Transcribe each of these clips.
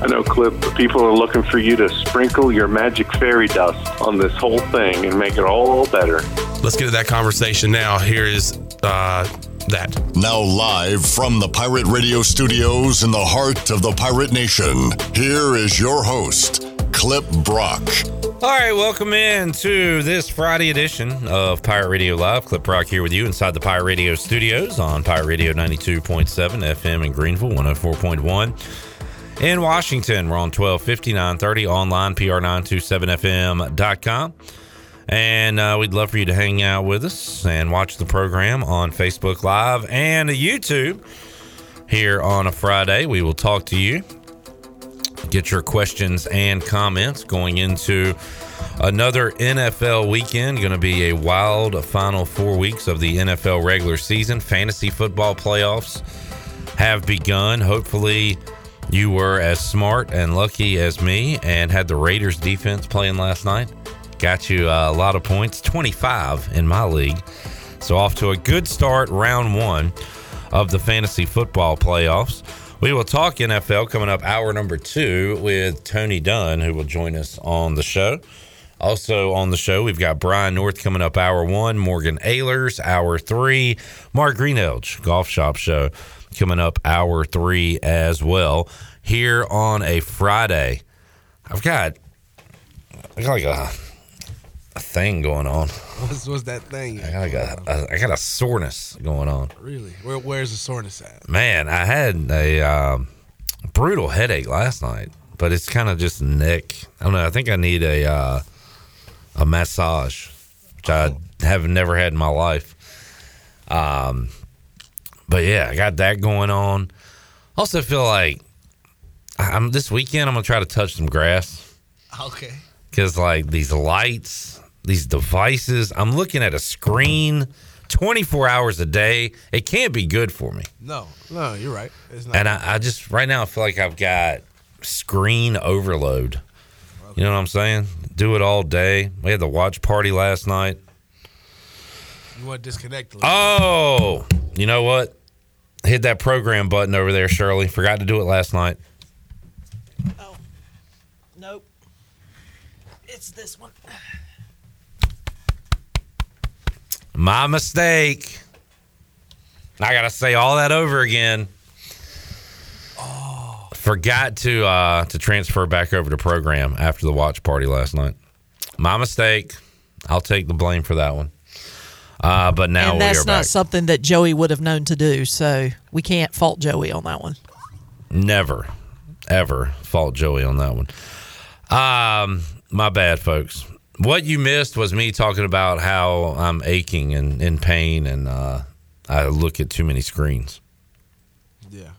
I know, Clip, people are looking for you to sprinkle your magic fairy dust on this whole thing and make it all better. Let's get to that conversation now. Here is that. Now live from the Pirate Radio Studios in the heart of the Pirate Nation, here is your host, Clip Brock. All right, welcome in to this Friday edition of Pirate Radio Live. Clip Brock here with you inside the Pirate Radio Studios on Pirate Radio 92.7 FM in Greenville, 104.1 in Washington. We're on 1250, 930, online, pr927fm.com. And we'd love for you to hang out with us and watch the program on Facebook Live and YouTube. Here on a Friday, we will talk to you. Get your questions and comments going into another NFL weekend. Going to be a wild final 4 weeks of the NFL regular season. Fantasy football playoffs have begun. Hopefully you were as smart and lucky as me and had the Raiders defense playing last night. Got you a lot of points, 25 in my league. So off to a good start, round one of the fantasy football playoffs. We will talk NFL coming up hour number 2 with Tony Dunn, who will join us on the show. Also on the show, we've got Brian North coming up hour 1, Morgan Ehlers, hour 3, Mark Greenelge, Golf Shop Show, coming up hour 3 as well. Here on a Friday, I've got like a thing going on. What's that thing? I got a soreness going on. Really? Where's the soreness at? Man, I had a brutal headache last night, but it's kind of just neck. I don't know. I think I need a massage, which I have never had in my life. But yeah, I got that going on. Also feel like this weekend I'm gonna try to touch some grass. Okay. Because like these lights. These devices, I'm looking at a screen 24 hours a day. It can't be good for me. No, you're right. It's not. And I just, right now, I feel like I've got screen overload. You know what I'm saying? Do it all day. We had the watch party last night. You want to disconnect a little bit. You know what? Hit that program button over there, Shirley. Forgot to do it last night. Oh, nope. It's this one. My mistake. I got to say all that over again. Oh. Forgot to transfer back over to program after the watch party last night. My mistake. I'll take the blame for that one. But now we are back. And that's not something that Joey would have known to do, so we can't fault Joey on that one. Never, ever fault Joey on that one. My bad, folks. What you missed was me talking about how I'm aching and in pain and I look at too many screens. Yeah.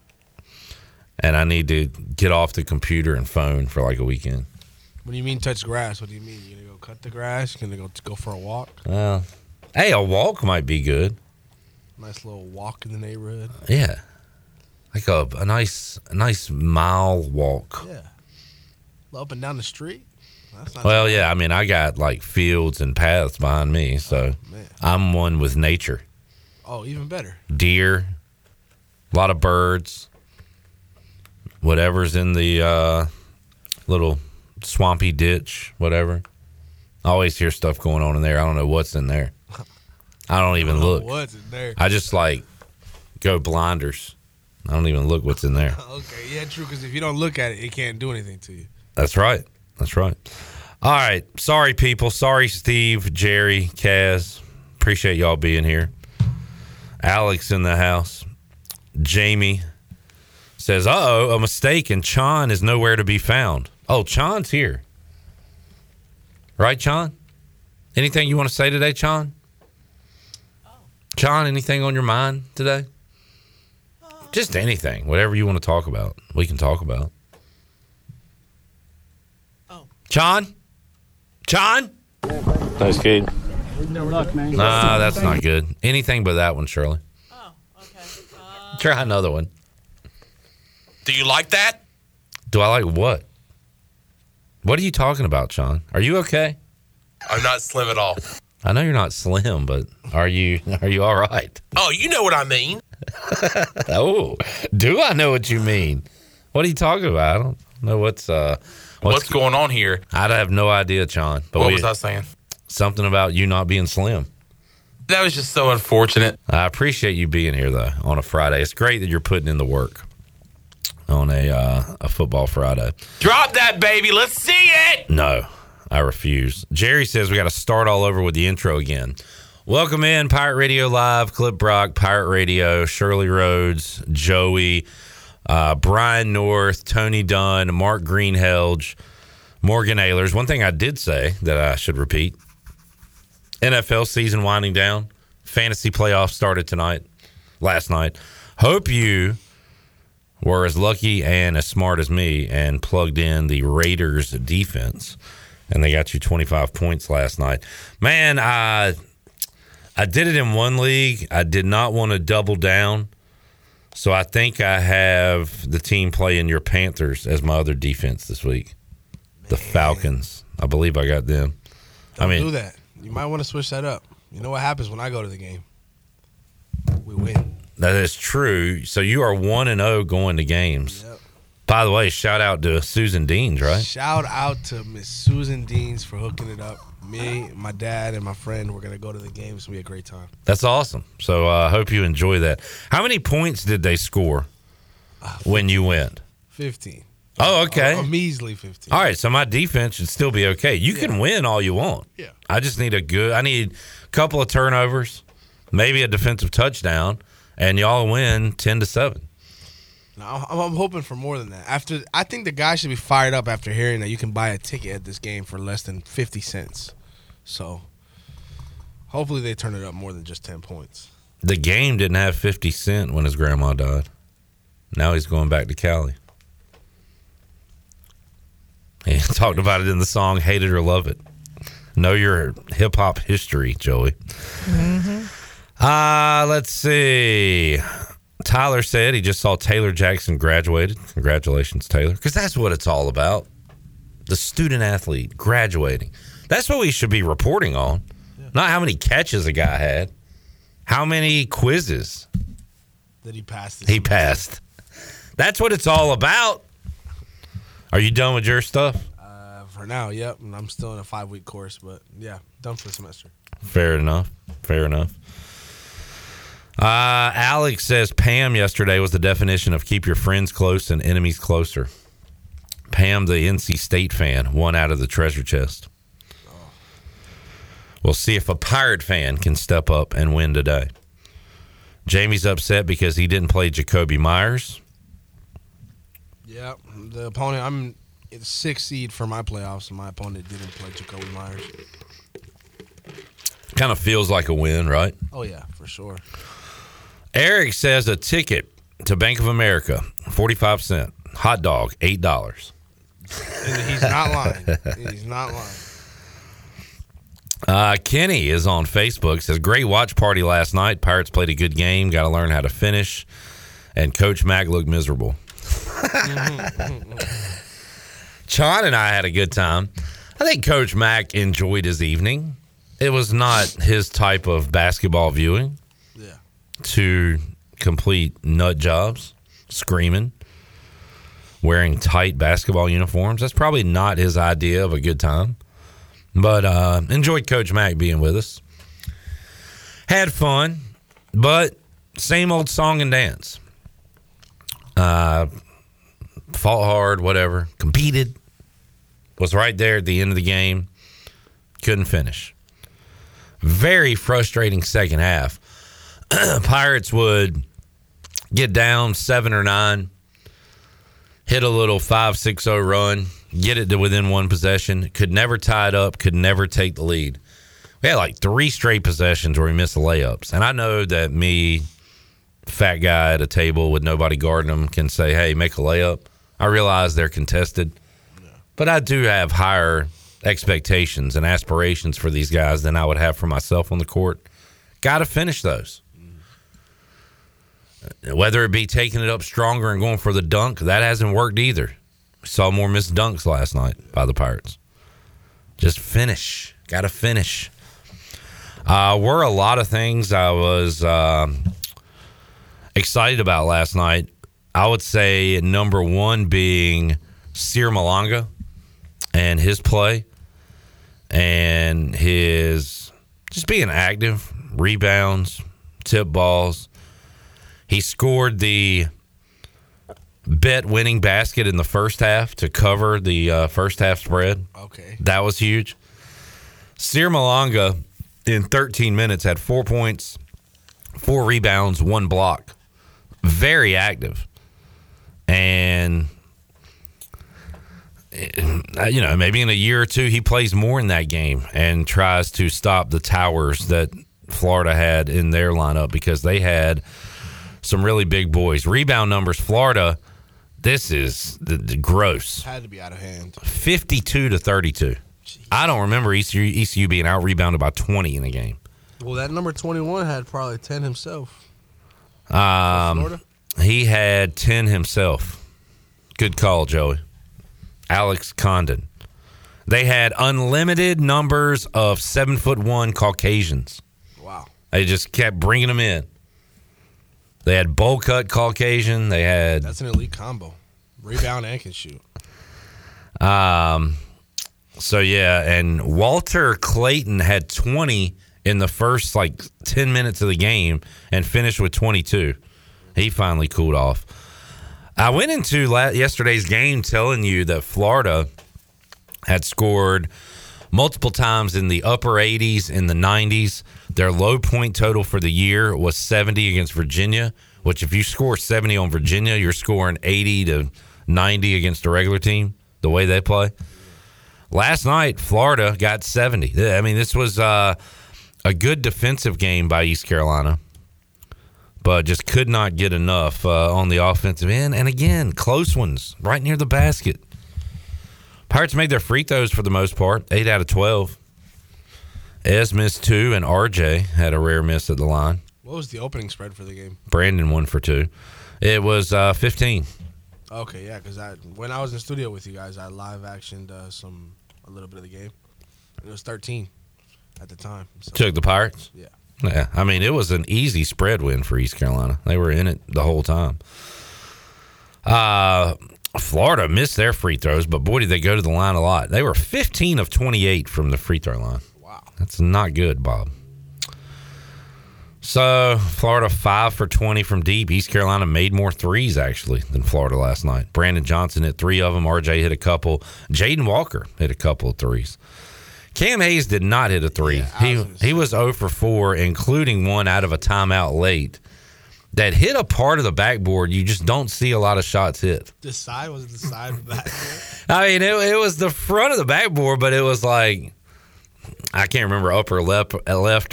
And I need to get off the computer and phone for like a weekend. What do you mean touch grass? What do you mean? You're going to go cut the grass? You're going to go for a walk? Hey, a walk might be good. Nice little walk in the neighborhood. Yeah. Like a nice mile walk. Yeah. Up and down the street? Well, yeah, I mean, I got, like, fields and paths behind me, so I'm one with nature. Oh, even better. Deer, a lot of birds, whatever's in the little swampy ditch, whatever. I always hear stuff going on in there. I don't know what's in there. I don't even look. What's in there? I just, like, go blinders. I don't even look what's in there. Okay, yeah, true, because if you don't look at it, it can't do anything to you. That's right. All right. Sorry, people. Sorry, Steve, Jerry, Kaz. Appreciate y'all being here. Alex in the house. Jamie says, a mistake, and Chon is nowhere to be found. Oh, Chon's here. Right, Chon? Anything you want to say today, Chon? Oh. Chon, anything on your mind today? Just anything. Whatever you want to talk about, we can talk about. John? Nice, Cade. Nah, that's not good. Anything but that one, Shirley. Oh, okay. Try another one. Do you like that? Do I like what? What are you talking about, John? Are you okay? I'm not slim at all. I know you're not slim, but are you all right? Oh, you know what I mean. Oh, do I know what you mean? What are you talking about? I don't know what's going on here. I have no idea, John. But what was I saying? Something about you not being slim. That was just so unfortunate. I appreciate you being here, though, on a Friday. It's great that you're putting in the work on a football Friday. Drop that, baby. Let's see it. No. I refuse. Jerry says we got to start all over with the intro again. Welcome in, Pirate Radio Live, Clip Brock, Pirate Radio, Shirley Rhodes, Joey, Brian North, Tony Dunn, Mark Greenhelge, Morgan Ehlers. One thing I did say that I should repeat, NFL season winding down, fantasy playoffs started last night. Hope you were as lucky and as smart as me and plugged in the Raiders defense. And they got you 25 points last night. Man, I did it in one league. I did not want to double down. So I think I have the team playing your Panthers as my other defense this week. Man. The Falcons. I believe I got them. Don't do that. You might want to switch that up. You know what happens when I go to the game? We win. That is true. So you are 1-0 going to games. Yep. By the way, shout out to Susan Deans, right? Shout out to Miss Susan Deans for hooking it up. Me, my dad, and my friend, we're going to go to the game. It's going to be a great time. That's awesome. So I hope you enjoy that. How many points did they score when you went? 15. Oh, okay. A measly 15. All right, so my defense should still be okay. You can win all you want. Yeah. I just need I need a couple of turnovers, maybe a defensive touchdown, and y'all win 10-7. No, I'm hoping for more than that. I think the guy should be fired up after hearing that you can buy a ticket at this game for less than 50 cents. So hopefully they turn it up more than just 10 points. The game didn't have 50 cents when his grandma died. Now he's going back to Cali. He talked about it in the song, Hate It or Love It. Know your hip-hop history, Joey. Mm-hmm. Let's see. Tyler said he just saw Taylor Jackson graduated. Congratulations, Taylor. Because that's what it's all about. The student athlete graduating. That's what we should be reporting on. Yeah. Not how many catches a guy had. How many quizzes. That he passed. He passed. That's what it's all about. Are you done with your stuff? For now, yep. I'm still in a 5-week course, but yeah, done for the semester. Fair enough. Alex says Pam yesterday was the definition of keep your friends close and enemies closer. Pam, the NC State fan, won out of the treasure chest. Oh. We'll see if a Pirate fan can step up and win today. Jamie's upset because he didn't play Jacoby Myers. Yeah, the opponent, I'm in 6th seed for my playoffs, and my opponent didn't play Jacoby Myers. Kind of feels like a win, right? Oh, yeah, for sure. Eric says a ticket to Bank of America, 45 cents. Hot dog, $8. He's not lying. He's not lying. Kenny is on Facebook. Says great watch party last night. Pirates played a good game. Got to learn how to finish. And Coach Mack looked miserable. Chon and I had a good time. I think Coach Mack enjoyed his evening. It was not his type of basketball viewing. To complete nut jobs, screaming, wearing tight basketball uniforms. That's probably not his idea of a good time. But enjoyed Coach Mack being with us. Had fun, but same old song and dance. Fought hard, whatever. Competed. Was right there at the end of the game. Couldn't finish. Very frustrating second half. Pirates would get down 7 or 9, hit a little 5-6-0 run, get it to within one possession, could never tie it up, could never take the lead. We had like 3 straight possessions where we missed the layups. And I know that me, fat guy at a table with nobody guarding him, can say, hey, make a layup. I realize they're contested, But I do have higher expectations and aspirations for these guys than I would have for myself on the court. Got to finish those. Whether it be taking it up stronger and going for the dunk, that hasn't worked either. Saw more missed dunks last night by the Pirates. Just finish. Got to finish. Were a lot of things I was excited about last night. I would say number one being Séar Malonga and his play and his just being active, rebounds, tip balls. He scored the bet-winning basket in the first half to cover the first half spread. Okay. That was huge. Séar Malonga, in 13 minutes, had 4 points, 4 rebounds, 1 block. Very active. And, you know, maybe in a year or two, he plays more in that game and tries to stop the towers that Florida had in their lineup because they had some really big boys. Rebound numbers, Florida, this is the gross. Had to be out of hand. 52 to 32. Jeez. I don't remember ECU being out-rebounded by 20 in a game. Well, that number 21 had probably 10 himself. Florida? He had 10 himself. Good call, Joey. Alex Condon. They had unlimited numbers of 7'1" Caucasians. Wow. They just kept bringing them in. They had bowl cut Caucasian. They had that's an elite combo, rebound and can shoot. So yeah, and Walter Clayton had 20 in the first 10 minutes of the game and finished with 22. He finally cooled off. I went into yesterday's game telling you that Florida had scored multiple times in the upper 80s, in the 90s. Their low point total for the year was 70 against Virginia, which if you score 70 on Virginia, you're scoring 80 to 90 against the regular team, the way they play. Last night, Florida got 70. I mean, this was a good defensive game by East Carolina, but just could not get enough on the offensive end. And again, close ones right near the basket. Pirates made their free throws for the most part, 8 out of 12. Ez missed 2, and RJ had a rare miss at the line. What was the opening spread for the game? Brandon 1 for 2. It was 15. Okay, yeah, because when I was in the studio with you guys, I live-actioned a little bit of the game. It was 13 at the time. So. Took the Pirates? Yeah. Yeah, I mean, it was an easy spread win for East Carolina. They were in it the whole time. Florida missed their free throws, but boy, did they go to the line a lot. They were 15 of 28 from the free throw line. Wow. That's not good, Bob. So, Florida 5 for 20 from deep. East Carolina made more threes, actually, than Florida last night. Brandon Johnson hit 3 of them. RJ hit a couple. Jaden Walker hit a couple of threes. Cam Hayes did not hit a three. Yeah, he was 0 for 4, including one out of a timeout late. That hit a part of the backboard you just don't see a lot of shots hit. The side was the side of the backboard? I mean, it was the front of the backboard, but it was like, I can't remember upper left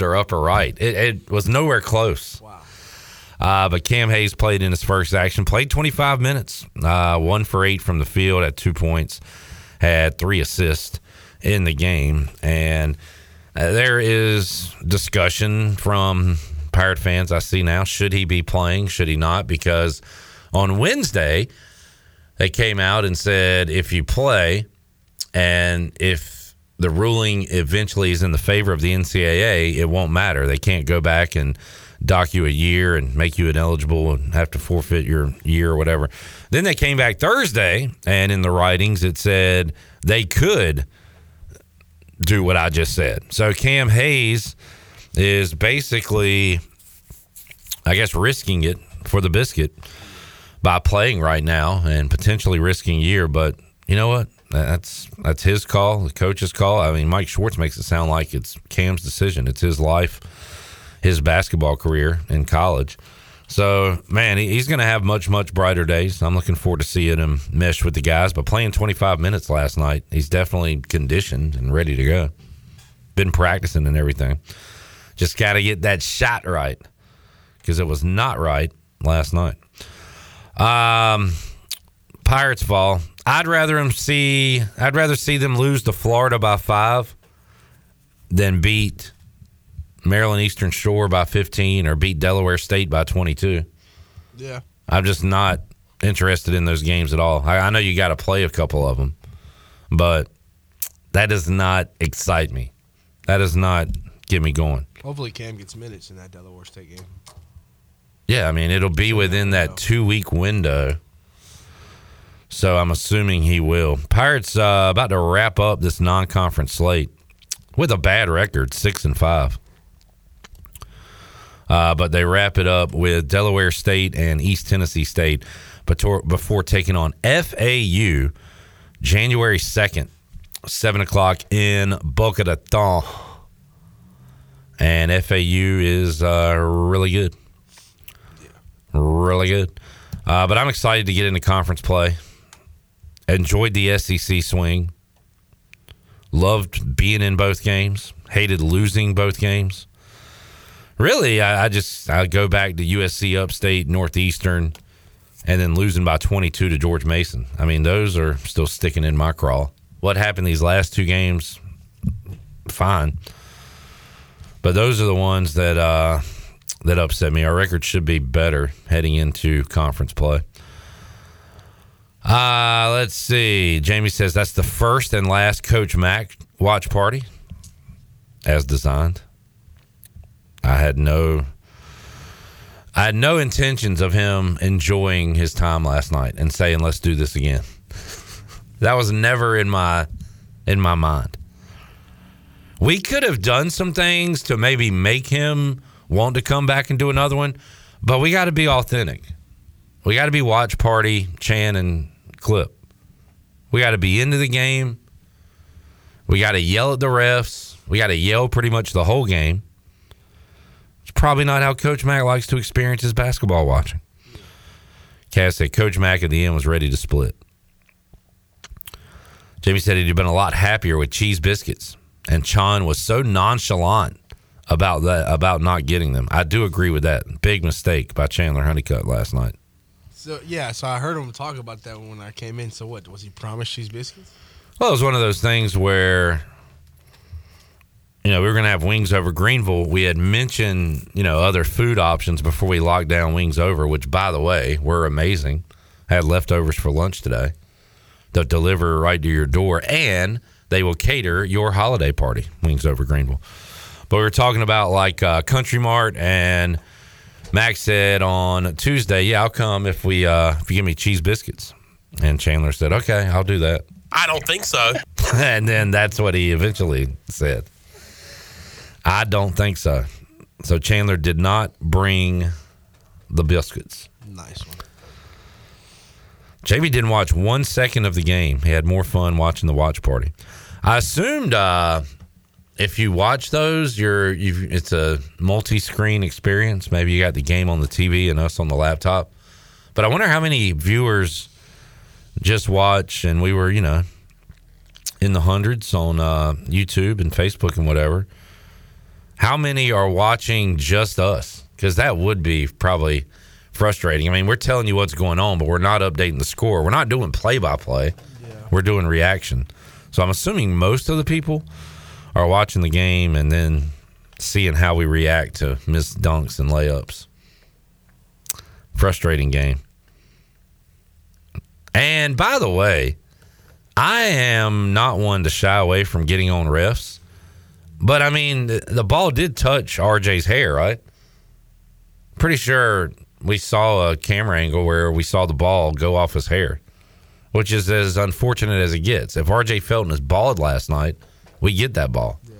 or upper right. It was nowhere close. Wow. But Cam Hayes played in his first action, played 25 minutes, 1 for 8 from the field at 2 points, had 3 assists in the game. And there is discussion from Pirate fans I see now. Should he be playing? Should he not? Because on Wednesday, they came out and said, if you play and if the ruling eventually is in the favor of the NCAA, it won't matter. They can't go back and dock you a year and make you ineligible and have to forfeit your year or whatever. Then they came back Thursday, and in the writings it said they could do what I just said. So Cam Hayes is basically, I guess, risking it for the biscuit by playing right now and potentially risking a year. But you know what? That's his call, the coach's call. I mean, Mike Schwartz makes it sound like it's Cam's decision. It's his life, his basketball career in college. So, man, he's going to have much, much brighter days. I'm looking forward to seeing him mesh with the guys. But playing 25 minutes last night, he's definitely conditioned and ready to go. Been practicing and everything. Just got to get that shot right because it was not right last night. Pirates fall. I'd rather see them lose to Florida by 5 than beat Maryland Eastern Shore by 15 or beat Delaware State by 22. Yeah. I'm just not interested in those games at all. I know you got to play a couple of them, but that does not excite me. That does not get me going. Hopefully Cam gets minutes in that Delaware State game. Yeah, I mean, it'll be within that 2-week window. So I'm assuming he will. Pirates about to wrap up this non-conference slate with a bad record, 6-5. But they wrap it up with Delaware State and East Tennessee State before taking on FAU January 2nd, 7 o'clock in Boca Raton. And FAU is really good. Yeah. Really good. But I'm excited to get into conference play. Enjoyed the SEC swing. Loved being in both games. Hated losing both games. Really, I go back to USC, Upstate, Northeastern, and then losing by 22 to George Mason. I mean, those are still sticking in my craw. What happened these last two games? Fine, but those are the ones that that upset me. Our record should be better heading into conference play. Let's see. Jamie says that's the first and last Coach Mack watch party, as designed. I had no intentions of him enjoying his time last night and saying, let's do this again. That was never in my mind. We could have done some things to maybe make him want to come back and do another one, but we got to be authentic. We got to be watch party, Chan and Clip. We got to be into the game. We got to yell at the refs. We got to yell pretty much the whole game. Probably not how Coach Mack likes to experience his basketball watching. Cass said Coach Mack at the end was ready to split. Jamie said he'd been a lot happier with cheese biscuits, and Chon was so nonchalant about that, about not getting them. I do agree with that. Big mistake by Chandler Honeycutt last night. So I heard him talk about that when I came in. So what, was he promised cheese biscuits? Well, it was one of those things where, you know, we were going to have Wings Over Greenville. We had mentioned, you know, other food options before we locked down Wings Over, which, by the way, were amazing. I had leftovers for lunch today. They'll deliver right to your door, and they will cater your holiday party, Wings Over Greenville. But we were talking about, like, Country Mart, and Max said on Tuesday, yeah, I'll come if you give me cheese biscuits. And Chandler said, okay, I'll do that. I don't think so. And then that's what he eventually said. I don't think so. So Chandler did not bring the biscuits. Nice one. Jamie didn't watch 1 second of the game. He had more fun watching the watch party. I assumed if you watch those, it's a multi-screen experience. Maybe you got the game on the TV and us on the laptop. But I wonder how many viewers just watch, and we were, you know, in the hundreds on YouTube and Facebook and whatever. How many are watching just us? Because that would be probably frustrating. I mean, we're telling you what's going on, but we're not updating the score. We're not doing play-by-play. Yeah. We're doing reaction. So I'm assuming most of the people are watching the game and then seeing how we react to missed dunks and layups. Frustrating game. And by the way, I am not one to shy away from getting on refs. But, I mean, the ball did touch RJ's hair, right? Pretty sure we saw a camera angle where we saw the ball go off his hair, which is as unfortunate as it gets. If RJ Felton is bald last night, we get that ball. Yeah.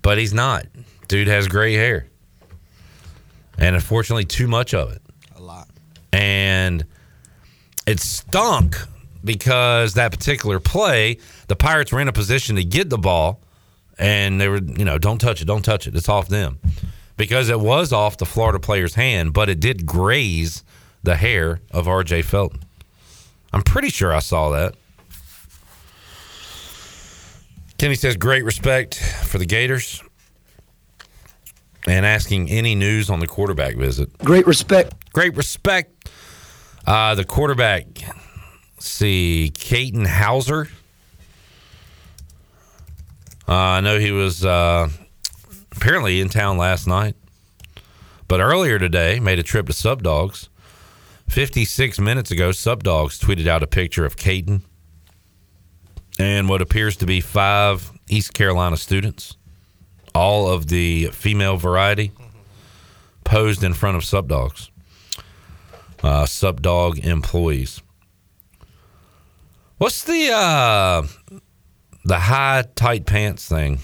But he's not. Dude has gray hair. And, unfortunately, too much of it. A lot. And it stunk because that particular play, the Pirates were in a position to get the ball, and they were, you know, don't touch it. It's off them. Because it was off the Florida player's hand, but it did graze the hair of RJ Felton. I'm pretty sure I saw that. Kenny says, great respect for the Gators. And asking any news on the quarterback visit. Great respect. The quarterback see, Caden Hauser. I know he was apparently in town last night, but earlier today made a trip to Sub Dogs. 56 minutes ago, Sub Dogs tweeted out a picture of Caden and what appears to be 5 East Carolina students, all of the female variety, posed in front of Sub Dogs, Sub Dog employees. What's the high tight pants thing?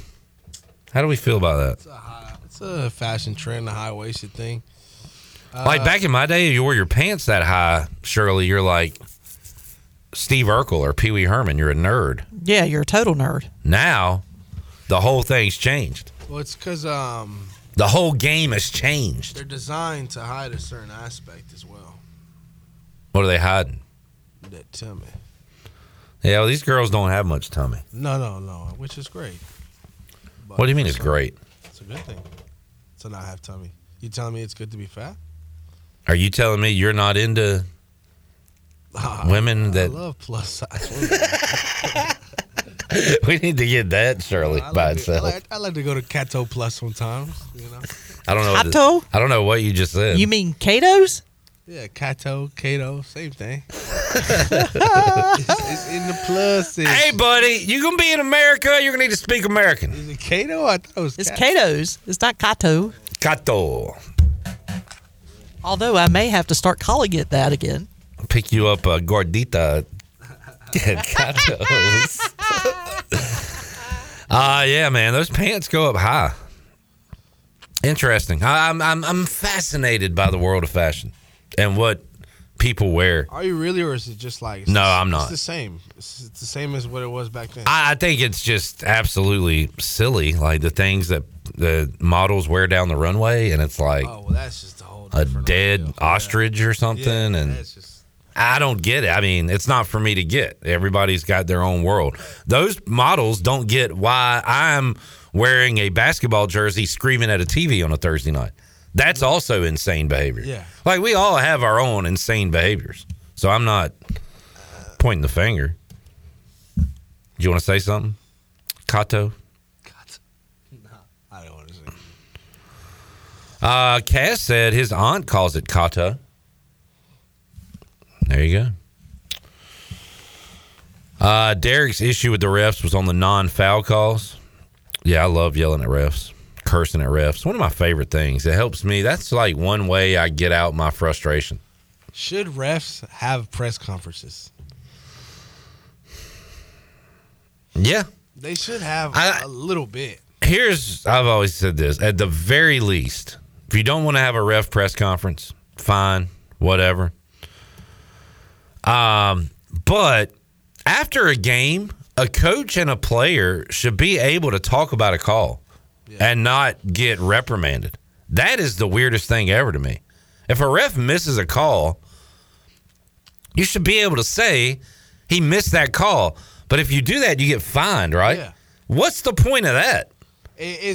How do we feel about that? It's a fashion trend, a high-waisted thing. Like back in my day, if you wore your pants that high, surely you're like Steve Urkel or Pee Wee Herman. You're a nerd. Yeah, you're a total nerd. Now, the whole thing's changed. Well, it's because the whole game has changed. They're designed to hide a certain aspect as well. What are they hiding? That tummy. Yeah, well, these girls don't have much tummy. No, which is great. But what do you mean it's great? It's a good thing to not have tummy. You telling me it's good to be fat? Are you telling me you're not into women that... I love plus-size women. We need to get that, Shirley, by itself. I like to go to Kato Plus sometimes, you know? I don't know. Kato? I don't know what you just said. You mean Kato's? Yeah, Kato, same thing. It's in the plus. Hey, buddy, you going to be in America, you're going to need to speak American. Is it Kato? I thought it was Kato. It's Kato's. It's not Kato. Kato. Although I may have to start calling it that again. Pick you up a gordita at Kato's. Yeah, man, those pants go up high. Interesting. I'm fascinated by the world of fashion and what people wear. Are you really, or is it just like... No, I'm not. It's the same. It's the same as what it was back then. I think it's just absolutely silly, like the things that the models wear down the runway, and it's like... Oh, well, that's just... a dead ostrich or something, yeah, and just... I don't get it. I mean, it's not for me to get. Everybody's got their own world. Those models don't get why I'm wearing a basketball jersey screaming at a TV on a Thursday night. That's also insane behavior. Yeah, like we all have our own insane behaviors. So I'm not pointing the finger. Do you want to say something, Kato? Cass said his aunt calls it Kato. There you go. Derek's issue with the refs was on the non-foul calls. Yeah, I love yelling at refs, cursing at refs. One of my favorite things. It helps me. That's like one way I get out my frustration. Should refs have press conferences? Yeah. They should have a little bit. I've always said this. At the very least, if you don't want to have a ref press conference, fine, whatever. But after a game, a coach and a player should be able to talk about a call and not get reprimanded. That is the weirdest thing ever to me. If a ref misses a call, you should be able to say he missed that call. But if you do that, you get fined, right? Yeah. What's the point of that?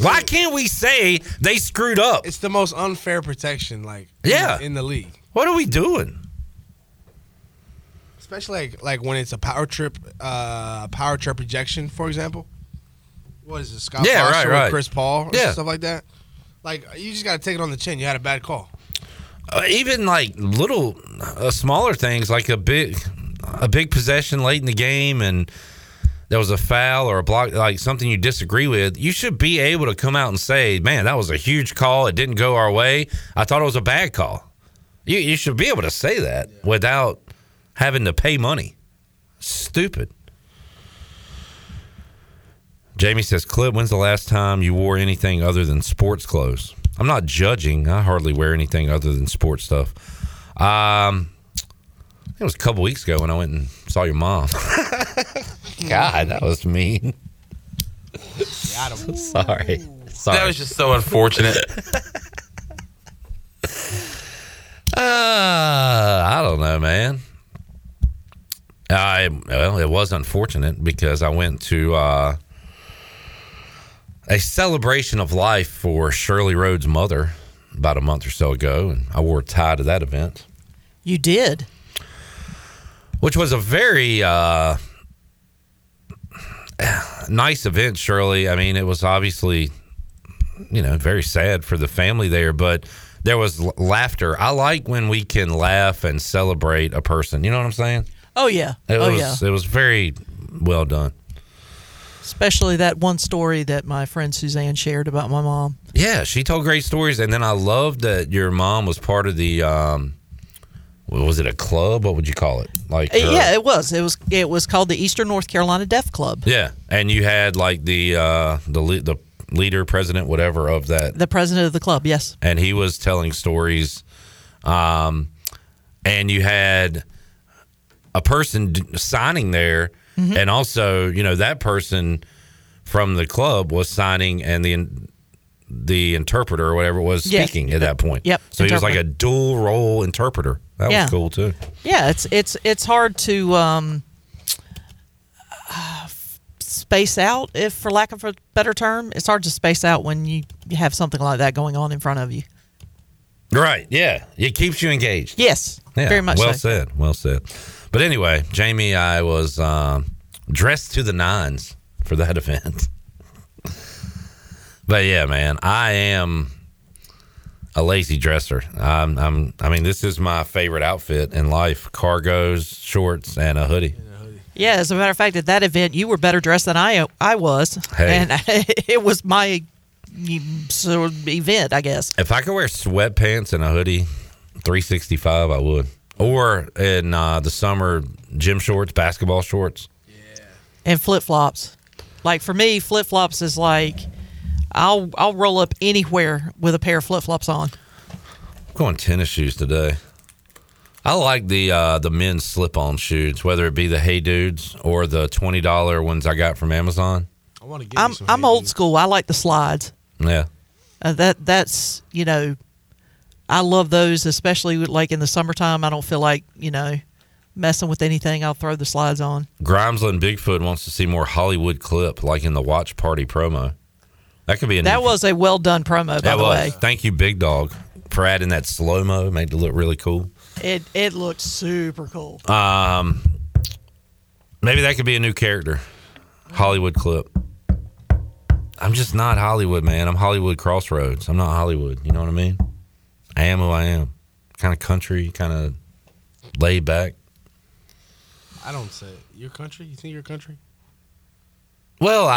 Why can't we say they screwed up? It's the most unfair protection, like in the league. What are we doing? Especially like when it's a power trip ejection, for example. What is it, Scott? Yeah, Foster, right. Chris Paul, stuff like that. Like you just got to take it on the chin. You had a bad call. Even like little, smaller things, like a big possession late in the game, and there was a foul or a block, like something you disagree with, you should be able to come out and say, man, that was a huge call. It didn't go our way. I thought it was a bad call. You should be able to say that without having to pay money. Stupid. Jamie says, Clip, when's the last time you wore anything other than sports clothes? I'm not judging. I hardly wear anything other than sports stuff. I think it was a couple weeks ago when I went and saw your mom. God, that was mean. Sorry. That was just so unfortunate. I don't know, man. It was unfortunate because I went to a celebration of life for Shirley Rhodes' mother about a month or so ago, and I wore a tie to that event. You did? which was a very nice event, Shirley. I mean, it was obviously, you know, very sad for the family there, but there was laughter. I like when we can laugh and celebrate a person. You know what I'm saying? Oh, yeah. It was very well done. Especially that one story that my friend Suzanne shared about my mom. Yeah, she told great stories. And then I loved that your mom was part of the, was it a club? What would you call it? Like, yeah, it was. It was called the Eastern North Carolina Deaf Club. Yeah, and you had like the leader, president, whatever of that. The president of the club, yes. And he was telling stories. And you had a person signing there. Mm-hmm. And also, you know, that person from the club was signing, and the interpreter or whatever was speaking at that point. Yep. So he was like a dual role interpreter. That was cool too. Yeah, it's hard to space out, if for lack of a better term. It's hard to space out when you have something like that going on in front of you. Right. Yeah. It keeps you engaged. Yes. Yeah, very much. Well said. But anyway, Jamie, I was dressed to the nines for that event. But yeah, man, I am a lazy dresser. I mean, this is my favorite outfit in life: cargos, shorts, and a hoodie. Yeah, as a matter of fact, at that event, you were better dressed than I was, and it was my event, I guess. If I could wear sweatpants and a hoodie 365, I would. Or in the summer, gym shorts, basketball shorts. Yeah. And flip-flops. Like, for me, flip-flops is like, I'll roll up anywhere with a pair of flip-flops on. I'm going tennis shoes today. I like the men's slip-on shoes, whether it be the Hey Dudes or the $20 ones I got from Amazon. I want to get you some I'm Hey old Dudes. School. I like the slides. Yeah. That's, you know, I love those, especially like in the summertime. I don't feel like, you know, messing with anything. I'll throw the slides on. Grimesland Bigfoot wants to see more Hollywood clip, like in the Watch Party promo. That could be a That was a well-done promo, by the way. Thank you, Big Dog, for adding that slow-mo. Made it look really cool. It looked super cool. Maybe that could be a new character, Hollywood clip. I'm just not Hollywood, man. I'm Hollywood Crossroads. I'm not Hollywood. You know what I mean? I am who I am. Kind of country, kind of laid back. I don't say it. You're country? You think you're country? Well,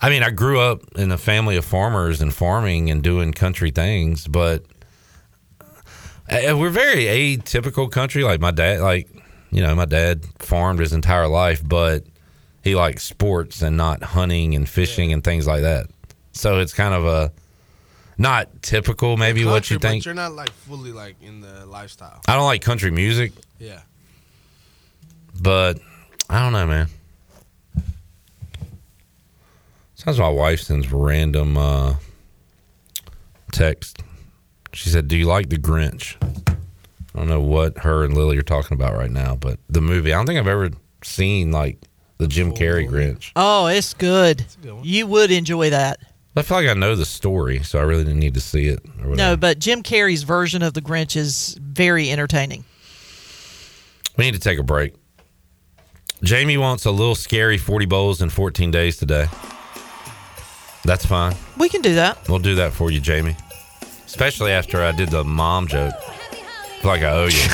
I mean, I grew up in a family of farmers and farming and doing country things, but we're very atypical country. Like my dad, my dad farmed his entire life, but he liked sports and not hunting and fishing and things like that. So it's kind of a... Not typical, maybe country, what you think. But you're not like fully like in the lifestyle. I don't like country music. Yeah. But I don't know, man. Sometimes my wife sends random text. She said, "Do you like The Grinch?" I don't know what her and Lily are talking about right now, but the movie. I don't think I've ever seen like the Jim Carrey Grinch. Oh, it's good. It's a good one. You would enjoy that. I feel like I know the story, so I really didn't need to see it. Or no, but Jim Carrey's version of The Grinch is very entertaining. We need to take a break. Jamie wants a little scary 40 bowls in 14 days today. That's fine. We can do that. We'll do that for you, Jamie. Especially after I did the mom joke. I feel like I owe you.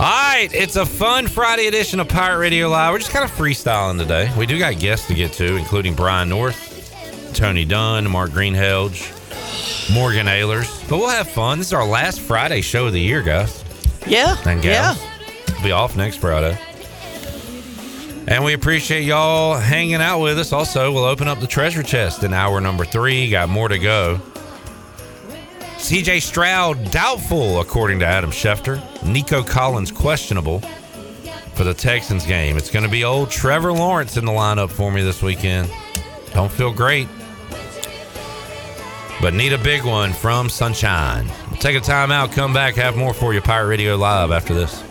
All right, it's a fun Friday edition of Pirate Radio Live. We're just kind of freestyling today. We do got guests to get to, including Brian North, Tony Dunn, Mark Greenhelge, Morgan Ehlers. But we'll have fun. This is our last Friday show of the year, guys. Yeah. And gals. Yeah. We'll be off next Friday. And we appreciate y'all hanging out with us. Also, we'll open up the treasure chest in hour number 3. Got more to go. CJ Stroud doubtful, according to Adam Schefter. Nico Collins questionable for the Texans game. It's going to be old Trevor Lawrence in the lineup for me this weekend. Don't feel great, but need a big one from Sunshine. We'll take a time out, come back, have more for you. Pirate Radio Live after this.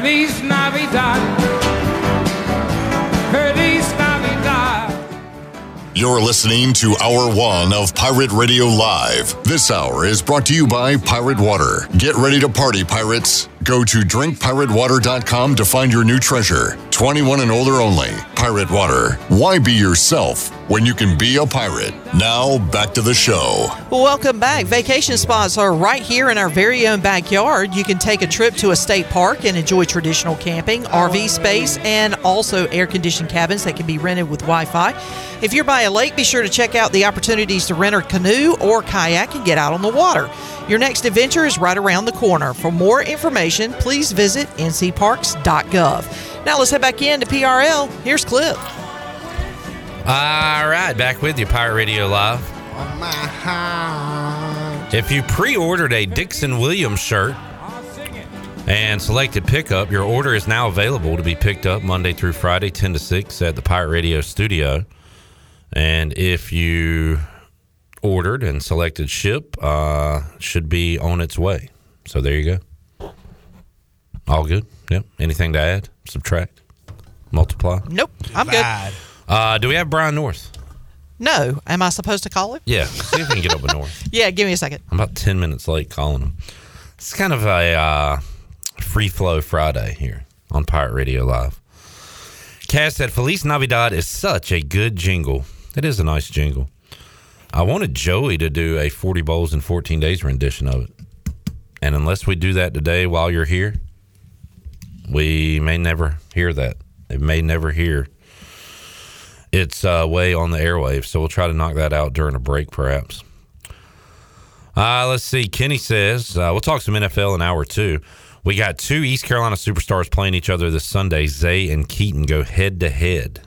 Feliz Navidad. Feliz Navidad. You're listening to Hour 1 of Pirate Radio Live. This hour is brought to you by Pirate Water. Get ready to party, pirates. Go to DrinkPirateWater.com to find your new treasure. 21 and older only. Pirate Water. Why be yourself when you can be a pirate? Now, back to the show. Welcome back. Vacation spots are right here in our very own backyard. You can take a trip to a state park and enjoy traditional camping, RV space, and also air-conditioned cabins that can be rented with Wi-Fi. If you're by a lake, be sure to check out the opportunities to rent a canoe or kayak and get out on the water. Your next adventure is right around the corner. For more information, please visit ncparks.gov. Now let's head back in to PRL. Here's Cliff. All right, back with you, Pirate Radio Live. On my heart. If you pre-ordered a Dixon Williams shirt and selected pickup, your order is now available to be picked up Monday through Friday, 10 to 6 at the Pirate Radio Studio. And if you ordered and selected ship, should be on its way. So there you go. All good. Yep. Anything to add, subtract, multiply? Nope. I'm good. Do we have Brian North? No. Am I supposed to call him? Yeah. See if we can get up with North. Yeah. Give me a second. I'm about 10 minutes late calling him. It's kind of a free flow Friday here on Pirate Radio Live. Cass said, Feliz Navidad is such a good jingle. It is a nice jingle. I wanted Joey to do a 40 Bowls in 14 Days rendition of it. And unless we do that today while you're here, we may never hear that. It may never hear its way on the airwaves. So we'll try to knock that out during a break, perhaps. Let's see. Kenny says, we'll talk some NFL in hour two. We got two East Carolina superstars playing each other this Sunday. Zay and Keaton go head-to-head.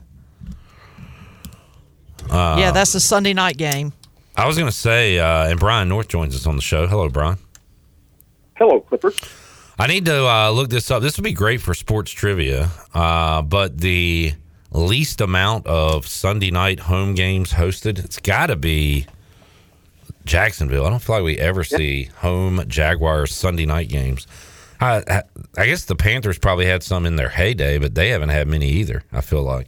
Yeah, that's a Sunday night game. I was going to say, and Brian North joins us on the show. Hello, Brian. Hello, Clippers. I need to look this up. This would be great for sports trivia, but the least amount of Sunday night home games hosted, it's got to be Jacksonville. I don't feel like we ever see home Jaguars Sunday night games. I guess the Panthers probably had some in their heyday, but they haven't had many either, I feel like.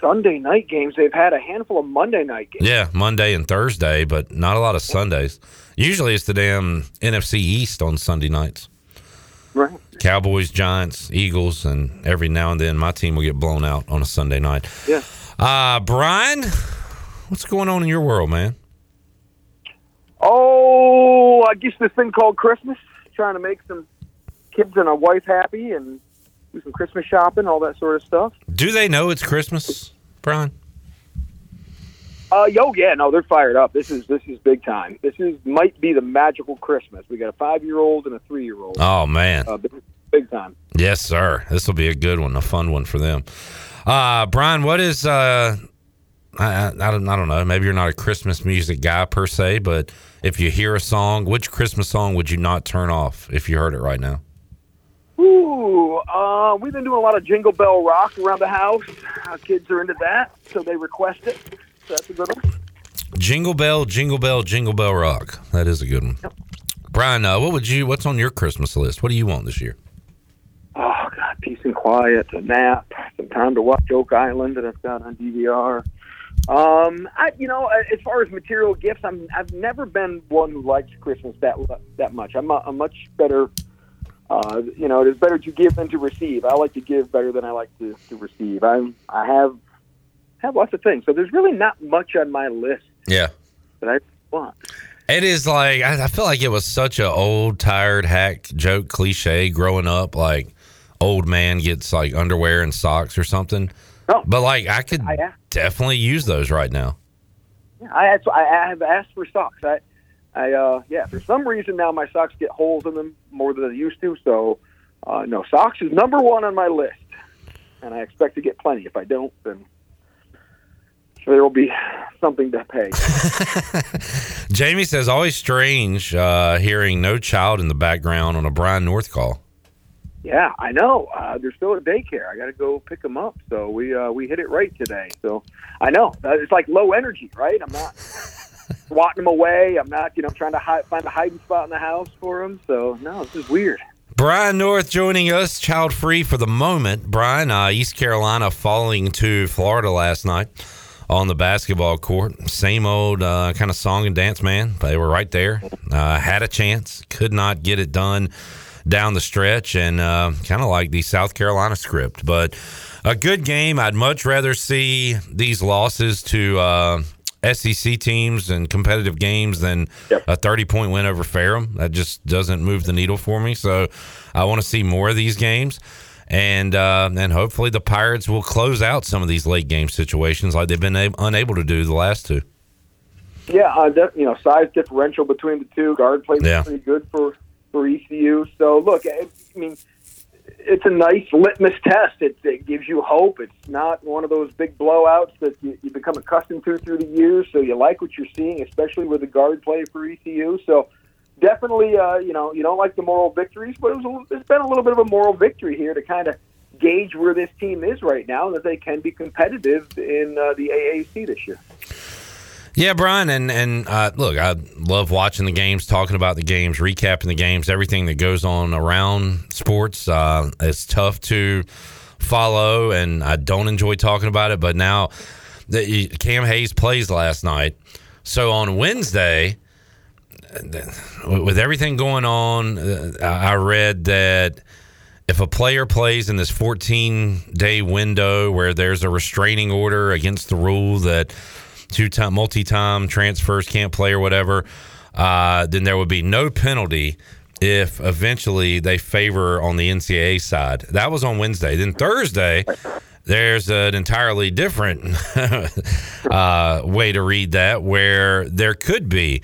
Sunday night games. They've had a handful of Monday night games. Yeah, Monday and Thursday, but not a lot of Sundays. Usually it's the damn NFC East on Sunday nights. Right. Cowboys, Giants, Eagles, and every now and then my team will get blown out on a Sunday night. Yeah. Brian, what's going on in your world, man? Oh, I guess this thing called Christmas. Trying to make some kids and a wife happy and do some Christmas shopping, all that sort of stuff. Do they know it's Christmas, Brian? Yeah, no, they're fired up. This is big time. Might be the magical Christmas. We got a 5-year-old and a 3-year-old. Oh man, big time. Yes, sir. This will be a good one, a fun one for them. Brian, what is? I don't know. Maybe you're not a Christmas music guy per se, but if you hear a song, which Christmas song would you not turn off if you heard it right now? Ooh, we've been doing a lot of Jingle Bell Rock around the house. Our kids are into that, so they request it. So that's a good one. Jingle Bell, Jingle Bell, Jingle Bell Rock. That is a good one. Yep. Brian, what's on your Christmas list? What do you want this year? Oh, God, peace and quiet, a nap, some time to watch Oak Island that I've got on DVR. As far as material gifts, I've never been one who likes Christmas that much. I'm much better. It is better to give than to receive. I like to give better than I like to receive. I have lots of things. So there's really not much on my list. Yeah. That I want. It is like, I feel like it was such an old, tired, hack joke cliche growing up, like old man gets like underwear and socks or something. Oh, but like I could definitely use those right now. Yeah, I have asked for socks. For some reason now my socks get holes in them more than they used to. So, no, socks is number one on my list, and I expect to get plenty. If I don't, then there will be something to pay. Jamie says, always strange hearing no child in the background on a Brian North call. Yeah, I know. They're still at daycare. I got to go pick them up. So we hit it right today. So I know it's like low energy, right? I'm not swatting them away. I'm not, trying to find a hiding spot in the house for them. So no, this is weird. Brian North joining us, child-free for the moment. Brian, East Carolina falling to Florida last night on the basketball court. Same old kind of song and dance, man. They were right there, had a chance, could not get it done down the stretch, and kind of like the South Carolina script. But a good game. I'd much rather see these losses to SEC teams and competitive games than a 30-point win over Ferrum. That just doesn't move the needle for me. So I want to see more of these games. And hopefully the Pirates will close out some of these late-game situations like they've been unable to do the last two. Yeah, you know, size differential between the two. Guard play was pretty good for ECU. So, look, I mean, it's a nice litmus test. It gives you hope. It's not one of those big blowouts that you become accustomed to through the years, so you like what you're seeing, especially with the guard play for ECU. So definitely, you know, you don't like the moral victories, but it's been a little bit of a moral victory here to kind of gauge where this team is right now and that they can be competitive in the AAC this year. Yeah, Brian, and look, I love watching the games, talking about the games, recapping the games, everything that goes on around sports. It's tough to follow, and I don't enjoy talking about it, but now that Cam Hayes plays last night. So on Wednesday, with everything going on, I read that if a player plays in this 14-day window where there's a restraining order against the rule that – two-time, multi-time transfers can't play or whatever, then there would be no penalty if eventually they favor on the NCAA side. That was on Wednesday. Then Thursday, there's an entirely different way to read that, where there could be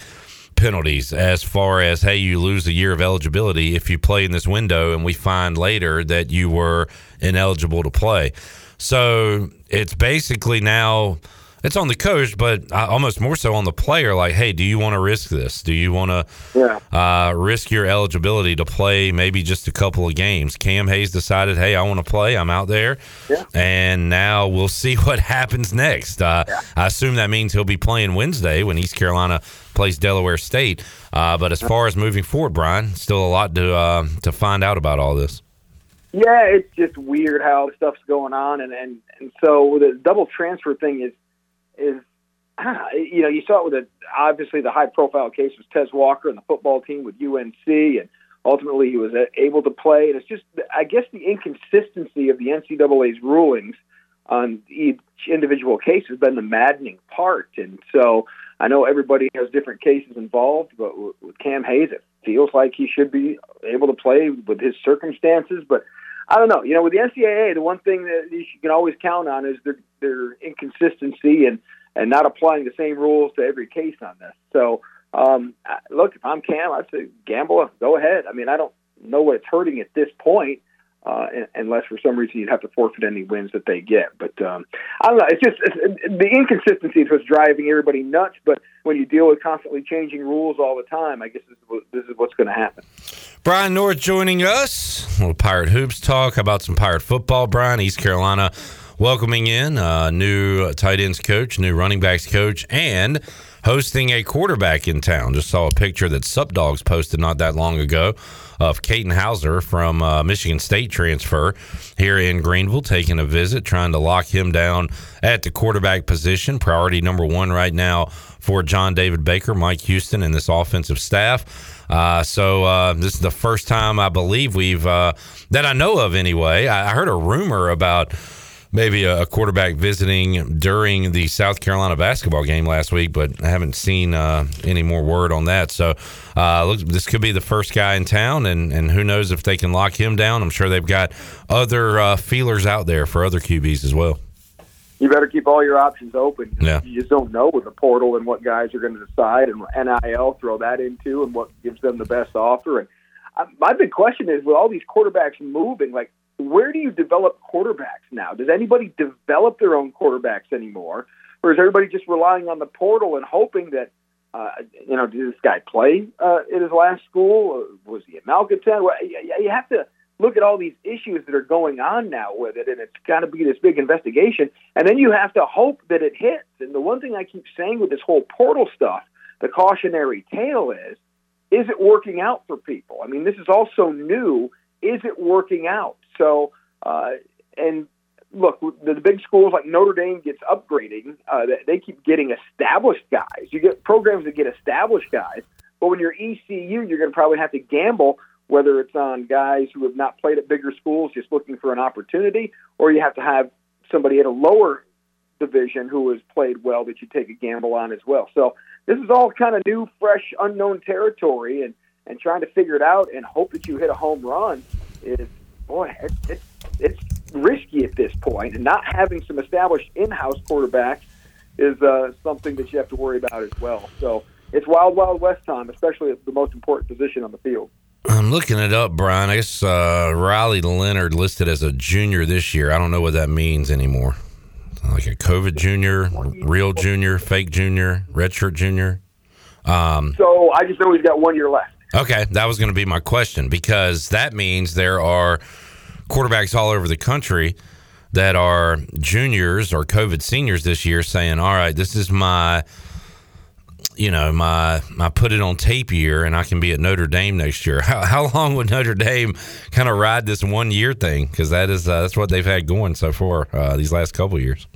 penalties as far as, hey, you lose a year of eligibility if you play in this window and we find later that you were ineligible to play. So it's basically now – it's on the coach, but almost more so on the player. Like, hey, do you want to risk this? Do you want to risk your eligibility to play maybe just a couple of games? Cam Hayes decided, hey, I want to play. I'm out there. Yeah. And now we'll see what happens next. I assume that means he'll be playing Wednesday when East Carolina plays Delaware State. But as far as moving forward, Brian, still a lot to find out about all this. Yeah, it's just weird how stuff's going on. And so the double transfer thing is you know, you saw it with obviously the high-profile case was Tez Walker and the football team with UNC, and ultimately he was able to play. And it's just, I guess, the inconsistency of the NCAA's rulings on each individual case has been the maddening part. And so I know everybody has different cases involved, but with Cam Hayes, it feels like he should be able to play with his circumstances, but I don't know. You know, with the NCAA, the one thing that you can always count on is their inconsistency and not applying the same rules to every case on this. So, look, if I'm Cam, I'd say gamble, go ahead. I mean, I don't know what it's hurting at this point, unless for some reason you'd have to forfeit any wins that they get. But I don't know. It's just the inconsistency is what's driving everybody nuts. But when you deal with constantly changing rules all the time, I guess this is what's going to happen. Brian North joining us. A little Pirate Hoops talk about some Pirate football. Brian, East Carolina welcoming in a new tight ends coach, new running backs coach, and hosting a quarterback in town. Just saw a picture that Sub Dogs posted not that long ago of Caden Hauser from Michigan State transfer here in Greenville, taking a visit, trying to lock him down at the quarterback position. Priority number one right now for John David Baker, Mike Houston, and this offensive staff. So this is the first time I believe we've that I know of anyway. I heard a rumor about maybe a quarterback visiting during the South Carolina basketball game last week, but I haven't seen any more word on that. So look, this could be the first guy in town, and who knows if they can lock him down. I'm sure they've got other feelers out there for other QBs as well. You better keep all your options open. Yeah. You just don't know with the portal and what guys are going to decide, and NIL, throw that into, and what gives them the best offer. And my big question is, with all these quarterbacks moving, like, where do you develop quarterbacks now? Does anybody develop their own quarterbacks anymore? Or is everybody just relying on the portal and hoping that, you know, did this guy play at his last school? Was he at Malcolmton? Well, you have to look at all these issues that are going on now with it, and it's got to be this big investigation. And then you have to hope that it hits. And the one thing I keep saying with this whole portal stuff, the cautionary tale is it working out for people? I mean, this is all so new. is it working out? So, and look, the big schools like Notre Dame gets upgrading. They keep getting established guys. You get programs that get established guys. But when you're ECU, you're going to probably have to gamble, whether it's on guys who have not played at bigger schools just looking for an opportunity, or you have to have somebody at a lower division who has played well that you take a gamble on as well. So this is all kind of new, fresh, unknown territory, and trying to figure it out and hope that you hit a home run is, boy, it's risky at this point. And not having some established in-house quarterbacks is something that you have to worry about as well. So it's wild, wild west time, especially at the most important position on the field. I'm looking it up, Brian. I guess Riley Leonard listed as a junior this year. I don't know what that means anymore. Like a COVID junior, real junior, fake junior, redshirt junior. So I just know he's got 1 year left. Okay, that was going to be my question, because that means there are quarterbacks all over the country that are juniors or COVID seniors this year saying, all right, this is my – you know, my put it on tape year, and I can be at Notre Dame next year. How long would Notre Dame kind of ride this 1 year thing? Because that is that's what they've had going so far these last couple of years.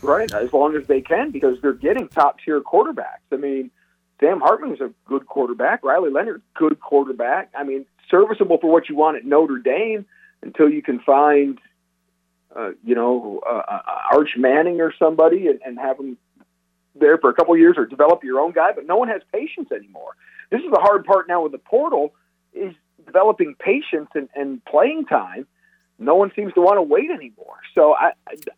Right, as long as they can, because they're getting top tier quarterbacks. I mean, Sam Hartman's a good quarterback. Riley Leonard's good quarterback. I mean, serviceable for what you want at Notre Dame until you can find, Arch Manning or somebody and have them there for a couple of years, or develop your own guy, but no one has patience anymore. This is the hard part now with the portal, is developing patience and playing time. No one seems to want to wait anymore. So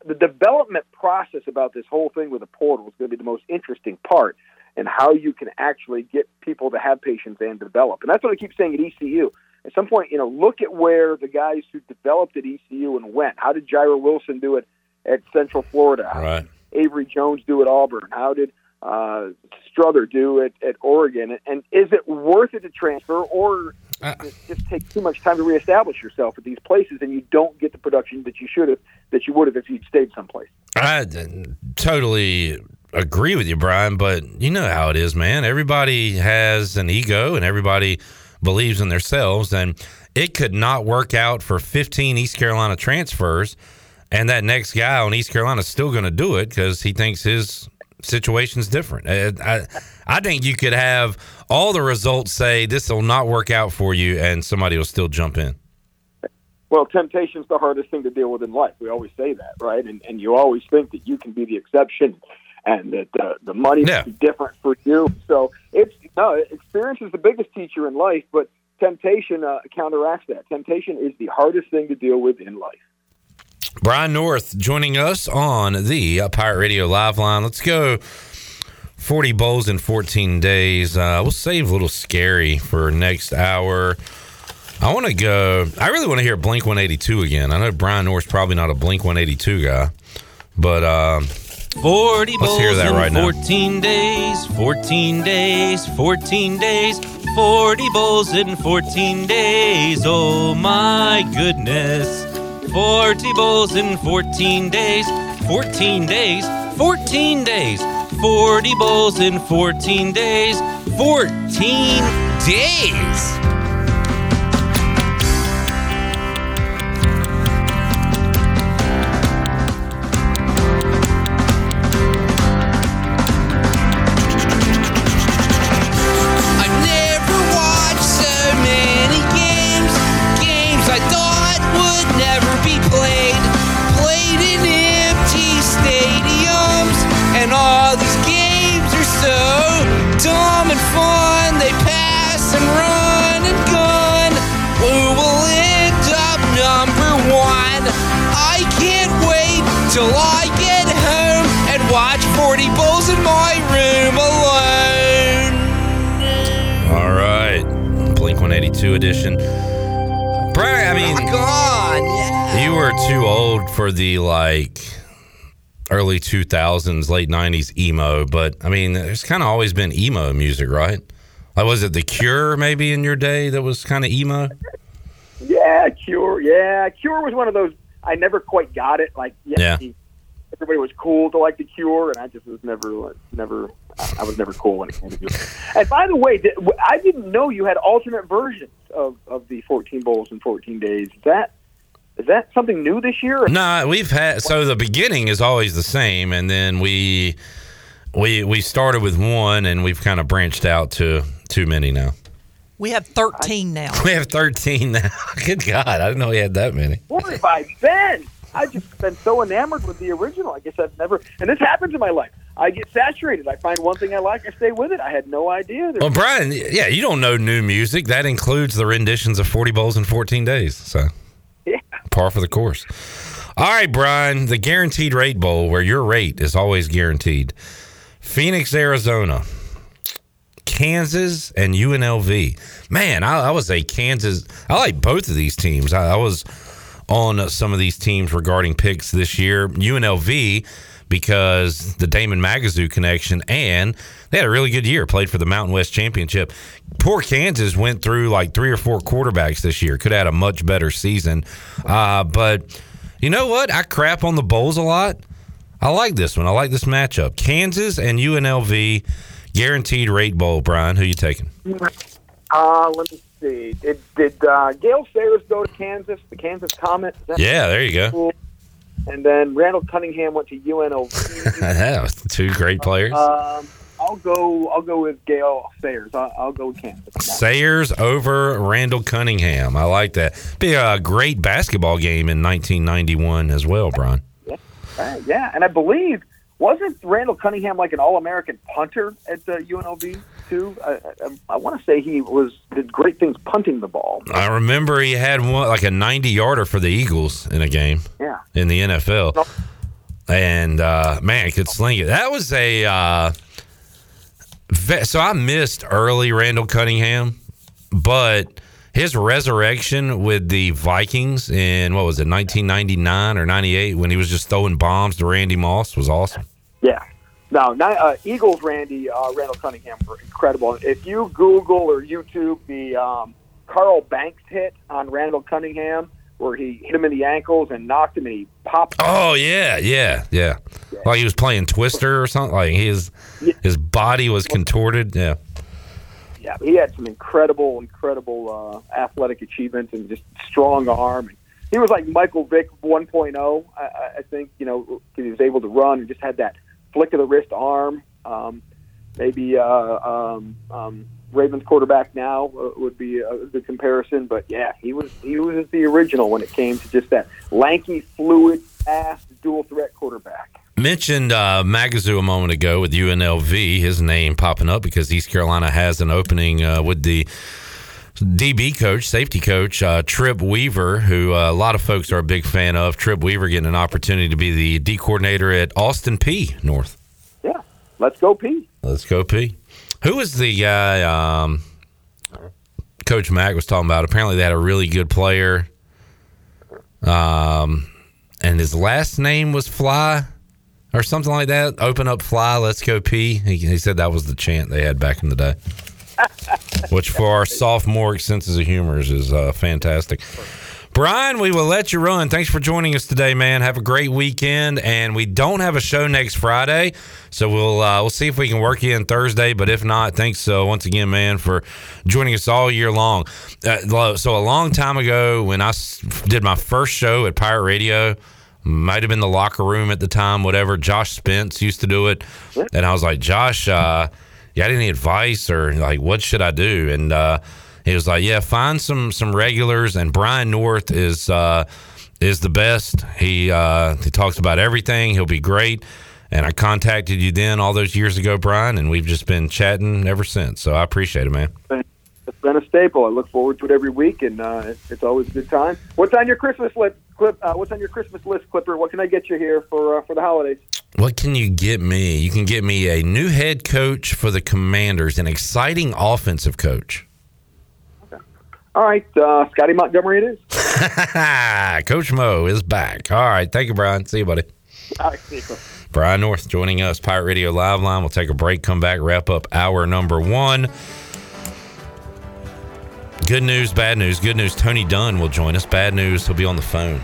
the development process about this whole thing with the portal is going to be the most interesting part, and how you can actually get people to have patience and develop. And that's what I keep saying at ECU. At some point, you know, look at where the guys who developed at ECU and went. How did Jairo Wilson do it at Central Florida? Right. Avery Jones do at Auburn? How did Strother do at Oregon? And is it worth it to transfer, or does it just take too much time to reestablish yourself at these places, and you don't get the production that you should have, that you would have if you'd stayed someplace? I totally agree with you, Brian, but you know how it is, man. Everybody has an ego, and everybody believes in themselves, and it could not work out for 15 East Carolina transfers. And that next guy on East Carolina is still going to do it because he thinks his situation's different. I think you could have all the results say this will not work out for you, and somebody will still jump in. Well, temptation's the hardest thing to deal with in life. We always say that, right? And you always think that you can be the exception, and that the money is different for you. So experience is the biggest teacher in life, but temptation counteracts that. Temptation is the hardest thing to deal with in life. Brian North joining us on the Pirate Radio Live line. Let's go 40 bowls in 14 days. We'll save a little scary for next hour. I really want to hear Blink 182 again. I know Brian North's probably not a Blink 182 guy, but 40 bowls in right 14 now. Days, 14 days, 14 days, 40 bowls in 14 days. Oh my goodness. 40 bowls in 14 days, 14 days, 14 days, 40 bowls in 14 days, 14 days. Edition, Brian. I mean, you were too old for the like early 2000s, late 90s emo, but I mean, there's kind of always been emo music, right? Like, was it The Cure maybe in your day that was kind of emo? Yeah, Cure. Yeah, Cure was one of those I never quite got it. Like, everybody was cool to like The Cure, and I just was never. I was never cool when it came to music. And by the way, I didn't know you had alternate versions of the 14 bowls in 14 days. Is that something new this year? No, we've had, so the beginning is always the same, and then we started with one, and we've kind of branched out to too many now. We have 13 now. We have 13 now. Good God, I didn't know we had that many. What have I been? I've just been so enamored with the original. I guess I've never, and this happens in my life. I get saturated. I find one thing I like, I stay with it. I had no idea. Well, Brian, yeah, you don't know new music. That includes the renditions of 40 Bowls in 14 days. So, yeah, par for the course. All right, Brian, the Guaranteed Rate Bowl, where your rate is always guaranteed. Phoenix, Arizona, Kansas, and UNLV. Man, I would say Kansas. I like both of these teams. I was on some of these teams regarding picks this year. UNLV, because the Damon Magazoo connection, and they had a really good year, played for the Mountain West Championship. Poor Kansas went through like 3 or 4 quarterbacks this year. Could have had a much better season. But you know what? I crap on the bowls a lot. I like this one. I like this matchup. Kansas and UNLV, Guaranteed Rate Bowl. Brian, who are you taking? Let me see. Did Gale Sayers go to Kansas? The Kansas Comet? Yeah, there you go. Cool. And then Randall Cunningham went to UNLV. That was 2 great players. I'll go with Gale Sayers. I'll go with Kansas. Sayers over Randall Cunningham. I like that. Be a great basketball game in 1991 as well, Brian. Yeah, and I believe, wasn't Randall Cunningham like an All-American punter at UNLV too? I want to say he did great things punting the ball. I remember he had one like a 90-yarder for the Eagles in a game. Yeah, in the NFL, and man, could sling it. That was a so I missed early Randall Cunningham, but his resurrection with the Vikings in, what was it, 1999 or 98, when he was just throwing bombs to Randy Moss was awesome. Yeah. No, Eagles Randall Cunningham were incredible. If you Google or YouTube the Carl Banks hit on Randall Cunningham, where he hit him in the ankles and knocked him and he popped him. Oh, yeah. Like he was playing Twister or something. Like his body was contorted, yeah. Yeah, he had some incredible athletic achievements and just strong arm. He was like Michael Vick 1.0, I think, you know, because he was able to run and just had that flick of the wrist arm. Maybe Ravens quarterback now would be the comparison, but yeah, he was the original when it came to just that lanky, fluid, fast, dual threat quarterback. Mentioned Magazoo a moment ago with UNLV, his name popping up because East Carolina has an opening with the DB coach, safety coach, Trip Weaver, who a lot of folks are a big fan of. Trip Weaver getting an opportunity to be the D coordinator at Austin P. North. Yeah, let's go P. Let's go P. Who was the guy Coach Mack was talking about? Apparently they had a really good player, and his last name was Fly. Or something like that. Open up, Fly, let's go P. He said that was the chant they had back in the day, which for our sophomoric senses of humor is fantastic. Brian, we will let you run. Thanks for joining us today, man. Have a great weekend. And we don't have a show next Friday, so we'll see if we can work you in Thursday. But if not, thanks once again, man, for joining us all year long. So a long time ago when I did my first show at Pirate Radio, might have been the locker room at the time, whatever. Josh Spence used to do it. And I was like, Josh, you got any advice or like, what should I do? And he was like, yeah, find some regulars. And Brian North is the best. He talks about everything. He'll be great. And I contacted you then all those years ago, Brian, and we've just been chatting ever since. So I appreciate it, man. It's been a staple. I look forward to it every week, and it's always a good time. What's on your Christmas list? What's on your Christmas list, Clipper? What can I get you here for the holidays? What can you get me? You can get me a new head coach for the Commanders, an exciting offensive coach. Okay. All right. Scotty Montgomery it is. Coach Mo is back. All right. Thank you, Brian. See you, buddy. All right. See you, Clipper. Brian North joining us, Pirate Radio Live Line. We'll take a break, come back, wrap up hour number 1. Good news, bad news. Good news, Tony Dunn will join us. Bad news, he'll be on the phone.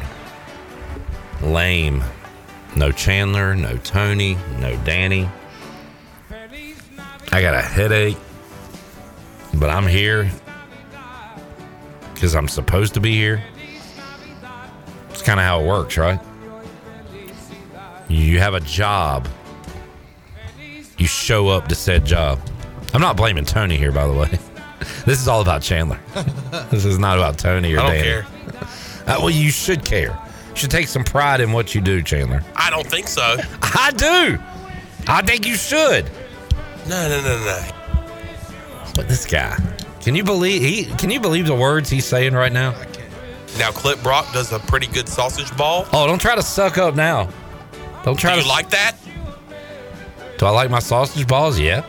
Lame. No Chandler, no Tony, no Danny. I got a headache, but I'm here because I'm supposed to be here. It's kind of how it works, right? You have a job. You show up to said job. I'm not blaming Tony here, by the way. This is all about Chandler. This is not about Tony or Dan. I don't care. Well, you should care. You should take some pride in what you do, Chandler. I don't think so. I do. I think you should. No. But this guy, can you believe the words he's saying right now? I can't. Now, Clip Brock does a pretty good sausage ball. Oh, don't try to suck up now. Don't try do you like that? Do I like my sausage balls? Yeah.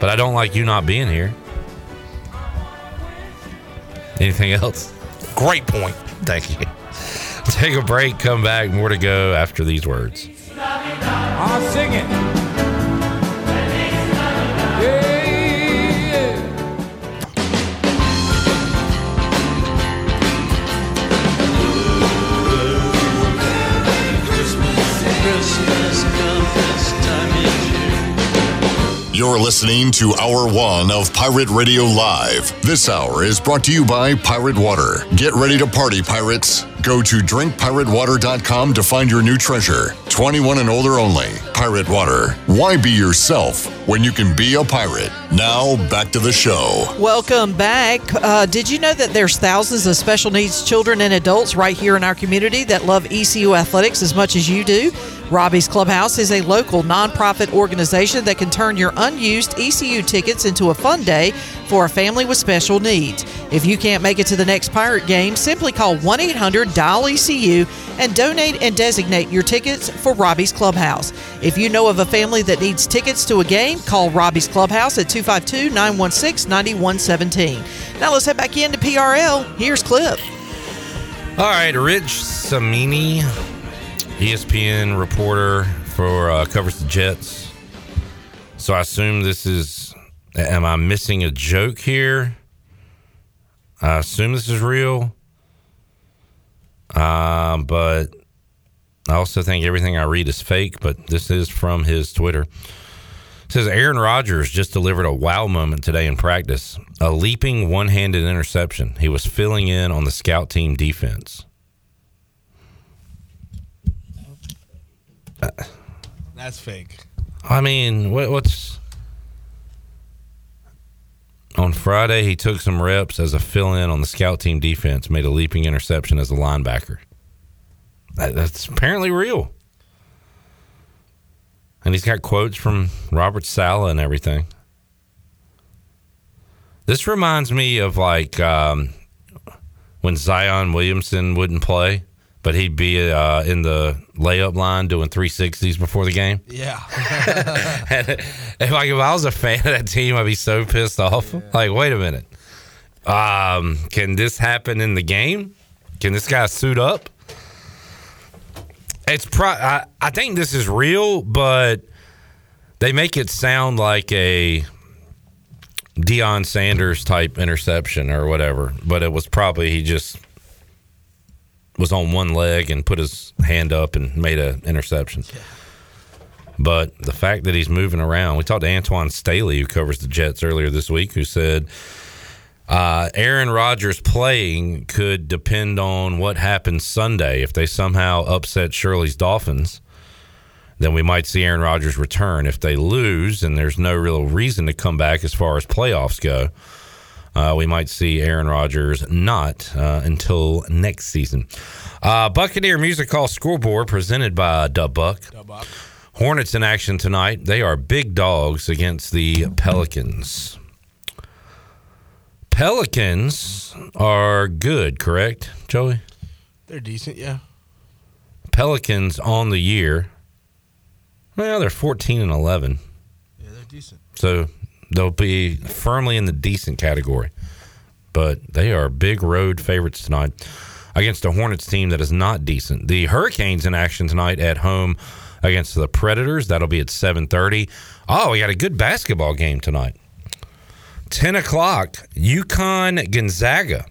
But I don't like you not being here. Anything else? Great point. Thank you. Take a break, come back, more to go after these words. I'll sing it. You're listening to Hour 1 of Pirate Radio Live. This hour is brought to you by Pirate Water. Get ready to party, pirates. Go to DrinkPirateWater.com to find your new treasure. 21 and older only. Pirate Water. Why be yourself when you can be a pirate? Now, back to the show. Welcome back. Did you know that there's thousands of special needs children and adults right here in our community that love ECU athletics as much as you do? Robbie's Clubhouse is a local nonprofit organization that can turn your unused ECU tickets into a fun day for a family with special needs. If you can't make it to the next Pirate game, simply call 1-800-DIAL-ECU and donate and designate your tickets for Robbie's Clubhouse. If you know of a family that needs tickets to a game, call Robbie's Clubhouse at 252-916-9117. Now let's head back into PRL. Here's Clip. All right, Rich Samini, ESPN reporter for covers the Jets. So I assume this is, am I missing a joke here? I assume this is real. But I also think everything I read is fake, but this is from his Twitter. It says, Aaron Rodgers just delivered a wow moment today in practice, a leaping one-handed interception. He was filling in on the scout team defense. That's fake. I mean, what's... On Friday, he took some reps as a fill-in on the scout team defense, made a leaping interception as a linebacker. That's apparently real. And he's got quotes from Robert Saleh and everything. This reminds me of, like, when Zion Williamson wouldn't play, but he'd be in the layup line doing 360s before the game. Yeah. If I was a fan of that team, I'd be so pissed off. Yeah. Like, wait a minute. Can this happen in the game? Can this guy suit up? It's I think this is real, but they make it sound like a Deion Sanders type interception or whatever. But it was probably he just was on one leg and put his hand up and made an interception. Yeah. But the fact that he's moving around, we talked to Antoine Staley, who covers the Jets earlier this week, who said Aaron Rodgers playing could depend on what happens Sunday. If they somehow upset Shirley's Dolphins, then we might see Aaron Rodgers return. If they lose and there's no real reason to come back as far as playoffs go, we might see Aaron Rodgers not until next season. Buccaneer Music Hall scoreboard presented by Dubbuck. Hornets in action tonight. They are big dogs against the Pelicans. Pelicans are good, correct, Joey? They're decent, yeah. Pelicans on the year. Well, they're 14 and 11. Yeah, they're decent. So they'll be firmly in the decent category, but they are big road favorites tonight against a Hornets team that is not decent. The Hurricanes in action tonight at home against the Predators. That'll be at 7:30. Oh, we got a good basketball game tonight. 10 o'clock, UConn-Gonzaga.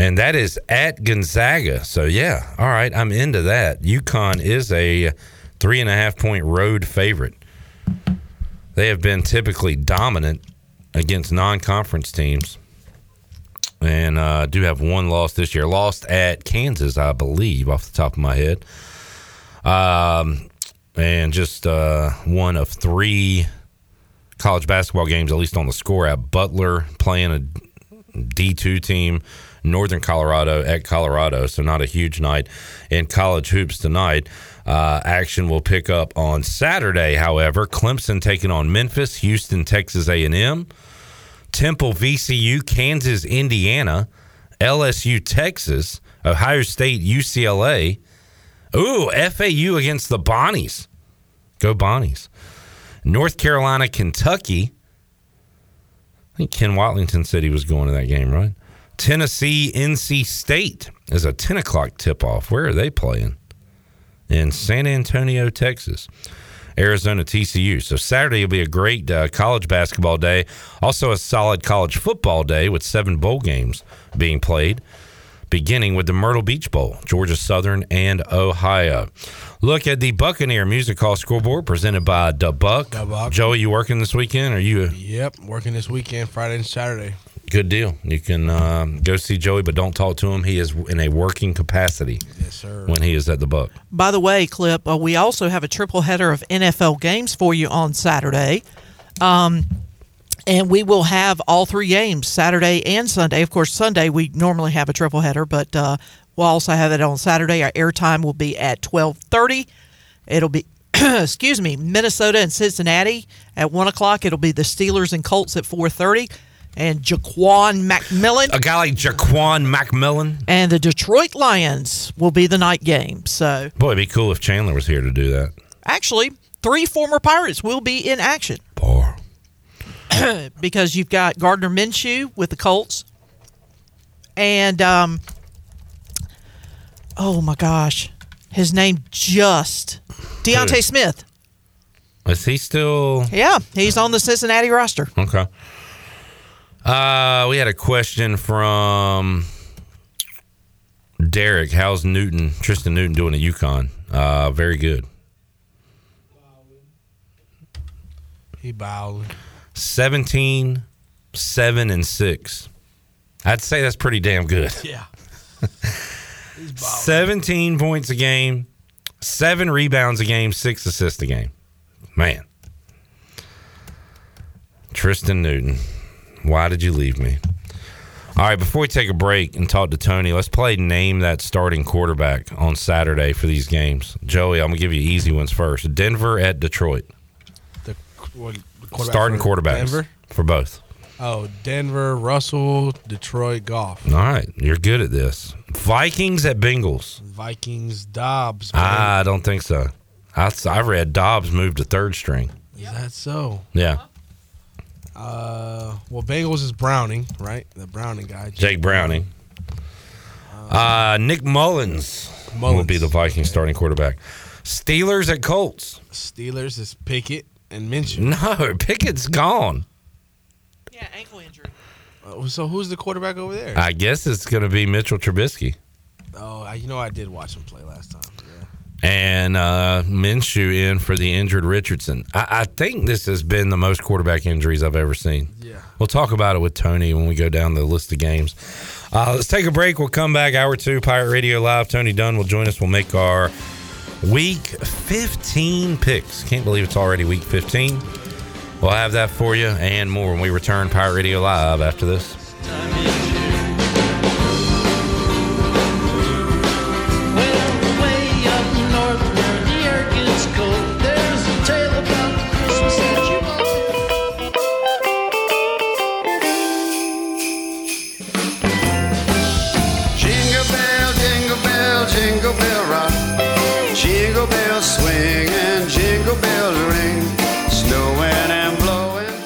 And that is at Gonzaga. So, yeah, all right, I'm into that. UConn is a 3.5-point road favorite. They have been typically dominant against non-conference teams, and do have one loss this year. Lost at Kansas, I believe, off the top of my head. And just one of three college basketball games, at least on the score, at Butler, playing a D2 team, Northern Colorado at Colorado, so not a huge night in college hoops tonight. Action will pick up on Saturday, however. Clemson taking on Memphis, Houston, Texas A&M, Temple, VCU, Kansas, Indiana, LSU, Texas, Ohio State, UCLA. Ooh, FAU against the Bonnies. Go Bonnies. North Carolina, Kentucky. I think Ken Watlington said he was going to that game, right? Tennessee, NC State is a 10 o'clock tip-off. Where are they playing? In San Antonio, Texas. Arizona, TCU. So Saturday will be a great college basketball day. Also a solid college football day with 7 bowl games being played, beginning with the Myrtle Beach Bowl, Georgia Southern and Ohio. Look at the Buccaneer Music Hall scoreboard presented by DaBuck. Joey, you working this weekend? Or you? Yep, working this weekend, Friday and Saturday. Good deal. You can go see Joey, but don't talk to him. He is in a working capacity. Yes, sir. When he is at the Buck. By the way, Clip, we also have a triple header of NFL games for you on Saturday. And we will have all 3 games, Saturday and Sunday. Of course, Sunday we normally have a triple header, but we'll also have it on Saturday. Our airtime will be at 12:30. It'll be Minnesota and Cincinnati at 1 o'clock. It'll be the Steelers and Colts at 4:30. And Jaquan McMillan. A guy like Jaquan McMillan. And the Detroit Lions will be the night game. So, boy, it'd be cool if Chandler was here to do that. Actually, 3 former Pirates will be in action. Boy. Because you've got Gardner Minshew with the Colts. And, oh, my gosh. His name just. Deontay Smith. Is he still? Yeah, he's on the Cincinnati roster. Okay. We had a question from Derek. How's Tristan Newton doing at UConn? Very good. He bowling. 17, 7, and 6. I'd say that's pretty damn good. Yeah. 17 points a game, 7 rebounds a game, 6 assists a game. Man. Tristan Newton. Why did you leave me? All right, before we take a break and talk to Tony, let's play Name That Starting Quarterback on Saturday for these games. Joey, I'm going to give you easy ones first. Denver at Detroit. Starting quarterbacks. Denver? For both. Oh, Denver, Russell, Detroit, Goff. All right, you're good at this. Vikings at Bengals. Vikings, Dobbs. I don't think so. I read Dobbs moved to third string. Is that so? Yeah. Well, Bengals is Browning, right? The Browning guy. Jake Browning. Nick Mullins will be the Vikings starting quarterback. Steelers at Colts. Steelers is Pickett and Minshew. No, Pickett's gone. Yeah, ankle injury. So who's the quarterback over there? I guess it's going to be Mitchell Trubisky. Oh, I did watch him play last time. And Minshew in for the injured Richardson. I think this has been the most quarterback injuries I've ever seen. Yeah. We'll talk about it with Tony when we go down the list of games. Let's take a break. We'll come back. Hour 2, Pirate Radio Live. Tony Dunn will join us. We'll make our Week 15 picks. Can't believe it's already Week 15. We'll have that for you and more when we return. Pirate Radio Live after this.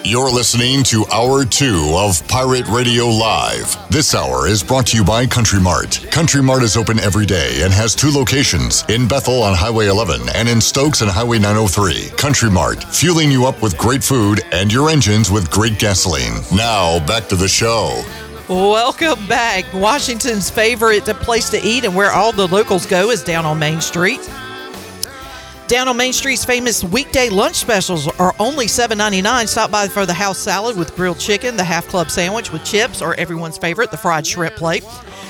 You're listening to Hour 2 of Pirate Radio Live. This hour is brought to you by Country Mart. Country Mart is open every day and has 2 locations, in Bethel on Highway 11 and in Stokes on Highway 903. Country Mart, fueling you up with great food and your engines with great gasoline. Now, back to the show. Welcome back. Washington's favorite place to eat and where all the locals go is down on Main Street. Down on Main Street's famous weekday lunch specials are only $7.99. Stop by for the house salad with grilled chicken, the half club sandwich with chips, or everyone's favorite, the fried shrimp plate.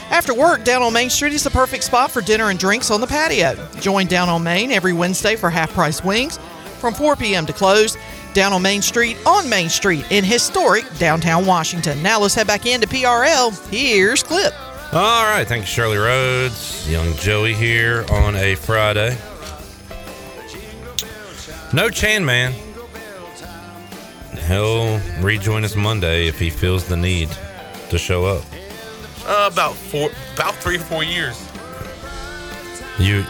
After work, Down on Main Street is the perfect spot for dinner and drinks on the patio. Join Down on Main every Wednesday for half-price wings from 4 p.m. to close. Down on Main Street in historic downtown Washington. Now let's head back into PRL. Here's Clip. All right. Thank you, Shirley Rhodes. Young Joey here on a Friday. No Chan Man. He'll rejoin us Monday if he feels the need to show up. About 3 or 4 years. You'll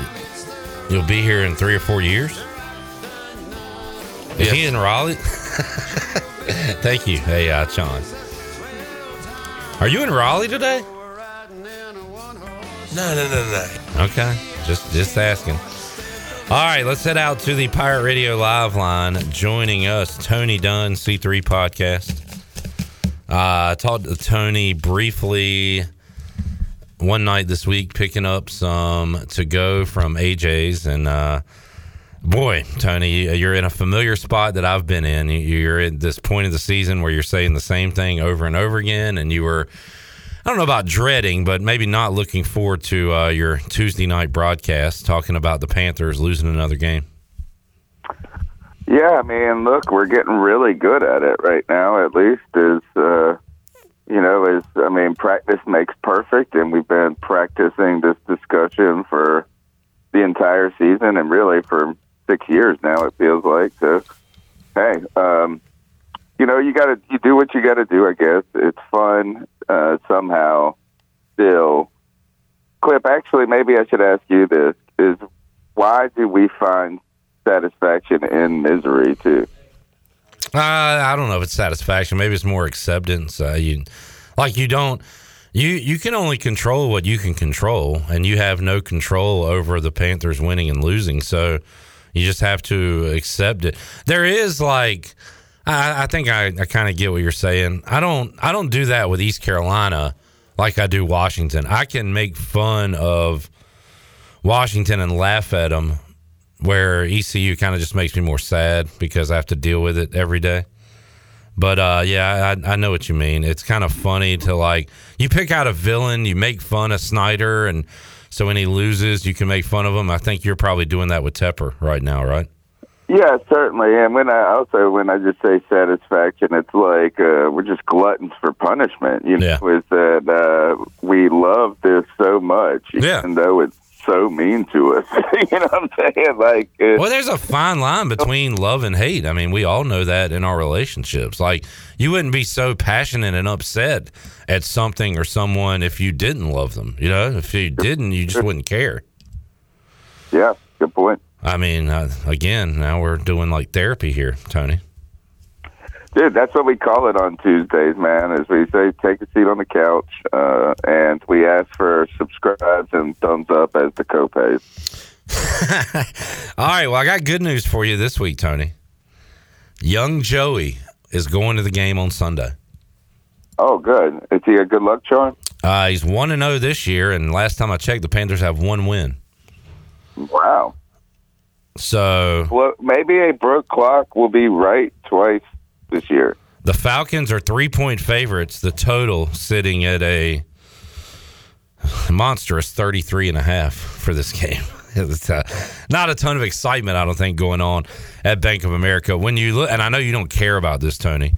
be here in 3 or 4 years? Is he in Raleigh? Thank you. Hey, Sean. Are you in Raleigh today? No. Okay. Just asking. All right, let's head out to the Pirate Radio Live line. Joining us, Tony Dunn, C3 Podcast. I talked to Tony briefly one night this week, picking up some to go from AJ's. And boy, Tony, you're in a familiar spot that I've been in. You're at this point of the season where you're saying the same thing over and over again. And you were, I don't know about dreading, but maybe not looking forward to your Tuesday night broadcast, talking about the Panthers losing another game. Yeah, I mean, look, we're getting really good at it right now, at least, practice makes perfect, and we've been practicing this discussion for the entire season and really for 6 years now, it feels like. So, hey, you do what you got to do, I guess. It's fun somehow still. Clip, actually, maybe I should ask you this, is why do we find satisfaction in misery too? I don't know if it's satisfaction. Maybe it's more acceptance. You can only control what you can control, and you have no control over the Panthers winning and losing. So you just have to accept it. There is I think I kind of get what you're saying. I don't do that with East Carolina like I do Washington. I can make fun of Washington and laugh at them, where ECU kind of just makes me more sad because I have to deal with it every day. But, I know what you mean. It's kind of funny to, you pick out a villain, you make fun of Snyder, and so when he loses, you can make fun of him. I think you're probably doing that with Tepper right now, right? Yeah, certainly. And when I just say satisfaction, it's we're just gluttons for punishment. Is that we love this so much, even though it's so mean to us. You know what I'm saying? There's a fine line between love and hate. I mean, we all know that in our relationships. You wouldn't be so passionate and upset at something or someone if you didn't love them. You know, if you didn't, you just wouldn't care. Yeah, good point. I mean, again, now we're doing therapy here, Tony. Dude, that's what we call it on Tuesdays, man, as we say, take a seat on the couch, and we ask for subscribes and thumbs up as the co-pays. All right, well, I got good news for you this week, Tony. Young Joey is going to the game on Sunday. Oh, good. Is he a good luck charm? He's 1-0 this year, and last time I checked, the Panthers have one win. Wow. So... well, maybe a broke clock will be right twice this year. The Falcons are 3-point favorites, the total sitting at a monstrous 33.5 for this game. It's not a ton of excitement, I don't think, going on at Bank of America. When you look, and I know you don't care about this, Tony,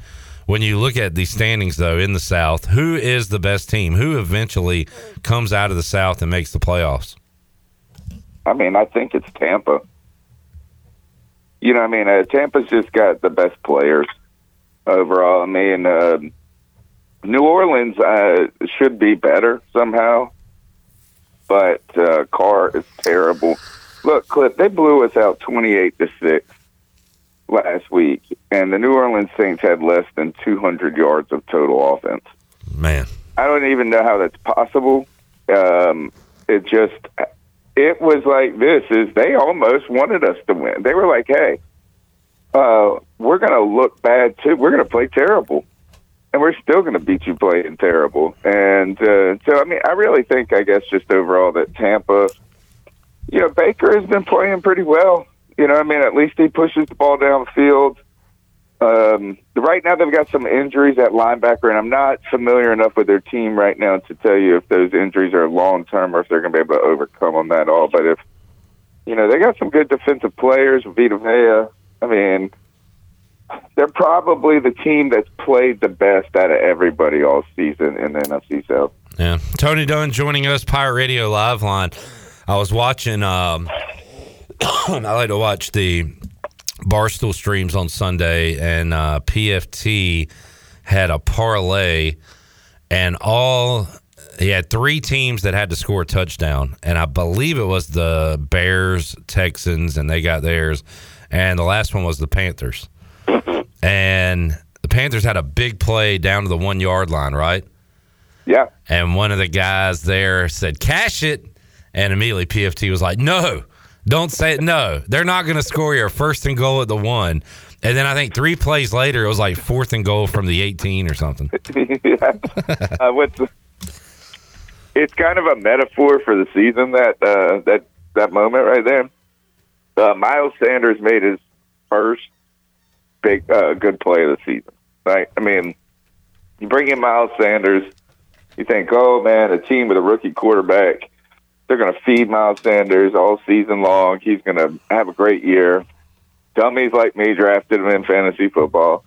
when you look at the standings though in the South, who is the best team, who eventually comes out of the South and makes the playoffs? I mean, I think it's Tampa. You know what I mean? Tampa's just got the best players overall. I mean, New Orleans should be better somehow, but Carr is terrible. Look, Cliff, they blew us out 28-6 last week, and the New Orleans Saints had less than 200 yards of total offense. Man, I don't even know how that's possible. It was like this: is they almost wanted us to win. They were like, hey. We're going to look bad, too. We're going to play terrible. And we're still going to beat you playing terrible. And so, I mean, I really think, I guess, just overall that Tampa, Baker has been playing pretty well. You know what I mean? At least he pushes the ball downfield. Right now they've got some injuries at linebacker, and I'm not familiar enough with their team right now to tell you if those injuries are long-term or if they're going to be able to overcome them at all. But if, you know, they got some good defensive players, Vita Vea. I mean, they're probably the team that's played the best out of everybody all season in the NFC South. Yeah. Tony Dunn joining us, Pirate Radio Live Line. I was watching I like to watch the Barstool streams on Sunday, and PFT had a parlay, and he had three teams that had to score a touchdown, and I believe it was the Bears, Texans, and they got theirs, and the last one was the Panthers. And the Panthers had a big play down to the 1 yard line, right? Yeah. And one of the guys there said, cash it, and immediately PFT was like, no. Don't say it. No, they're not going to score your first and goal at the 1. And then I think 3 plays later, it was like 4th and goal from the 18 or something. Yeah. It's kind of a metaphor for the season, that moment right there. Miles Sanders made his first big good play of the season. Right? I mean, you bring in Miles Sanders, you think, oh, man, a team with a rookie quarterback. They're going to feed Miles Sanders all season long. He's going to have a great year. Dummies like me drafted him in fantasy football.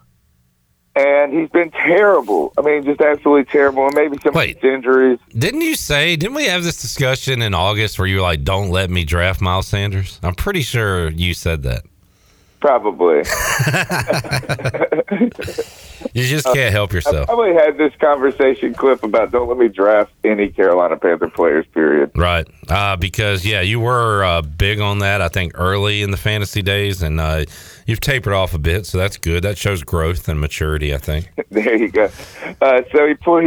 And he's been terrible. I mean, just absolutely terrible. And maybe some injuries. Didn't we have this discussion in August where you were like, don't let me draft Miles Sanders? I'm pretty sure you said that. Probably. You just can't help yourself. I probably had this conversation, Cliff, about don't let me draft any Carolina Panther players, period. Right. Because, yeah, you were big on that, I think, early in the fantasy days, and you've tapered off a bit, so that's good. That shows growth and maturity, I think. There you go. So he pulls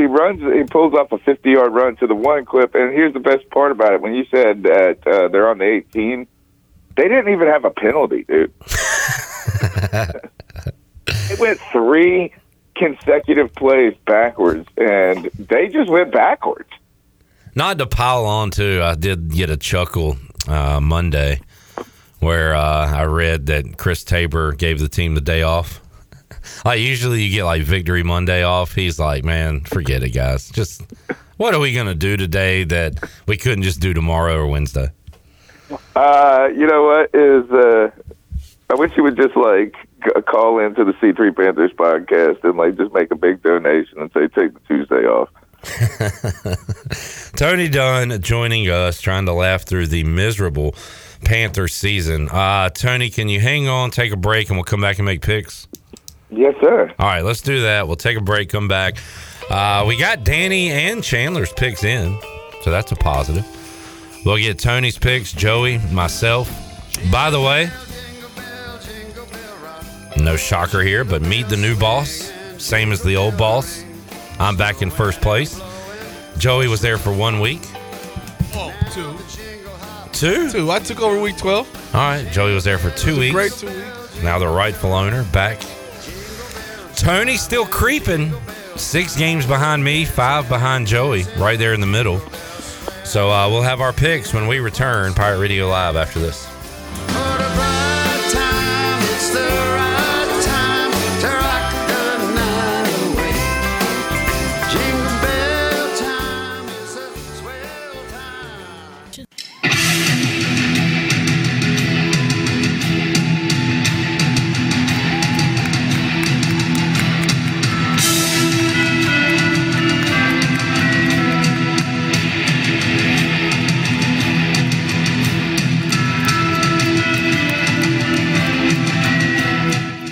off a 50-yard run to the 1, Cliff, and here's the best part about it. When you said that they're on the 18, they didn't even have a penalty, dude. It went 3 consecutive plays backwards, and they just went backwards. Not to pile on, too, I did get a chuckle Monday where I read that Chris Tabor gave the team the day off. Like, usually you get, like, Victory Monday off. He's like, man, forget it, guys. Just what are we going to do today that we couldn't just do tomorrow or Wednesday? You know what is... I wish you would just, like, call into the C3 Panthers podcast and, like, just make a big donation and say, take the Tuesday off. Tony Dunn joining us, trying to laugh through the miserable Panthers season. Tony, can you hang on, take a break, and we'll come back and make picks? Yes, sir. All right, let's do that. We'll take a break, come back. We got Danny and Chandler's picks in, so that's a positive. We'll get Tony's picks, Joey, myself. By the way... no shocker here, but meet the new boss, same as the old boss. I'm back in first place. Joey was there for 1 week. Oh, two. I took over week 12. All right, Joey was there for 2 weeks. Great 2 weeks. Now the rightful owner back. Tony still creeping. 6 games behind me, 5 behind Joey, right there in the middle. So we'll have our picks when we return. Pirate Radio Live after this.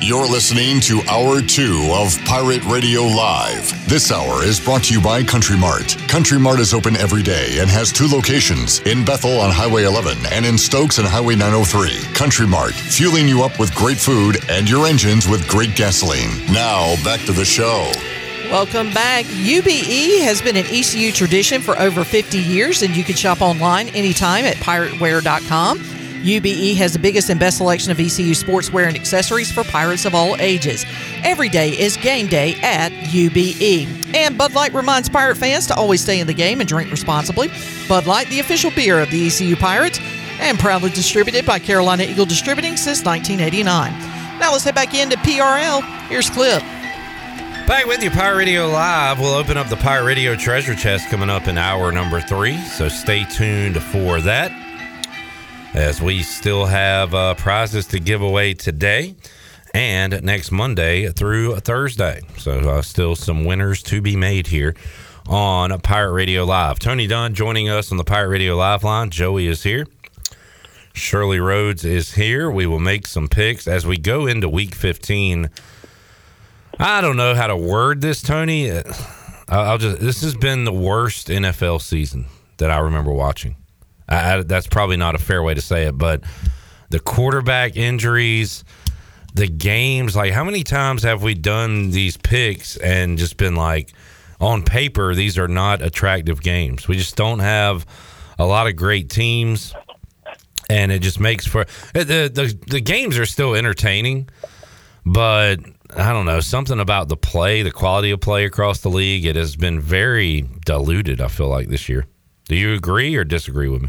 You're listening to Hour 2 of Pirate Radio Live. This hour is brought to you by Country Mart. Country Mart is open every day and has 2 locations, in Bethel on Highway 11 and in Stokes on Highway 903. Country Mart, fueling you up with great food and your engines with great gasoline. Now, back to the show. Welcome back. UBE has been an ECU tradition for over 50 years, and you can shop online anytime at PirateWater.com. UBE has the biggest and best selection of ECU sportswear and accessories for pirates of all ages. Every day is game day at UBE. And Bud Light reminds pirate fans to always stay in the game and drink responsibly. Bud Light, the official beer of the ECU Pirates. and proudly distributed by Carolina Eagle Distributing since 1989. Now let's head back into PRL. Here's Clip. Back with you, Pirate Radio Live. We'll open up the Pirate Radio Treasure Chest coming up in hour number 3, so stay tuned for that, as we still have prizes to give away today and next Monday through Thursday. So still some winners to be made here on Pirate Radio Live. Tony Dunn joining us on the Pirate Radio Live line. Joey is here. Shirley Rhodes is here. We will make some picks as we go into Week 15. I don't know how to word this, Tony. This has been the worst NFL season that I remember watching. That's probably not a fair way to say it, but the quarterback injuries, the games, like how many times have we done these picks and just been like, on paper, these are not attractive games. We just don't have a lot of great teams, and it just makes for the games are still entertaining, but I don't know, something about the play, the quality of play across the league, it has been very diluted, I feel like, this year. Do you agree or disagree with me?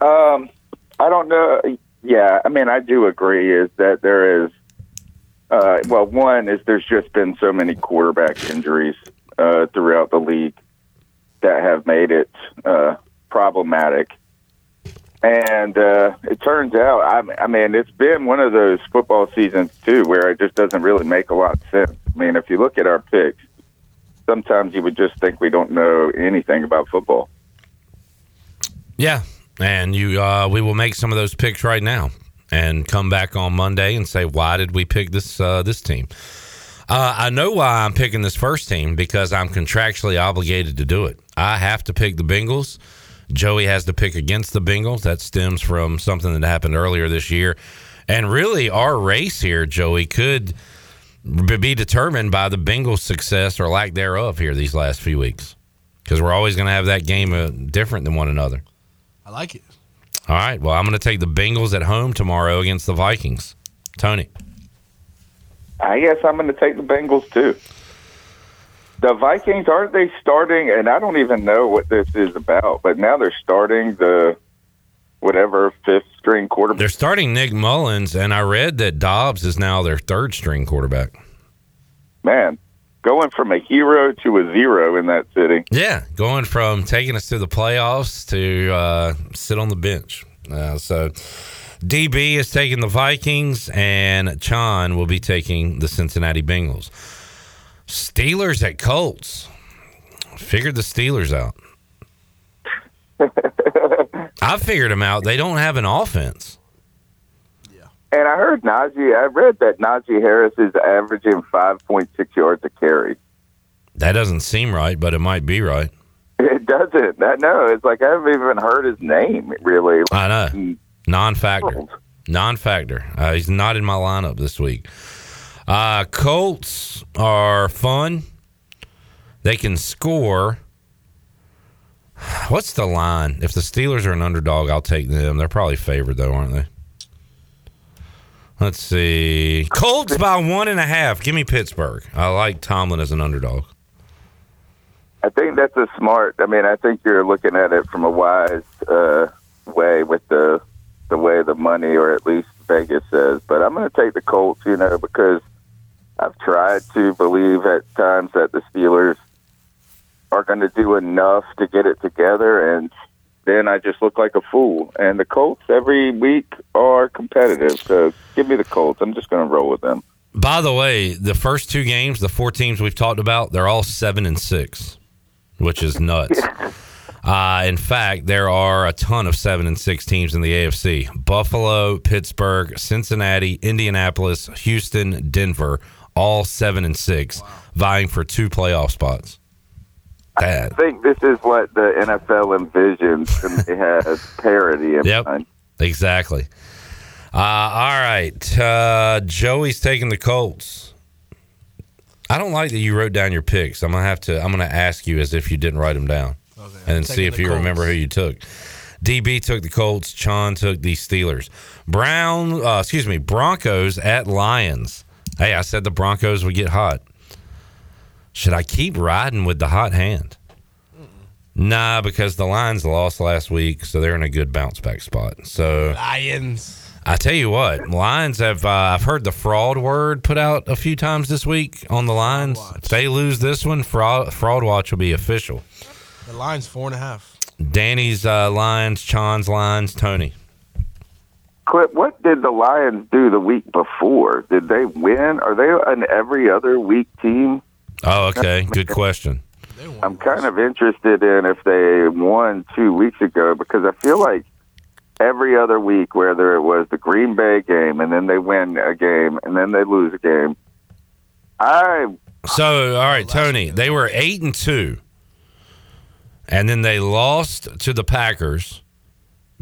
I don't know. Yeah, I mean, I do agree is that there is, one is there's just been so many quarterback injuries throughout the league that have made it problematic. And it turns out, I mean, it's been one of those football seasons, too, where it just doesn't really make a lot of sense. I mean, if you look at our picks, sometimes you would just think we don't know anything about football. Yeah, and you, we will make some of those picks right now and come back on Monday and say, why did we pick this this team? I know why I'm picking this first team, because I'm contractually obligated to do it. I have to pick the Bengals. Joey has to pick against the Bengals. That stems from something that happened earlier this year. And really, our race here, Joey, could be determined by the Bengals' success or lack thereof here these last few weeks, because we're always going to have that game different than one another. I like it. All right, well, I'm going to take the Bengals at home tomorrow against the Vikings. Tony? I guess I'm going to take the Bengals too. The Vikings, aren't they starting, and I don't even know what this is about, but now they're starting the whatever fifth-string quarterback. They're starting Nick Mullins, and I read that Dobbs is now their third-string quarterback. Man, going from a hero to a zero in that city. Yeah, going from taking us to the playoffs to sit on the bench. So DB is taking the Vikings, and Chon will be taking the Cincinnati Bengals. Steelers at Colts. Figured the Steelers out. I figured them out. They don't have an offense. Yeah. And I heard I read that Najee Harris is averaging 5.6 yards a carry. That doesn't seem right, but it might be right. It doesn't. No, it's like I haven't even heard his name, really. I know. Non-factor. He's not in my lineup this week. Colts are fun. They can score. What's the line? If the Steelers are an underdog, I'll take them. They're probably favored, though, aren't they? Let's see. Colts by 1.5. Give me Pittsburgh. I like Tomlin as an underdog. I think that's a smart. I mean, I think you're looking at it from a wise way with the way the money, or at least Vegas says. But I'm going to take the Colts, because I've tried to believe at times that the Steelers are going to do enough to get it together, and then I just look like a fool. And the Colts every week are competitive, so give me the Colts. I'm just going to roll with them. By the way, the first two games, the four teams we've talked about, they're all 7-6, which is nuts. Yeah. In fact, there are a ton of 7-6 teams in the AFC. Buffalo, Pittsburgh, Cincinnati, Indianapolis, Houston, Denver, all 7-6, vying for 2 playoff spots. Bad. I think this is what the NFL envisions, and they have parity in mind. Exactly. All right. Joey's taking the Colts. I don't like that you wrote down your picks. I'm going to ask you as if you didn't write them down. Okay, and see if you remember who you took. DB took the Colts. Chon took the Steelers. Broncos at Lions. Hey, I said the Broncos would get hot. Should I keep riding with the hot hand? Nah, because the Lions lost last week, so they're in a good bounce back spot. So Lions. I tell you what, Lions have, I've heard the fraud word put out a few times this week on the Lions. If they lose this one, fraud watch will be official. The Lions 4.5. Danny's Lions, Chon's Lions, Tony. Clip, what did the Lions do the week before? Did they win? Are they an every other week team? Oh, okay. Good question. I'm kind of interested in if they won 2 weeks ago, because I feel like every other week, whether it was the Green Bay game, and then they win a game, and then they lose a game. All right, Tony, they were 8-2, and then they lost to the Packers,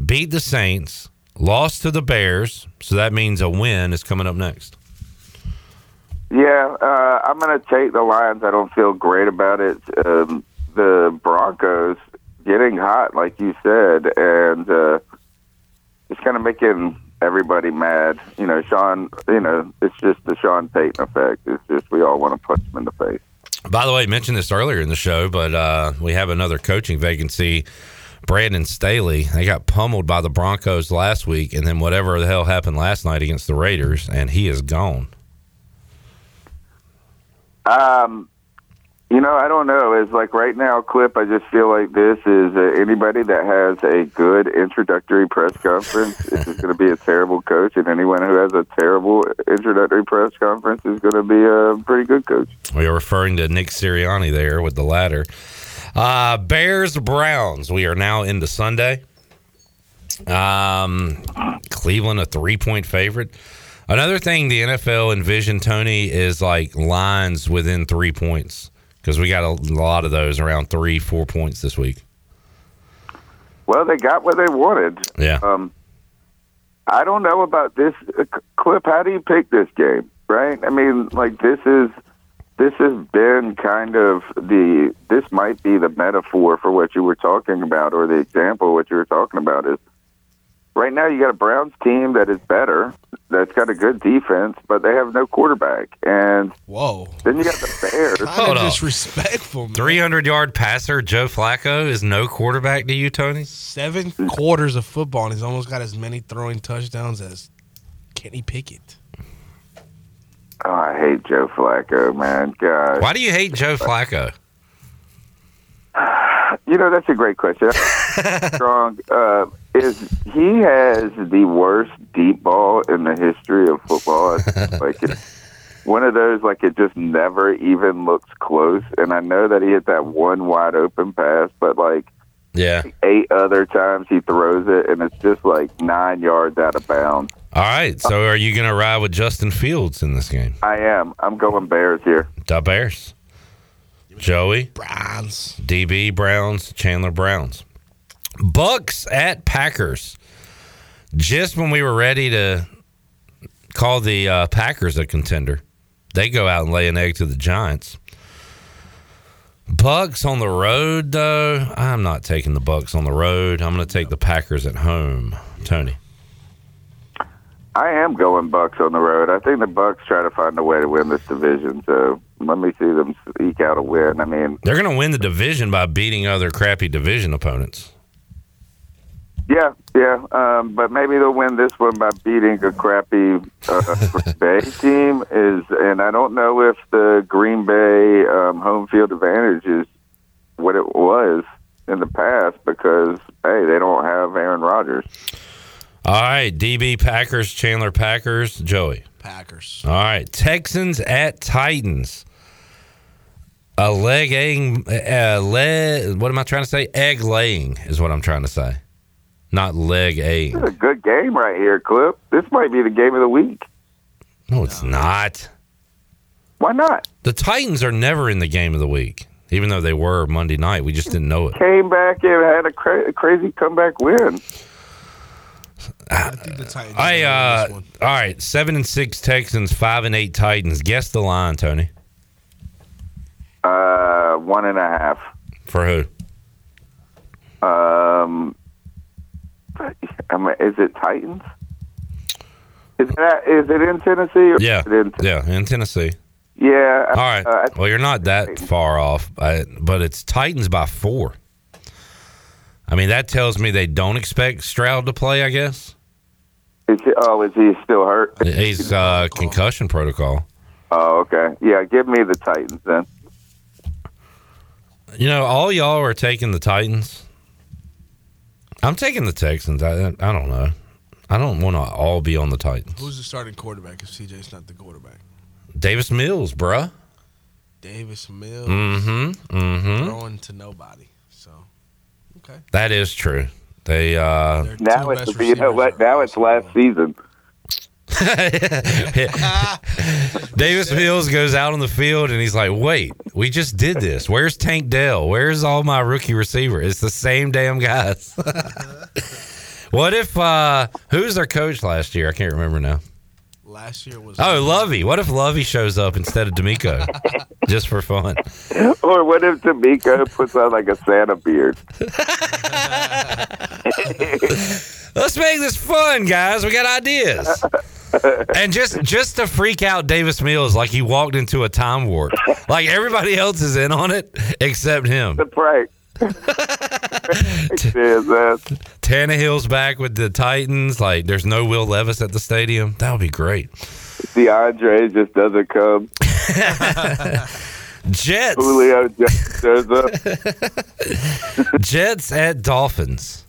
beat the Saints, lost to the Bears, so that means a win is coming up next. Yeah, I'm going to take the Lions. I don't feel great about it. The Broncos getting hot, like you said, and it's kind of making everybody mad. You know, Sean, you know, it's just the Sean Payton effect. It's just we all want to punch him in the face. By the way, I mentioned this earlier in the show, but we have another coaching vacancy. Brandon Staley, they got pummeled by the Broncos last week, and then whatever the hell happened last night against the Raiders, and he is gone. You know, I don't know. It's like right now, Clip, I just feel like this is anybody that has a good introductory press conference is going to be a terrible coach, and anyone who has a terrible introductory press conference is going to be a pretty good coach. We are referring to Nick Sirianni there with the latter. Bears, Browns. We are now into Sunday. Cleveland, a 3-point favorite. Another thing the NFL envisioned, Tony, is like lines within 3 points. Because we got a lot of those around 3-4 points this week. Well, they got what they wanted. Yeah. I don't know about this. Clip, how do you pick this game, right? I mean, like, this has been kind of the – this might be the metaphor for what you were talking about, or the example of what you were talking about is right now you got a Browns team that is better, that's got a good defense, but they have no quarterback. And whoa, then you got the Bears. Kind of disrespectful, man. 300-yard passer Joe Flacco is no quarterback to you, Tony? 7 quarters of football, and he's almost got as many throwing touchdowns as Kenny Pickett. Oh, I hate Joe Flacco, man. God. Why do you hate Joe Flacco? You know, that's a great question. Strong. He has the worst deep ball in the history of football. It's like it's one of those, like, it just never even looks close. And I know that he hit that one wide open pass, but, like, yeah, 8 other times he throws it, and it's just, like, 9 yards out of bounds. All right, so are you going to ride with Justin Fields in this game? I am. I'm going Bears here. The Bears. Joey. Browns. DB Browns. Chandler Browns. Bucks at Packers. Just when we were ready to call the Packers a contender, they go out and lay an egg to the Giants. Bucks on the road, though. I'm not taking the Bucks on the road. I'm going to take the Packers at home. Tony. I am going Bucks on the road. I think the Bucks try to find a way to win this division, so let me see them eke out a win. I mean, they're going to win the division by beating other crappy division opponents. Yeah. But maybe they'll win this one by beating a crappy Bay team. And I don't know if the Green Bay home field advantage is what it was in the past because, hey, they don't have Aaron Rodgers. All right, DB Packers, Chandler Packers, Joey. Packers. All right, Texans at Titans. Egg laying is what I'm trying to say. Not leg A. This is a good game right here, Clip. This might be the game of the week. No, it's not. Why not? The Titans are never in the game of the week, even though they were Monday night. We just didn't know it. Came back and had a crazy comeback win. All right, 7-6 Texans, 5-8 Titans. Guess the line, Tony. 1.5. For who? Is it Titans? Is it in Tennessee? In Tennessee. Yeah. All right. Well, you're not that far off, but it's Titans by 4. I mean, that tells me they don't expect Stroud to play, I guess. Is he still hurt? He's concussion protocol. Oh, okay. Yeah, give me the Titans then. You know, all y'all are taking the Titans. I'm taking the Texans. I don't know. I don't want to all be on the Titans. Who's the starting quarterback if CJ's not the quarterback? Davis Mills, bruh. Davis Mills. Mm-hmm. Mm-hmm. Throwing to nobody. So, okay. That is true. They now it's, you know what, now it's last season. Davis Mills goes out on the field and he's like, wait, we just did this. Where's Tank Dell? Where's all my rookie receiver? It's the same damn guys. What if who was their coach last year? I can't remember now. Last year was Lovey. What if Lovey shows up instead of D'Amico? Just for fun. Or what if D'Amico puts on like a Santa beard? Let's make this fun, guys. We got ideas. And just to freak out Davis Mills like he walked into a time warp. Like everybody else is in on it except him. The prank. Tannehill's back with the Titans. Like, there's no Will Levis at the stadium. That would be great. DeAndre just doesn't come. Jets. Julio just shows up. Jets at Dolphins.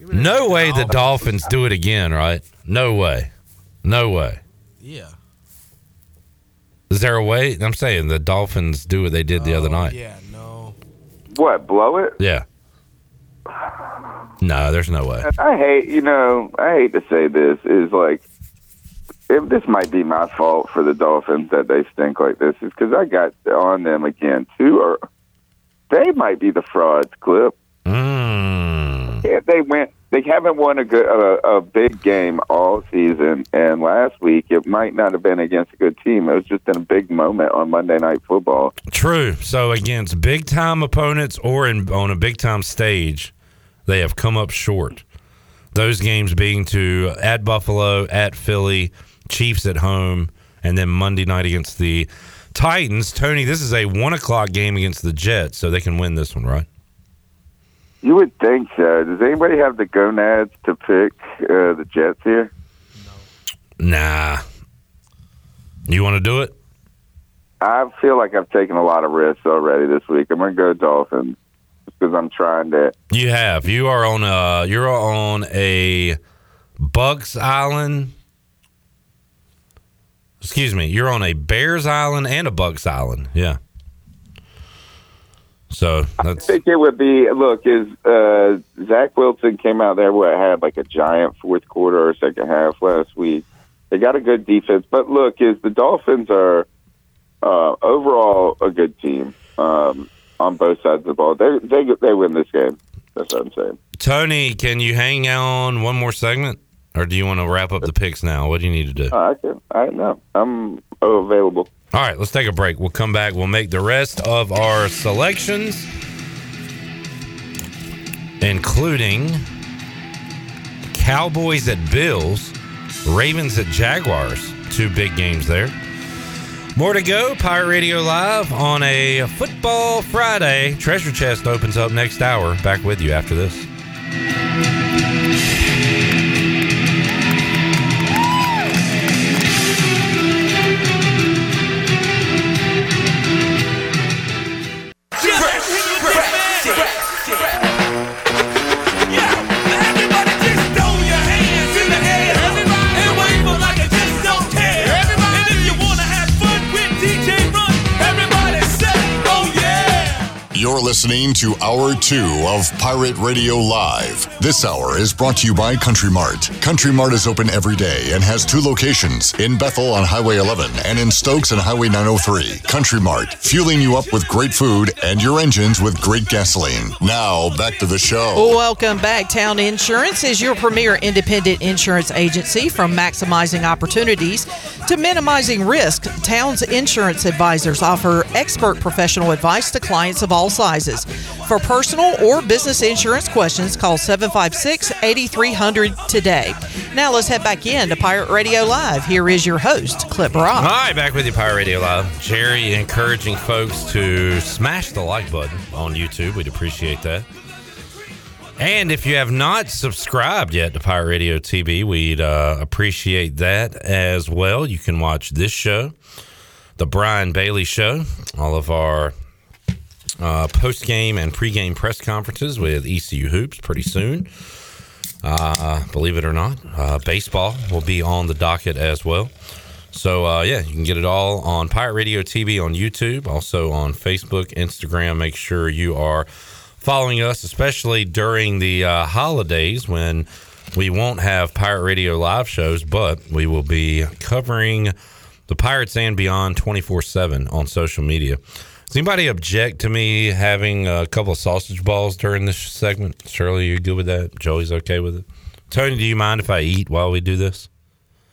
No way the Dolphins do it again, right? No way. Yeah. Is there a way? I'm saying the Dolphins do what they did the other night. Yeah, no. What, blow it? Yeah. No, there's no way. I hate to say this, is like, this might be my fault for the Dolphins that they stink like this, is because I got on them again, too. Or they might be the frauds, Clip. Mm. Yeah, they haven't won a big game all season, and last week it might not have been against a good team. It was just in a big moment on Monday Night Football. True. So against big-time opponents or on a big-time stage, they have come up short. Those games being at Buffalo, at Philly, Chiefs at home, and then Monday night against the Titans. Tony, this is a 1 o'clock game against the Jets, so they can win this one, right? You would think so. Does anybody have the gonads to pick the Jets here? No. Nah. You want to do it? I feel like I've taken a lot of risks already this week. I'm going to go Dolphins because I'm trying to. You have. You are on a. You're on a Bucks Island. Excuse me. You're on a Bears Island and a Bucks Island. Yeah. So that's... I think it would be. Look, is Zach Wilson came out there where had like a giant fourth quarter or second half last week. They got a good defense, but look, is the Dolphins are overall a good team on both sides of the ball. They win this game. That's what I'm saying. Tony, can you hang on one more segment, or do you want to wrap up the picks now? What do you need to do? I can. I know. I'm available. All right, let's take a break. We'll come back. We'll make the rest of our selections, including Cowboys at Bills, Ravens at Jaguars. 2 big games there. More to go. Pirate Radio Live on a Football Friday. Treasure Chest opens up next hour. Back with you after this. You're listening to Hour 2 of Pirate Radio Live. This hour is brought to you by Country Mart. Country Mart is open every day and has 2 locations, in Bethel on Highway 11 and in Stokes on Highway 903. Country Mart, fueling you up with great food and your engines with great gasoline. Now, back to the show. Welcome back. Town Insurance is your premier independent insurance agency. From maximizing opportunities to minimizing risk, Town's insurance advisors offer expert professional advice to clients of all sizes. For personal or business insurance questions, call 756-8300 today. Now let's head back in to Pirate Radio Live. Here is your host, Clip Rock. All right, back with you, Pirate Radio Live. Jerry encouraging folks to smash the like button on YouTube. We'd appreciate that. And if you have not subscribed yet to Pirate Radio TV, we'd appreciate that as well. You can watch this show, The Brian Bailey Show, all of our post-game and pre-game press conferences with ECU Hoops pretty soon. Believe it or not, baseball will be on the docket as well. So, yeah, you can get it all on Pirate Radio TV on YouTube, also on Facebook, Instagram. Make sure you are following us, especially during the holidays when we won't have Pirate Radio live shows, but we will be covering the Pirates and beyond 24/7 on social media. Does anybody object to me having a couple of sausage balls during this segment? Shirley, you good with that? Joey's okay with it? Tony, do you mind if I eat while we do this?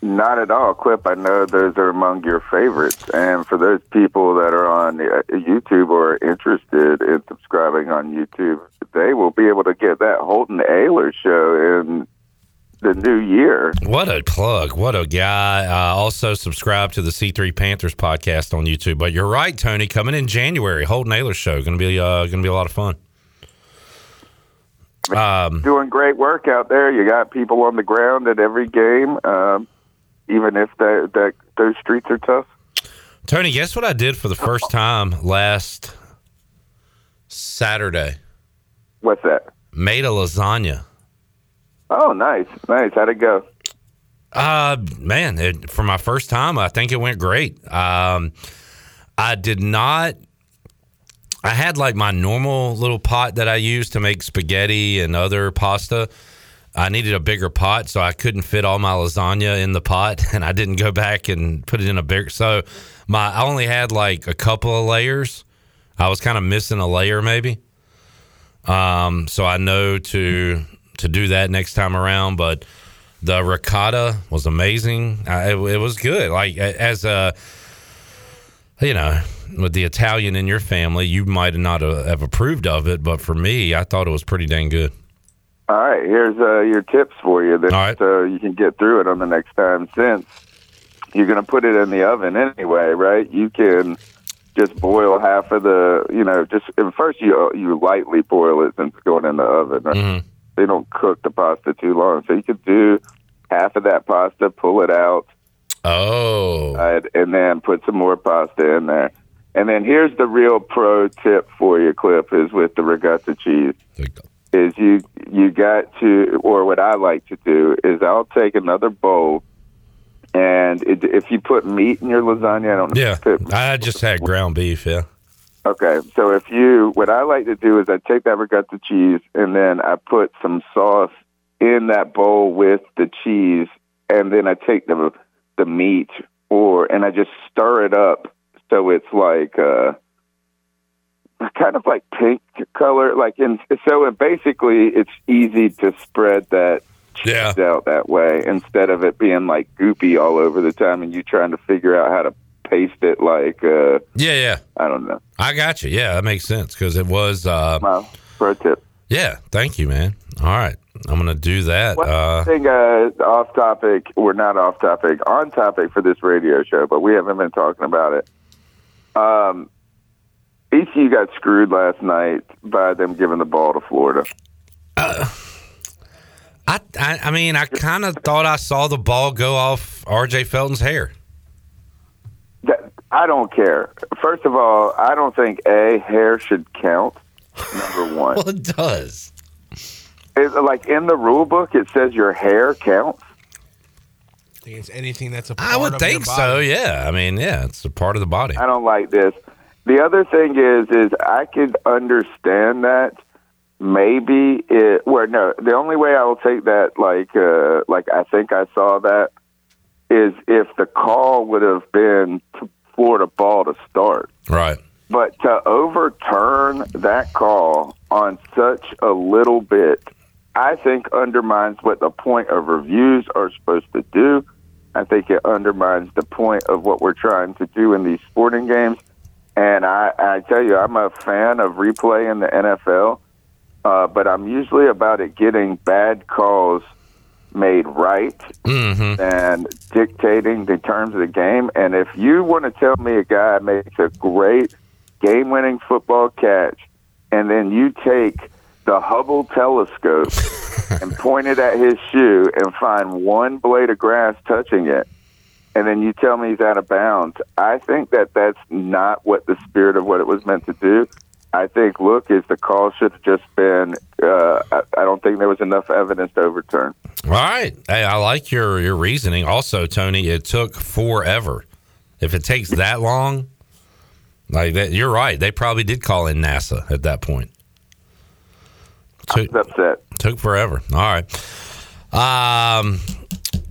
Not at all, Clip. I know those are among your favorites. And for those people that are on YouTube or are interested in subscribing on YouTube, they will be able to get that Holton Ayler show in the new year. What a plug. What a guy. Also subscribe to the C3 Panthers podcast on YouTube. But you're right, Tony, coming in January, Holton Ayler show. Gonna be a lot of fun. Doing great work out there. You got people on the ground at every game. Even if those streets are tough. Tony, guess what I did for the first time last Saturday? What's that? Made a lasagna. Oh, nice. Nice. How'd it go? Man, for my first time, I think it went great. I had like my normal little pot that I use to make spaghetti and other pasta. I needed a bigger pot, so I couldn't fit all my lasagna in the pot, and I didn't go back and put it in a bigger. So I only had like a couple of layers. I was kind of missing a layer maybe. So I know to do that next time around, but the ricotta was amazing. It was good. Like as a, you know, with the Italian in your family, you might not have approved of it, but for me, I thought it was pretty dang good. All right, here's your tips for you that so you can get through it on the next time. Since you're going to put it in the oven anyway, right? You can just boil half of the, first you lightly boil it since it's going in the oven, right? Mm-hmm. They don't cook the pasta too long. So you could do half of that pasta, pull it out. Oh. And then put some more pasta in there. And then here's the real pro tip for you, Cliff, is with the ricotta cheese. There you go. Is you got to, or what I like to do is I'll take another bowl, and if you put meat in your lasagna, I don't know. Yeah, I just had ground beef. Yeah. Okay, so what I like to do is I take that ricotta cheese and then I put some sauce in that bowl with the cheese, and then I take the meat and I just stir it up so it's like. Kind of like pink color, basically it's easy to spread that cheese out that way instead of it being like goopy all over the time and you trying to figure out how to paste it like I don't know. I got you. Yeah, that makes sense because it was wow, pro tip. Yeah, thank you, man. All right, I'm gonna do that. I think off topic. We're not off topic. On topic for this radio show, but we haven't been talking about it. ECU got screwed last night by them giving the ball to Florida. I mean, I kind of thought I saw the ball go off RJ Felton's hair. I don't care. First of all, I don't think hair should count, number one. Well, it does. It's like in the rule book, it says your hair counts. I think it's anything that's a part of your body. I would think so, yeah. I mean, yeah, it's a part of the body. I don't like this. The other thing is I could understand that maybe the only way I will take that, like I think I saw that, is if the call would have been Florida ball to start. Right. But to overturn that call on such a little bit, I think undermines what the point of reviews are supposed to do. I think it undermines the point of what we're trying to do in these sporting games. And I tell you, I'm a fan of replay in the NFL, but I'm usually about it getting bad calls made right and dictating the terms of the game. And if you want to tell me a guy makes a great game-winning football catch and then you take the Hubble telescope and point it at his shoe and find one blade of grass touching it, and then you tell me he's out of bounds, I think that that's not what the spirit of what it was meant to do. I think, look, is the call should have just been, I don't think there was enough evidence to overturn. All right. Hey, I like your reasoning. Also, Tony, it took forever. If it takes that long, like that, you're right. They probably did call in NASA at that point. I was upset. Took forever. All right.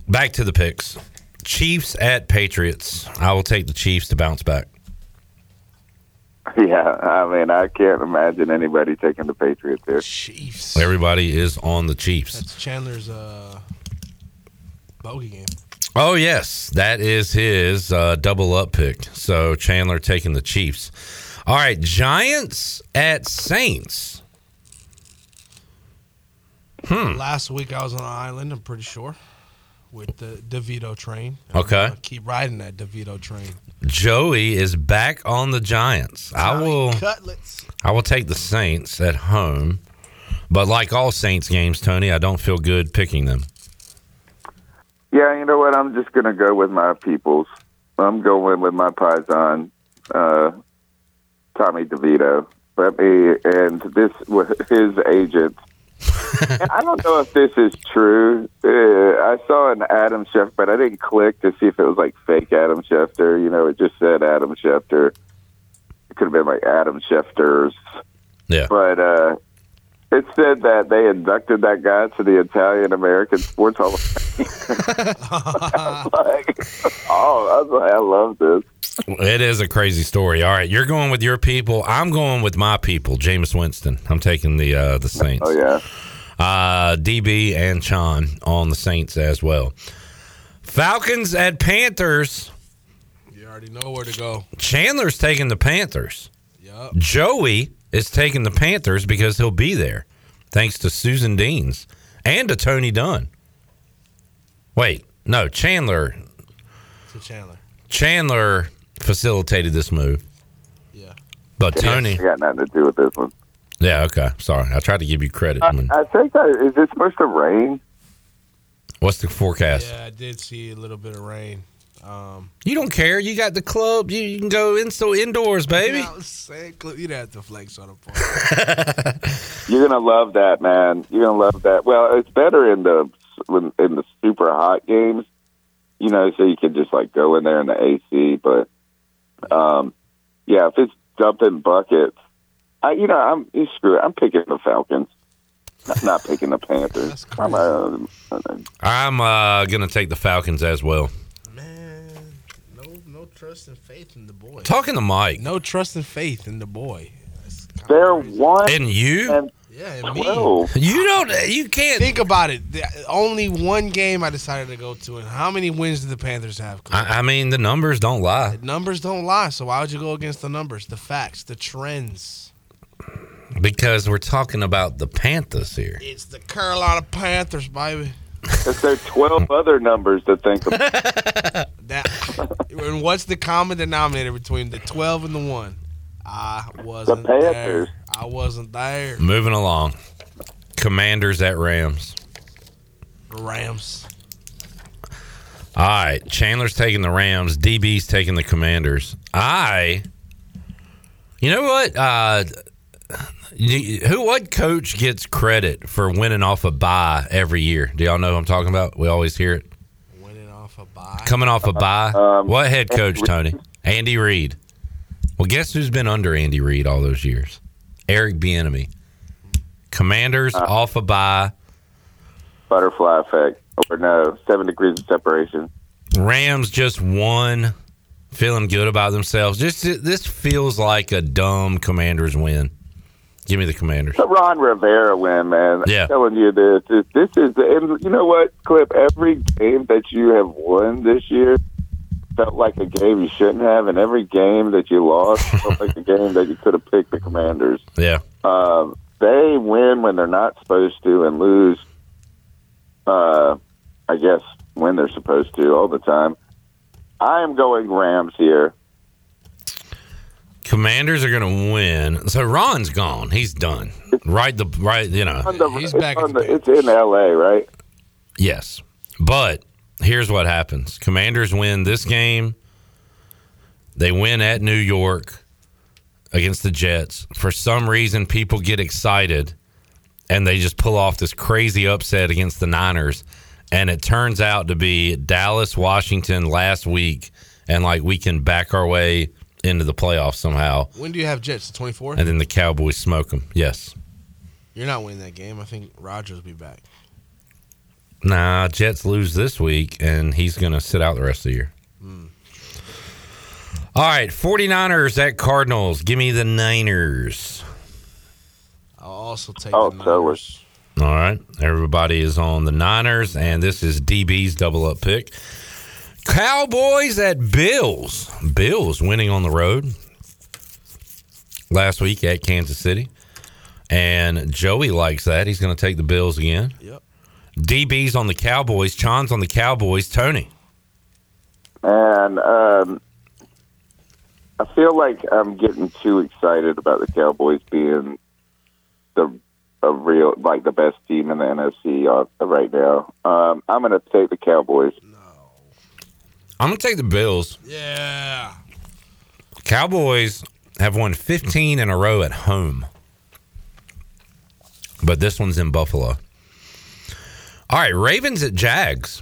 Back to the picks. Chiefs at Patriots. I will take the Chiefs to bounce back. Yeah, I mean, I can't imagine anybody taking the Patriots there. Chiefs. Everybody is on the Chiefs. That's Chandler's bogey game. Oh, yes. That is his double-up pick. So, Chandler taking the Chiefs. All right, Giants at Saints. Last week I was on an island, I'm pretty sure, with the DeVito train. Okay. Keep riding that DeVito train. Joey is back on the Giants. I will take the Saints at home. But like all Saints games, Tony, I don't feel good picking them. Yeah, you know what? I'm just going to go with my peoples. I'm going with my Paisan, Tommy DeVito. And this was his agent. I don't know if this is true. I saw an Adam Schefter, but I didn't click to see if it was like fake Adam Schefter. You know, it just said Adam Schefter. It could have been like Adam Schefter's. Yeah. But it said that they inducted that guy to the Italian-American Sports Hall of Fame. I was like, I love this. It is a crazy story. All right, you're going with your people. I'm going with my people, Jameis Winston. I'm taking the Saints. Oh, yeah. DB and Chon on the Saints as well. Falcons at Panthers. You already know where to go. Chandler's taking the Panthers. Yep. Joey is taking the Panthers because he'll be there, thanks to Susan Deans and to Tony Dunn. Wait, no, Chandler. To Chandler. Chandler facilitated this move. Yeah. But Tony. I got nothing to do with this one. Yeah, okay. Sorry. I tried to give you credit. I think is it supposed to rain? What's the forecast? Yeah, I did see a little bit of rain. You don't care. You got the club. You can go indoors, baby. Yeah, I was saying, you'd have to flex on a point. You're going to love that, man. You're going to love that. Well, it's better in the super hot games. You know, so you can just, like, go in there in the AC. But, yeah, if it's dumping buckets, I'm picking the Falcons. I'm not picking the Panthers. I'm going to take the Falcons as well. Man, no trust and faith in the boy. Talking to Mike. No trust and faith in the boy. They're crazy. One. And you? Yeah, me. You can't think about it. Only one game I decided to go to, and how many wins do the Panthers have? I mean, the numbers don't lie. The numbers don't lie. So why would you go against the numbers, the facts, the trends? Because we're talking about the Panthers here. It's the Carolina Panthers, baby. Because there's 12 other numbers to think about. And what's the common denominator between the 12 and the one? I wasn't there. Moving along. Commanders at Rams. Rams. All right. Chandler's taking the Rams. DB's taking the Commanders. You know what? What coach gets credit for winning off a bye every year? Do y'all know what I'm talking about? We always hear it. Winning off a bye? Coming off a bye? What head coach, Tony? Andy Reid. Well, guess who's been under Andy Reid all those years? Eric Bieniemy. Commanders off a bye. Butterfly effect. Or no, 7 degrees of separation. Rams just won, feeling good about themselves. This feels like a dumb Commanders win. Give me the Commanders. The Ron Rivera win, man. Yeah. I'm telling you this. This is and you know what, Clip? Every game that you have won this year felt like a game you shouldn't have, and every game that you lost felt like a game that you could have picked the Commanders. Yeah. They win when they're not supposed to and lose, I guess, when they're supposed to all the time. I am going Rams here. Commanders are going to win. So Ron's gone. He's done. He's back. It's in L.A., right? Yes. But here's what happens. Commanders win this game. They win at New York against the Jets. For some reason, people get excited, and they just pull off this crazy upset against the Niners. And it turns out to be Dallas, Washington last week, and like we can back our way into the playoffs somehow. When do you have Jets? The 24th? And then the Cowboys smoke them. Yes. You're not winning that game. I think Rodgers will be back. Nah, Jets lose this week, and he's going to sit out the rest of the year. All right, 49ers at Cardinals. Give me the Niners. I'll also take the Niners. All right, everybody is on the Niners, and this is DB's double-up pick. Cowboys at Bills. Bills winning on the road last week at Kansas City. And Joey likes that. He's going to take the Bills again. Yep. DB's on the Cowboys. Chon's on the Cowboys. Tony. And I feel like I'm getting too excited about the Cowboys being the best team in the NFC right now. I'm going to take the Cowboys. No. I'm going to take the Bills. Yeah. Cowboys have won 15 in a row at home. But this one's in Buffalo. All right, Ravens at Jags.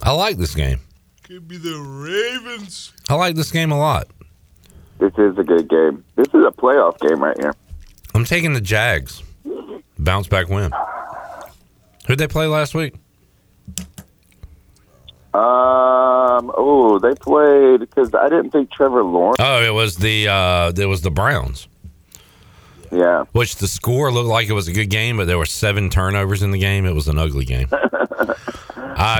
I like this game. Give me the Ravens. I like this game a lot. This is a good game. This is a playoff game right here. I'm taking the Jags. Bounce back win. Who'd they play last week? They played, because I didn't think Trevor Lawrence. Oh, it was the Browns. Yeah. Which the score looked like it was a good game, but there were 7 turnovers in the game. It was an ugly game.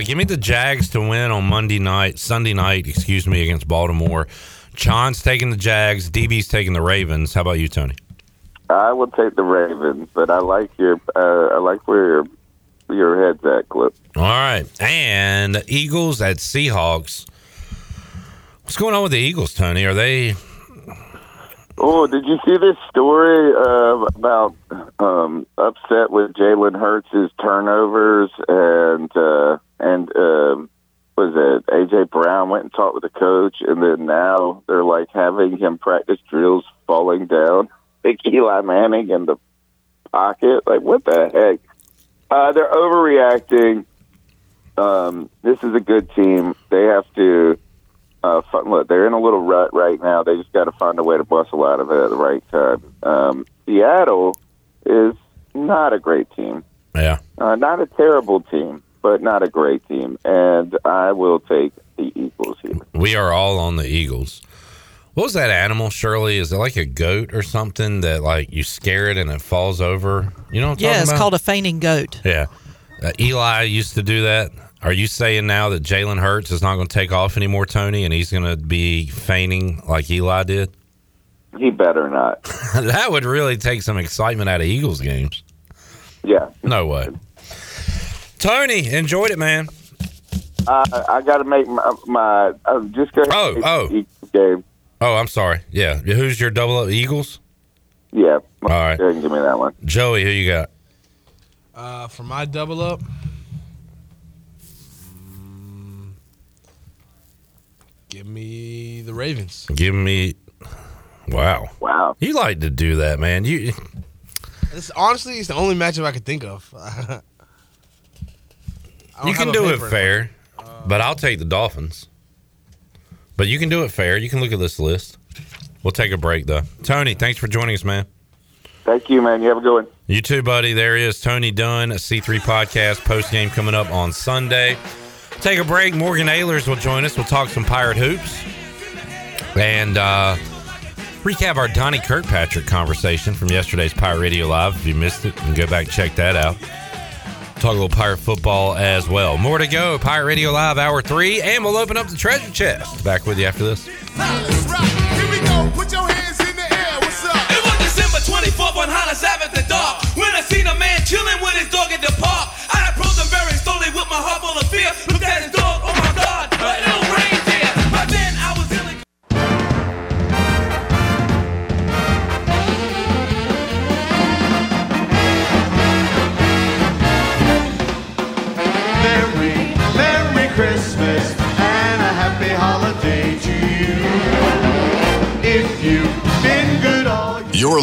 Give me the Jags to win on Sunday night, against Baltimore. Chon's taking the Jags. DB's taking the Ravens. How about you, Tony? I would take the Ravens, but I like where your head's at, Clip. All right. And Eagles at Seahawks. What's going on with the Eagles, Tony? Are they... Oh, did you see this story about upset with Jalen Hurts' turnovers and was it A.J. Brown went and talked with the coach, and then now they're like having him practice drills falling down, like Eli Manning in the pocket? Like, what the heck? They're overreacting. This is a good team. They have to look, they're in a little rut right now. They just got to find a way to bustle out of it at the right time. Seattle is not a great team. Yeah. Not a terrible team, but not a great team. And I will take the Eagles here. We are all on the Eagles. What was that animal, Shirley? Is it like a goat or something that, like, you scare it and it falls over? You know what I'm talking about? Yeah, it's called a fainting goat. Yeah. Eli used to do that. Are you saying now that Jalen Hurts is not going to take off anymore, Tony, and he's going to be feigning like Eli did? He better not. That would really take some excitement out of Eagles games. Yeah. No way. Tony, enjoyed it, man. I got to make my just go ahead and take the game. Oh, I'm sorry. Yeah. Who's your double up? Eagles? Yeah. All right. Go ahead and give me that one. Joey, who you got? For my double up, give me the Ravens. Give me... Wow. You like to do that, man. Honestly, it's the only matchup I could think of. You can do it fair, but I'll take the Dolphins. But you can do it fair. You can look at this list. We'll take a break, though. Tony, thanks for joining us, man. Thank you, man. You have a good one. You too, buddy. There he is, Tony Dunn, a C3 podcast post-game coming up on Sunday. Take a break. Morgan Ehlers will join us. We'll talk some Pirate Hoops and recap our Donnie Kirkpatrick conversation from yesterday's Pirate Radio Live. If you missed it, you can go back and check that out. Talk a little Pirate football as well. More to go. Pirate Radio Live Hour 3, and we'll open up the treasure chest. Back with you after this. Here we go. Put your hands in the air. What's up? It was December 24th on Hollis Avenue at the dark when I seen a man chilling with his dog at the park. I approached him very slowly with my heart full of fear. Looked at his dog. Oh, my God. It don't rain there. But then I was if you've been good all year. You're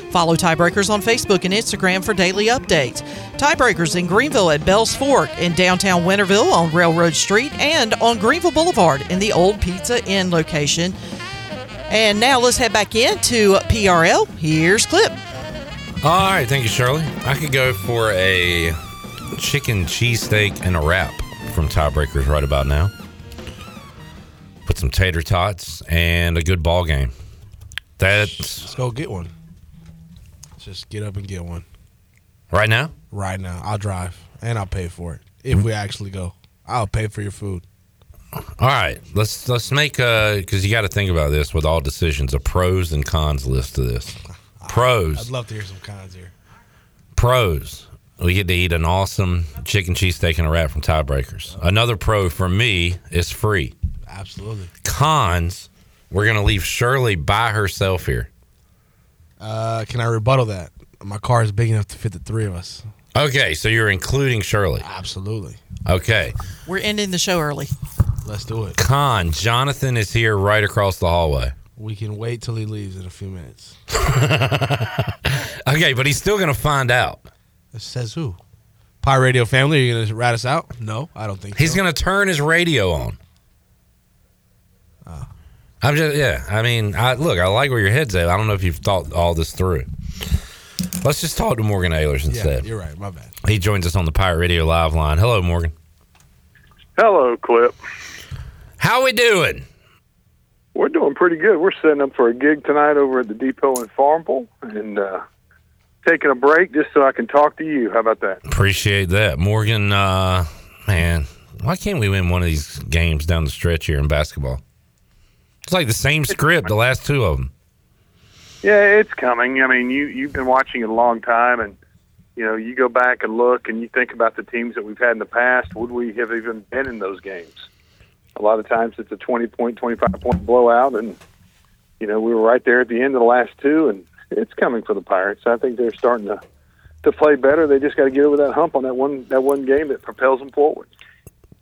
Follow Tiebreakers on Facebook and Instagram for daily updates. Tiebreakers in Greenville at Bell's Fork, in downtown Winterville on Railroad Street, and on Greenville Boulevard in the old Pizza Inn location. And now let's head back into PRL. Here's Clip. All right. Thank you, Shirley. I could go for a chicken cheesesteak and a wrap from Tiebreakers right about now. Put some tater tots and a good ball game. Let's go get one. Just get up and get one. Right now? Right now. I'll drive, and I'll pay for it. If we actually go, I'll pay for your food. All right. Let's make a – because you got to think about this with all decisions, a pros and cons list to this. Pros. I'd love to hear some cons here. Pros. We get to eat an awesome chicken cheesesteak and a wrap from Tiebreakers. Another pro for me is free. Absolutely. Cons, we're going to leave Shirley by herself here. Can I rebuttal that? My car is big enough to fit the three of us. Okay, so you're including Shirley. Absolutely. Okay. We're ending the show early. Let's do it. Con, Jonathan is here right across the hallway. We can wait till he leaves in a few minutes. Okay, but he's still going to find out. It says who? Pirate Radio family, are you going to rat us out? No, I don't think so. He's going to turn his radio on. Oh. I'm just, yeah. I mean, I like where your head's at. I don't know if you've thought all this through. Let's just talk to Morgan Ehlers instead. Yeah, you're right. My bad. He joins us on the Pirate Radio Live line. Hello, Morgan. Hello, Clip. How we doing? We're doing pretty good. We're setting up for a gig tonight over at the Depot in Farmville and taking a break just so I can talk to you. How about that? Appreciate that. Morgan, man, why can't we win one of these games down the stretch here in basketball? It's like the same script, the last two of them. Yeah, it's coming. I mean, you've been watching it a long time, and, you know, you go back and look and you think about the teams that we've had in the past. Would we have even been in those games? A lot of times it's a 20-point, 25-point blowout, and, you know, we were right there at the end of the last two, and it's coming for the Pirates. I think they're starting to play better. They just got to get over that hump on that one game that propels them forward.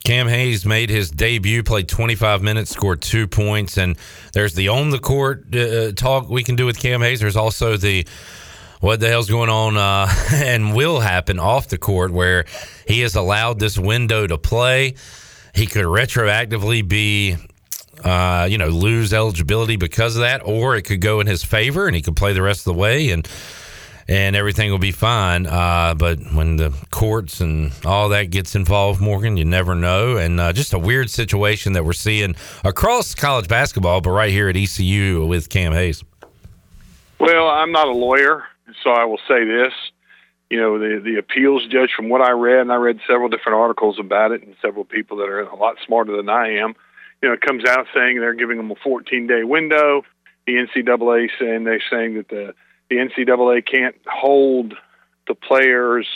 Cam Hayes made his debut, played 25 minutes, scored 2 points, and there's the on-the-court talk we can do with Cam Hayes. There's also the what the hell's going on and will happen off the court where he is allowed this window to play. He could retroactively be, lose eligibility because of that, or it could go in his favor and he could play the rest of the way and everything will be fine. But when the courts and all that gets involved, Morgan, you never know. And just a weird situation that we're seeing across college basketball, but right here at ECU with Cam Hayes. Well, I'm not a lawyer, so I will say this. You know, the appeals judge, from what I read, and I read several different articles about it and several people that are a lot smarter than I am, you know, it comes out saying they're giving them a 14-day window. The NCAA saying that the NCAA can't hold the players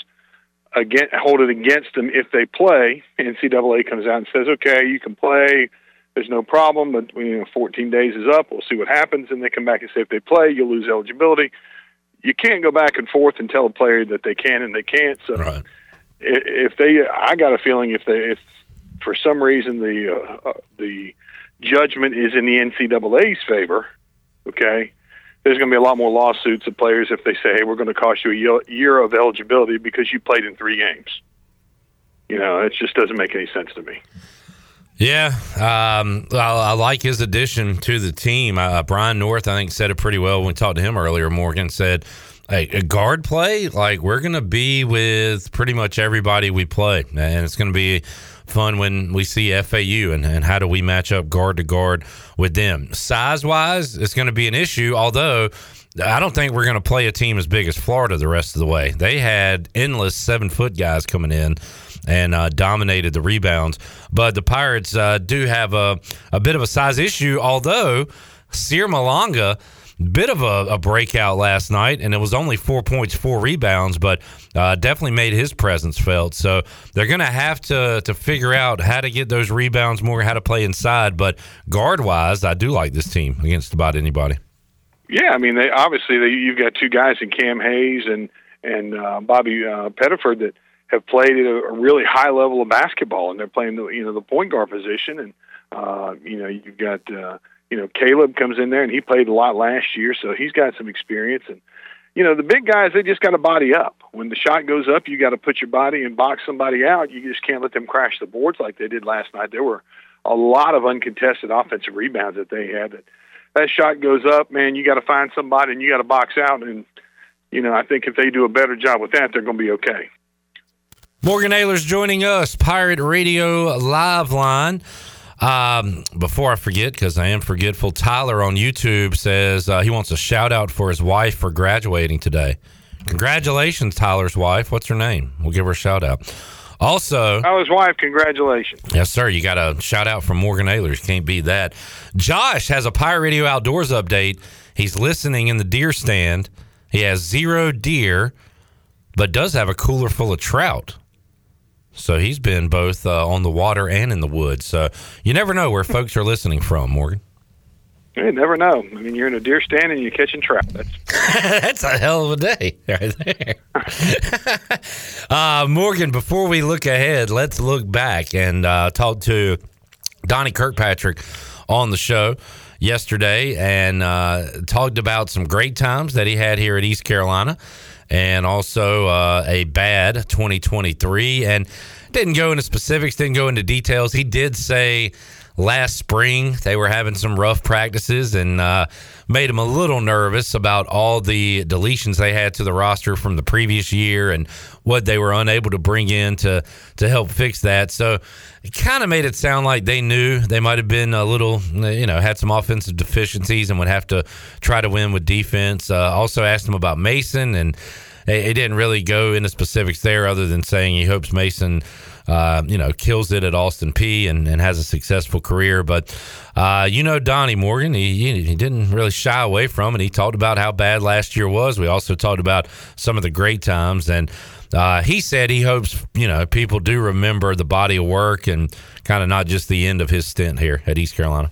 hold it against them if they play. NCAA comes out and says, okay, you can play. There's no problem, but 14 days is up. We'll see what happens. And they come back and say, if they play, you'll lose eligibility. You can't go back and forth and tell a player that they can and they can't. So right. I got a feeling if for some reason the judgment is in the NCAA's favor, okay, there's going to be a lot more lawsuits of players if they say, hey, we're going to cost you a year of eligibility because you played in 3 games. You know, it just doesn't make any sense to me. Yeah. I like his addition to the team. Brian North, I think, said it pretty well when we talked to him earlier. Morgan said, hey, a guard play, like we're going to be with pretty much everybody we play. And it's going to be fun when we see FAU and how do we match up guard to guard with them. Size-wise, it's going to be an issue, although I don't think we're going to play a team as big as Florida the rest of the way. They had endless 7-foot guys coming in and dominated the rebounds. But the Pirates do have a bit of a size issue, although Séar Malonga bit of a breakout last night, and it was only 4 points, four rebounds, but definitely made his presence felt. So they're going to have to figure out how to get those rebounds more, how to play inside. But guard-wise, I do like this team against about anybody. Yeah, I mean, they you've got two guys in Cam Hayes and Bobby Pettiford that have played at a really high level of basketball, and they're playing the point guard position. And you've got Caleb comes in there, and he played a lot last year, so he's got some experience. And the big guys, they just got to body up. When the shot goes up, you got to put your body and box somebody out. You just can't let them crash the boards like they did last night. There were a lot of uncontested offensive rebounds that they had. That shot goes up, man, you got to find somebody and you got to box out. And, I think if they do a better job with that, they're going to be okay. Morgan Ayler's joining us, Pirate Radio Live Line. Before I forget, because I am forgetful, Tyler on YouTube says he wants a shout-out for his wife for graduating today. Congratulations, Tyler's wife. What's her name? We'll give her a shout-out. Also, his wife, congratulations. Yes, sir. You got a shout-out from Morgan Ayler. Can't beat that. Josh has a Pirate Radio Outdoors update. He's listening in the deer stand. He has 0 deer, but does have a cooler full of trout. So he's been both on the water and in the woods. So you never know where folks are listening from, Morgan. You never know. I mean, you're in a deer stand and you're catching trout. That's a hell of a day right there. Morgan, before we look ahead, let's look back and talk to Donnie Kirkpatrick on the show yesterday and talked about some great times that he had here at East Carolina and also a bad 2023. And didn't go into specifics, didn't go into details. He did say last spring they were having some rough practices and made him a little nervous about all the deletions they had to the roster from the previous year and what they were unable to bring in to help fix that. So it kind of made it sound like they knew they might have been a little, had some offensive deficiencies and would have to try to win with defense. Also asked him about Mason, and it didn't really go into specifics there other than saying he hopes Mason kills it at Austin Peay and has a successful career. But Donnie, Morgan, he didn't really shy away from it. He talked about how bad last year was. We also talked about some of the great times, and he said he hopes people do remember the body of work and kind of not just the end of his stint here at East Carolina.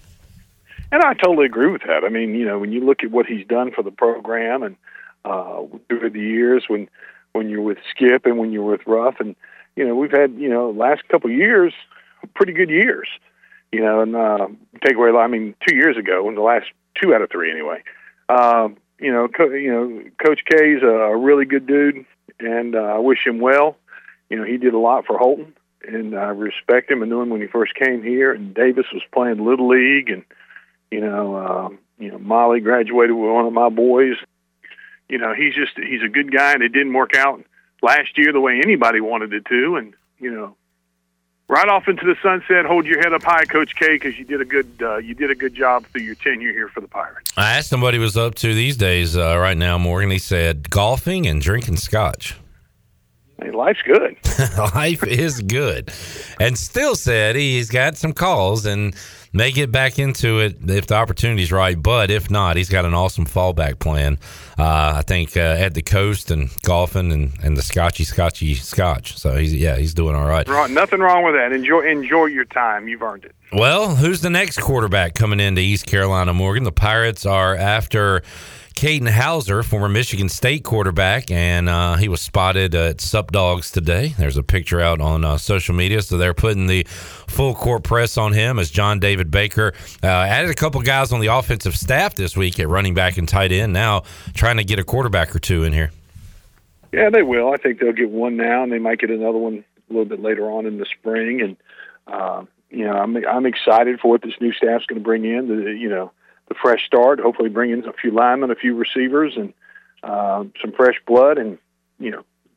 And I totally agree with that. I mean, when you look at what he's done for the program and through the years when you're with Skip and when you're with Ruff, and we've had, last couple of years, pretty good years, and takeaway, 2 years ago, in the last 2 out of 3 anyway, Coach K is a really good dude, and I wish him well. He did a lot for Holton, and I respect him. I knew him when he first came here, and Davis was playing Little League, and, Molly graduated with one of my boys. He's a good guy, and it didn't work out last year the way anybody wanted it to, and right off into the sunset, hold your head up high, Coach K, because you did a good job through your tenure here for the Pirates. I asked him what he was up to these days right now, Morgan. He said golfing and drinking scotch. Hey, life's good. Life is good, and still said he's got some calls and may get back into it if the opportunity's right, but if not, he's got an awesome fallback plan. I think at the coast and golfing and the scotchy scotch. So he's doing all right. Nothing wrong with that. Enjoy your time. You've earned it. Well, who's the next quarterback coming into East Carolina, Morgan? The Pirates are after Caden Hauser, former Michigan State quarterback, and he was spotted at Sub Dogs today. There's a picture out on social media, so they're putting the full court press on him as John David Baker added a couple guys on the offensive staff this week at running back and tight end, now trying to get a quarterback or two in here. Yeah, they will. I think they'll get one now, and they might get another one a little bit later on in the spring. And, I'm excited for what this new staff's going to bring in, the fresh start, hopefully bring in a few linemen, a few receivers, and some fresh blood, and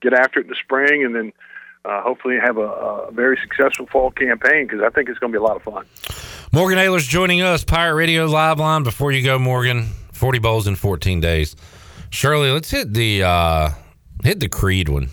get after it in the spring, and then hopefully have a very successful fall campaign, because I think it's going to be a lot of fun. Morgan Ayler's joining us, Pirate Radio Live Line. Before you go, Morgan, 40 bowls in 14 days. Shirley, let's hit the Creed one.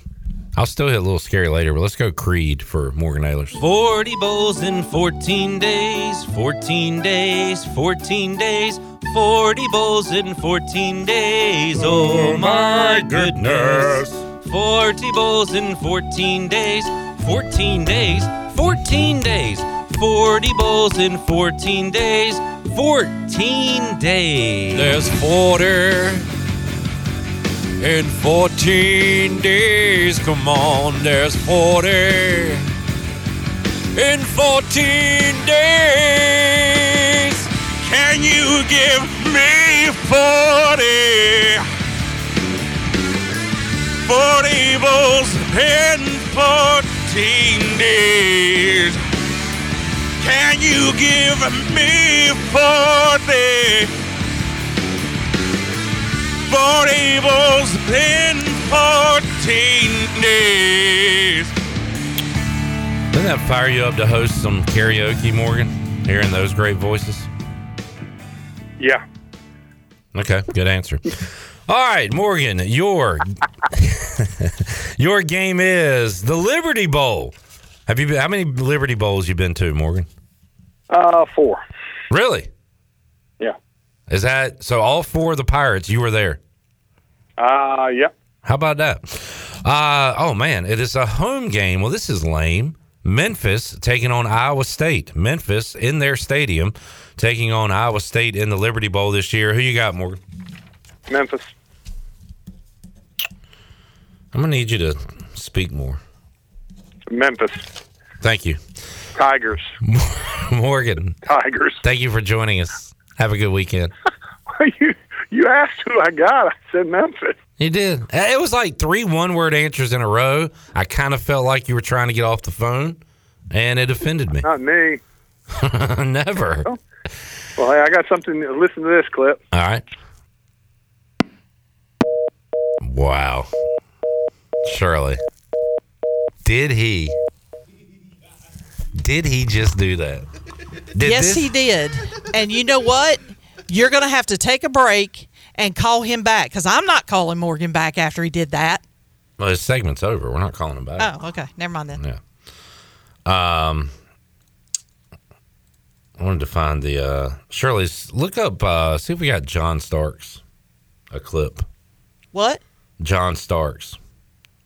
I'll still hit a little scary later, but let's go Creed for Morgan Ayler's. 40 bowls in 14 days, 14 days, 14 days, 40 bowls in 14 days. Oh, my goodness. 40 bowls in 14 days. 14 days. 14 days. 40 bowls in 14 days. 14 days. There's 40 in 14 days, come on, there's 40 in 14 days. Can you give me 40? 40 bowls in 14 days. Can you give me 40? 40 bowls in 14 days. Doesn't that fire you up to host some karaoke, Morgan? Hearing those great voices? Yeah. Okay, good answer. All right, Morgan, your game is the Liberty Bowl. Have you been, how many Liberty Bowls you been to, Morgan? 4. Really? Yeah. Is that so? All 4 of the Pirates, you were there. Yep. How about that? Oh man, it is a home game. Well, this is lame. Memphis taking on Iowa State. Memphis in their stadium taking on Iowa State in the Liberty Bowl this year. Who you got, Morgan? Memphis. I'm gonna need you to speak more. Memphis. Thank you. Tigers. Morgan. Tigers. Thank you for joining us. Have a good weekend. You asked who I got. I said Memphis. You did. It was like 3 one-word answers in a row. I kind of felt like you were trying to get off the phone, and it offended me. Not me. Never. Well, hey, I got something. Listen to this clip. All right. Wow. Shirley. Did he just do that? Yes, he did. And you know what? You're going to have to take a break and call him back, because I'm not calling Morgan back after he did that. Well, his segment's over. We're not calling him back. Oh, okay. Never mind then. Yeah. I wanted to find the Shirley's. Look up, see if we got John Starks, a clip. What? John Starks.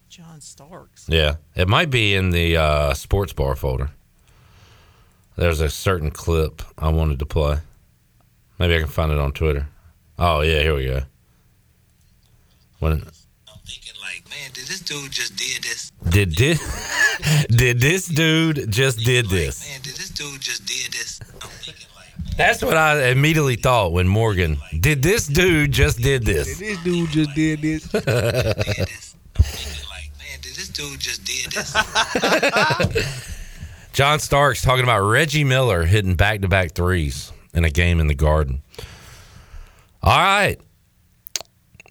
John Starks? Yeah. It might be in the sports bar folder. There's a certain clip I wanted to play. Maybe I can find it on Twitter. Oh, yeah, here we go. I'm thinking like, man, did this dude just did this? Did this dude just did this? Man, did this dude just did this? I'm thinking like, man, that's what I immediately thought when Morgan, did this dude just did this? Did this dude just did this? I'm thinking like, man, did this dude just did this? John Starks talking about Reggie Miller hitting back-to-back 3s in a game in the Garden. All right.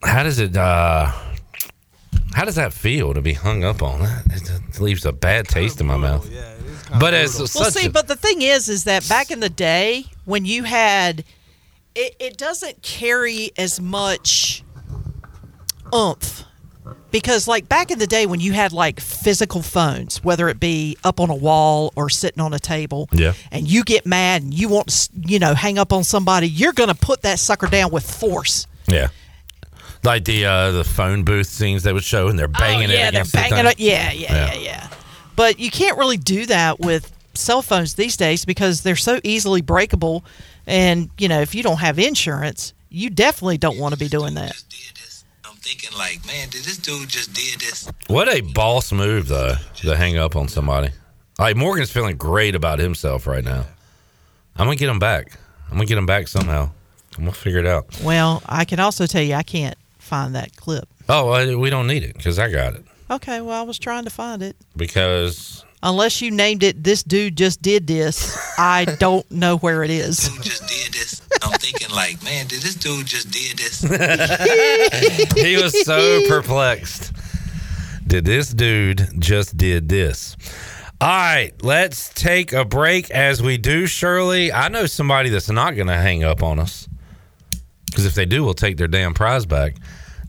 How does that feel to be hung up on that? It leaves a bad taste in my mouth. Yeah, it is kind of brutal. Well, see, but the thing is that back in the day when you had it doesn't carry as much oomph. Because, like, back in the day when you had, like, physical phones, whether it be up on a wall or sitting on a table, yeah, and you get mad and you want to, you know, hang up on somebody, you're going to put that sucker down with force. Yeah. Like the phone booth scenes they would show, and they're banging it against the thing. Oh, yeah, they're banging it. Yeah. But you can't really do that with cell phones these days because they're so easily breakable. And, you know, if you don't have insurance, you definitely don't want to be doing that. Thinking like, man, did this dude just did this? What a boss move, though, to hang up on somebody. Like, Morgan's feeling great about himself right now. I'm going to get him back. I'm going to get him back somehow. I'm going to figure it out. Well, I can also tell you I can't find that clip. Oh, we don't need it because I got it. Okay, well, I was trying to find it. Because... unless you named it, this dude just did this, I don't know where it is. This dude just did this. I'm thinking like, man, did this dude just did this? He was so perplexed. Did this dude just did this? All right, let's take a break as we do, Shirley. I know somebody that's not going to hang up on us. Because if they do, we'll take their damn prize back.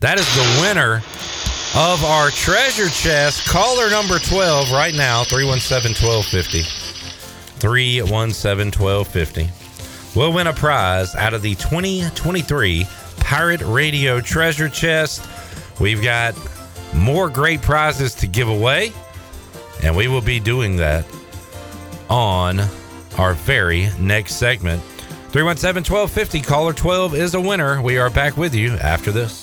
That is the winner of our treasure chest, caller number 12 right now, 317-1250. will win a prize out of the 2023 Pirate Radio Treasure Chest. We've got more great prizes to give away, and we will be doing that on our very next segment. 317-1250, caller 12 is a winner. We are back with you after this.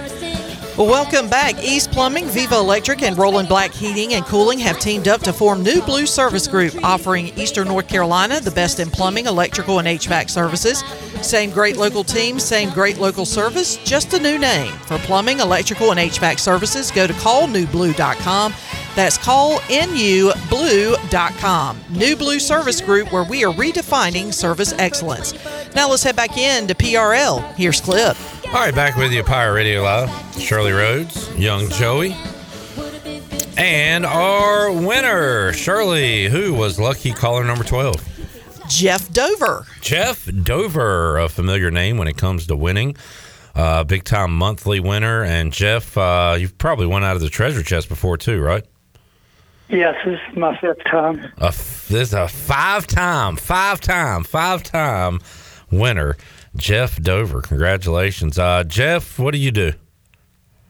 Welcome back. East Plumbing, Viva Electric, and Roland Black Heating and Cooling have teamed up to form New Blue Service Group, offering Eastern North Carolina the best in plumbing, electrical, and HVAC services. Same great local team, same great local service, just a new name. For plumbing, electrical, and HVAC services, go to callnewblue.com. That's callnublue.com. New Blue Service Group, where we are redefining service excellence. Now let's head back in to PRL. Here's Clip. All right, back with you, Pirate Radio Live. Shirley Rhodes, Young Joey, and our winner, Shirley, who was lucky caller number 12? Jeff Dover. Jeff Dover, a familiar name when it comes to winning. Big-time monthly winner. And, Jeff, you've probably won out of the treasure chest before, too, right? Yes, this is my fifth time. This is a five-time winner. Jeff Dover, congratulations. Jeff, what do you do?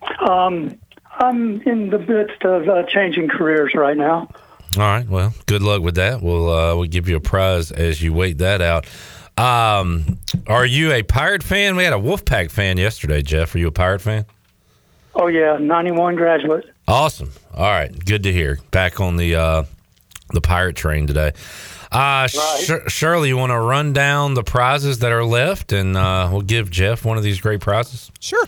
I'm in the midst of changing careers right now. All right. Well, good luck with that. We'll give you a prize as you wait that out. Are you a Pirate fan? We had a Wolfpack fan yesterday, Jeff. Are you a Pirate fan? Oh, yeah. 91 graduate. Awesome. All right. Good to hear. Back on the Pirate train today. Shirley, you want to run down the prizes that are left, and we'll give Jeff one of these great prizes? Sure.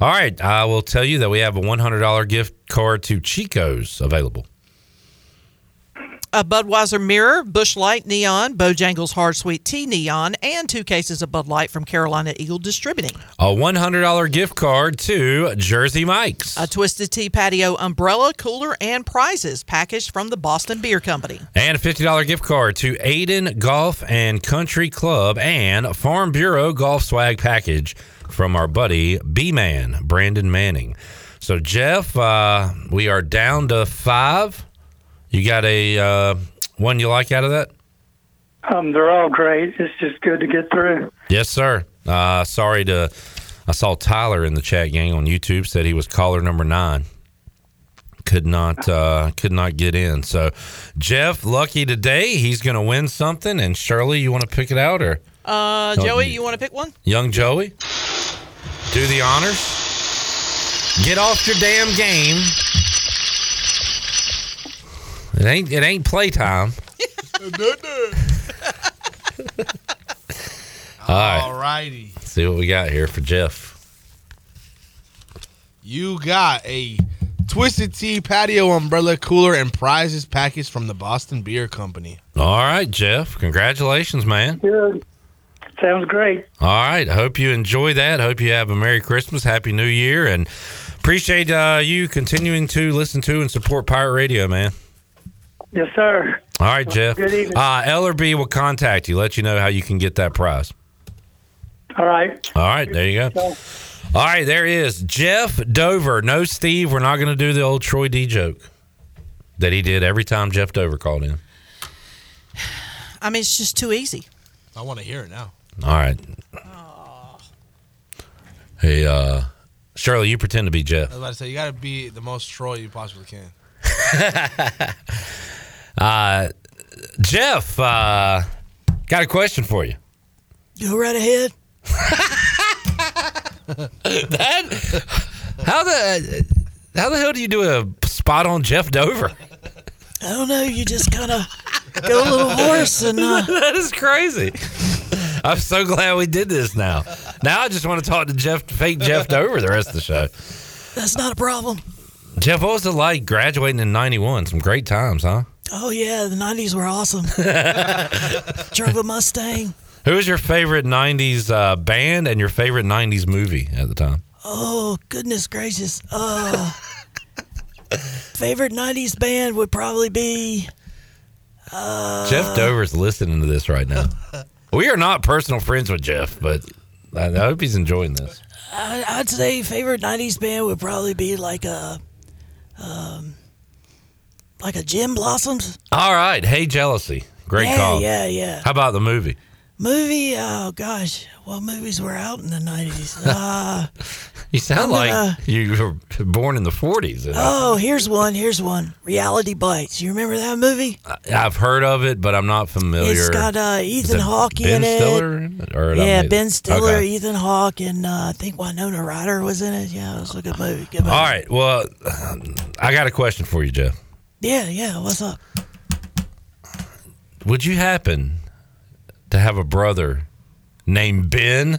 All right. I will tell you that we have a $100 gift card to Chico's available. A Budweiser Mirror, Busch Light Neon, Bojangles Hard Sweet Tea Neon, and 2 cases of Bud Light from Carolina Eagle Distributing. A $100 gift card to Jersey Mike's. A Twisted Tea Patio umbrella, cooler, and prizes packaged from the Boston Beer Company. And a $50 gift card to Aiden Golf and Country Club and Farm Bureau Golf Swag Package from our buddy B-Man, Brandon Manning. So, Jeff, we are down to 5. You got a one you like out of that? They're all great. It's just good to get through. Yes, sir. I saw Tyler in the chat gang on YouTube said he was caller number 9. Could not get in. So, Jeff, lucky today. He's going to win something. And Shirley, you want to pick it out, or Joey, you want to pick one? Young Joey, do the honors. Get off your damn game. It ain't playtime. All righty. Let's see what we got here for Jeff. You got a Twisted Tea Patio Umbrella Cooler and Prizes package from the Boston Beer Company. All right, Jeff. Congratulations, man. Good. Sounds great. All right. I hope you enjoy that. Hope you have a Merry Christmas, Happy New Year, and appreciate you continuing to listen to and support Pirate Radio, man. Yes, sir. All right, Jeff. Good evening. LRB will contact you, let you know how you can get that prize. All right. All right, there you go. All right, there is Jeff Dover. No, Steve, we're not going to do the old Troy D joke that he did every time Jeff Dover called in. I mean, it's just too easy. I want to hear it now. All right. Oh. Hey, Shirley, you pretend to be Jeff. I was about to say, you got to be the most Troy you possibly can. Jeff, got a question for you. Go right ahead. How the hell do you do a spot on Jeff Dover? I don't know. You just kind of go a little hoarse, and that is crazy. I'm so glad we did this now. Now I just want to talk to fake Jeff Dover the rest of the show. That's not a problem. Jeff, what was it like graduating in 91? Some great times, huh? Oh, yeah. The 90s were awesome. Drove a Mustang. Who was your favorite 90s band and your favorite 90s movie at the time? Oh, goodness gracious. Favorite 90s band would probably be... Jeff Dover's listening to this right now. We are not personal friends with Jeff, but I hope he's enjoying this. I'd say favorite 90s band would probably be like a Gin Blossoms. All right. Hey, Jealousy. Great call. Yeah. How about the movie? Movie? Oh, gosh. What movies were out in the 90s? You sound like you were born in the 40s. Oh, here's one. Reality Bites. You remember that movie? I've heard of it, but I'm not familiar. It's got Ethan Hawke in it. Ben Stiller, okay. Ethan Hawke, and I think Winona Ryder was in it. Yeah, it was a good movie. All right. Well, I got a question for you, Jeff. Yeah. What's up? Would you happen to have a brother named Ben?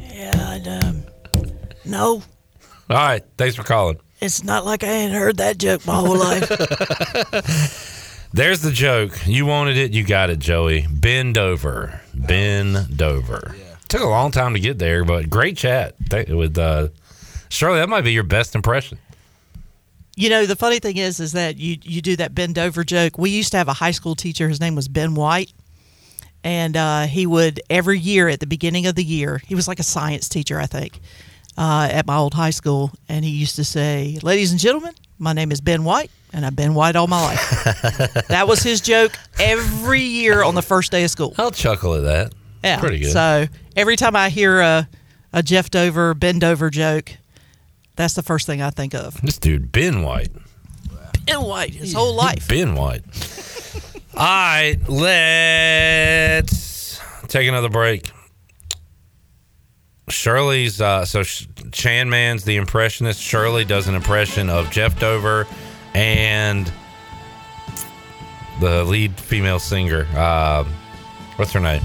Yeah, no. All right, thanks for calling. It's not like I ain't heard that joke my whole life. There's the joke. You wanted it, you got it, Joey. Ben Dover. Yeah. Took a long time to get there, but great chat with Shirley. That might be your best impression. You know, the funny thing is that you do that bend over joke. We used to have a high school teacher. His name was Ben White. And he would, every year at the beginning of the year, he was like a science teacher, I think, at my old high school. And he used to say, "Ladies and gentlemen, my name is Ben White, and I've been white all my life." That was his joke every year on the first day of school. I'll chuckle at that. Yeah. Pretty good. So every time I hear a Jeff Dover, bend over joke, that's the first thing I think of. This dude, Ben White. Wow. Ben White, his whole life. Ben White. All right, let's take another break. Shirley's, Chan Man's the impressionist. Shirley does an impression of Jeff Dover and the lead female singer. What's her name?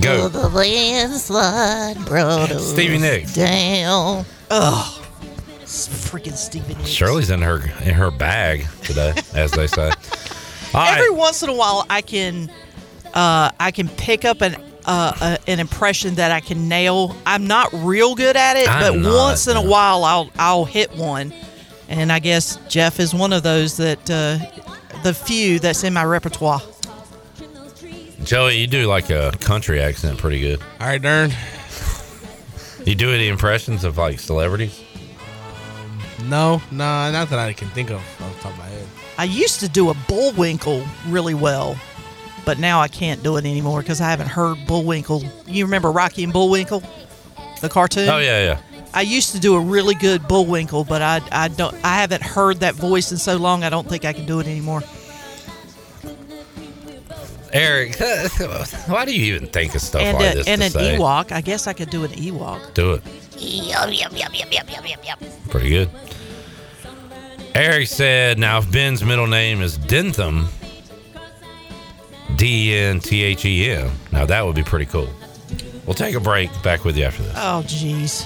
Go. The landslide brought us Stevie Nicks. Down. Oh, freaking Stevie Nicks. Shirley's in her bag today, as they say. Every once in a while, I can pick up an impression that I can nail. I'm not real good at it, once in a while, I'll hit one. And I guess Jeff is one of those that the few that's in my repertoire. Joey, you do like a country accent pretty good. All right, Dern. You do any impressions of, like, celebrities? No, not that I can think of off the top of my head. I used to do a Bullwinkle really well, but now I can't do it anymore because I haven't heard Bullwinkle. You remember Rocky and Bullwinkle, the cartoon? Oh, yeah. I used to do a really good Bullwinkle, but I haven't heard that voice in so long, I don't think I can do it anymore. Eric, why do you even think of stuff like this? And an Ewok. I guess I could do an Ewok. Do it. Yum. Pretty good. Eric said, now if Ben's middle name is Dentham, D-E-N-T-H-E-M, now that would be pretty cool. We'll take a break. Back with you after this. Oh, jeez.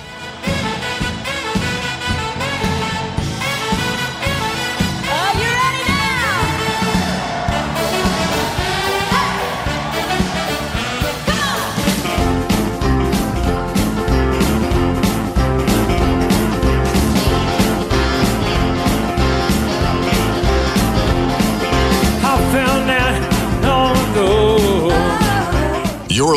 You're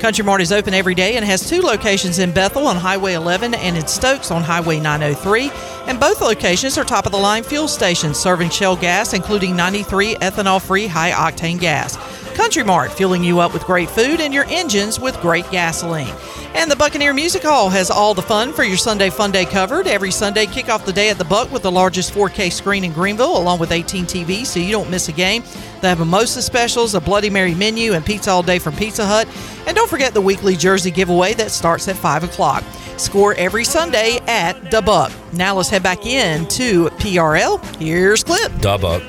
Country Mart is open every day and has two locations in Bethel on Highway 11 and in Stokes on Highway 903, and both locations are top-of-the-line fuel stations serving Shell gas, including 93 ethanol-free high-octane gas. Country Mart, fueling you up with great food and your engines with great gasoline. And the Buccaneer Music Hall has all the fun for your Sunday Fun Day covered. Every Sunday, kick off the day at the Buck with the largest 4K screen in Greenville, along with 18 TVs, so you don't miss a game. They have mimosa specials, a Bloody Mary menu, and pizza all day from Pizza Hut. And don't forget the weekly jersey giveaway that starts at 5 o'clock. Score every Sunday at the Buck. Now let's head back in to PRL. Here's Clip. The Buck.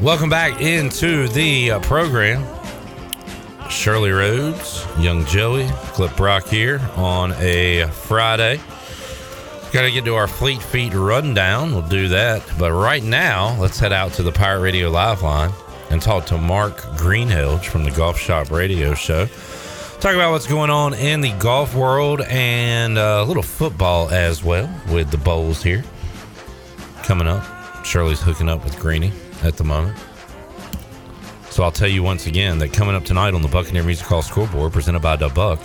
Welcome back into the program. Shirley Rhodes, Young Joey, Clip Rock here on a Friday. Got to get to our Fleet Feet rundown. We'll do that. But right now, let's head out to the Pirate Radio Live line and talk to Mark Greenhilge from the Golf Shop Radio Show. Talk about what's going on in the golf world and a little football as well with the bowls here coming up. Shirley's hooking up with Greenie at the moment. So I'll tell you once again that coming up tonight on the Buccaneer Music Hall scoreboard presented by Da Buck,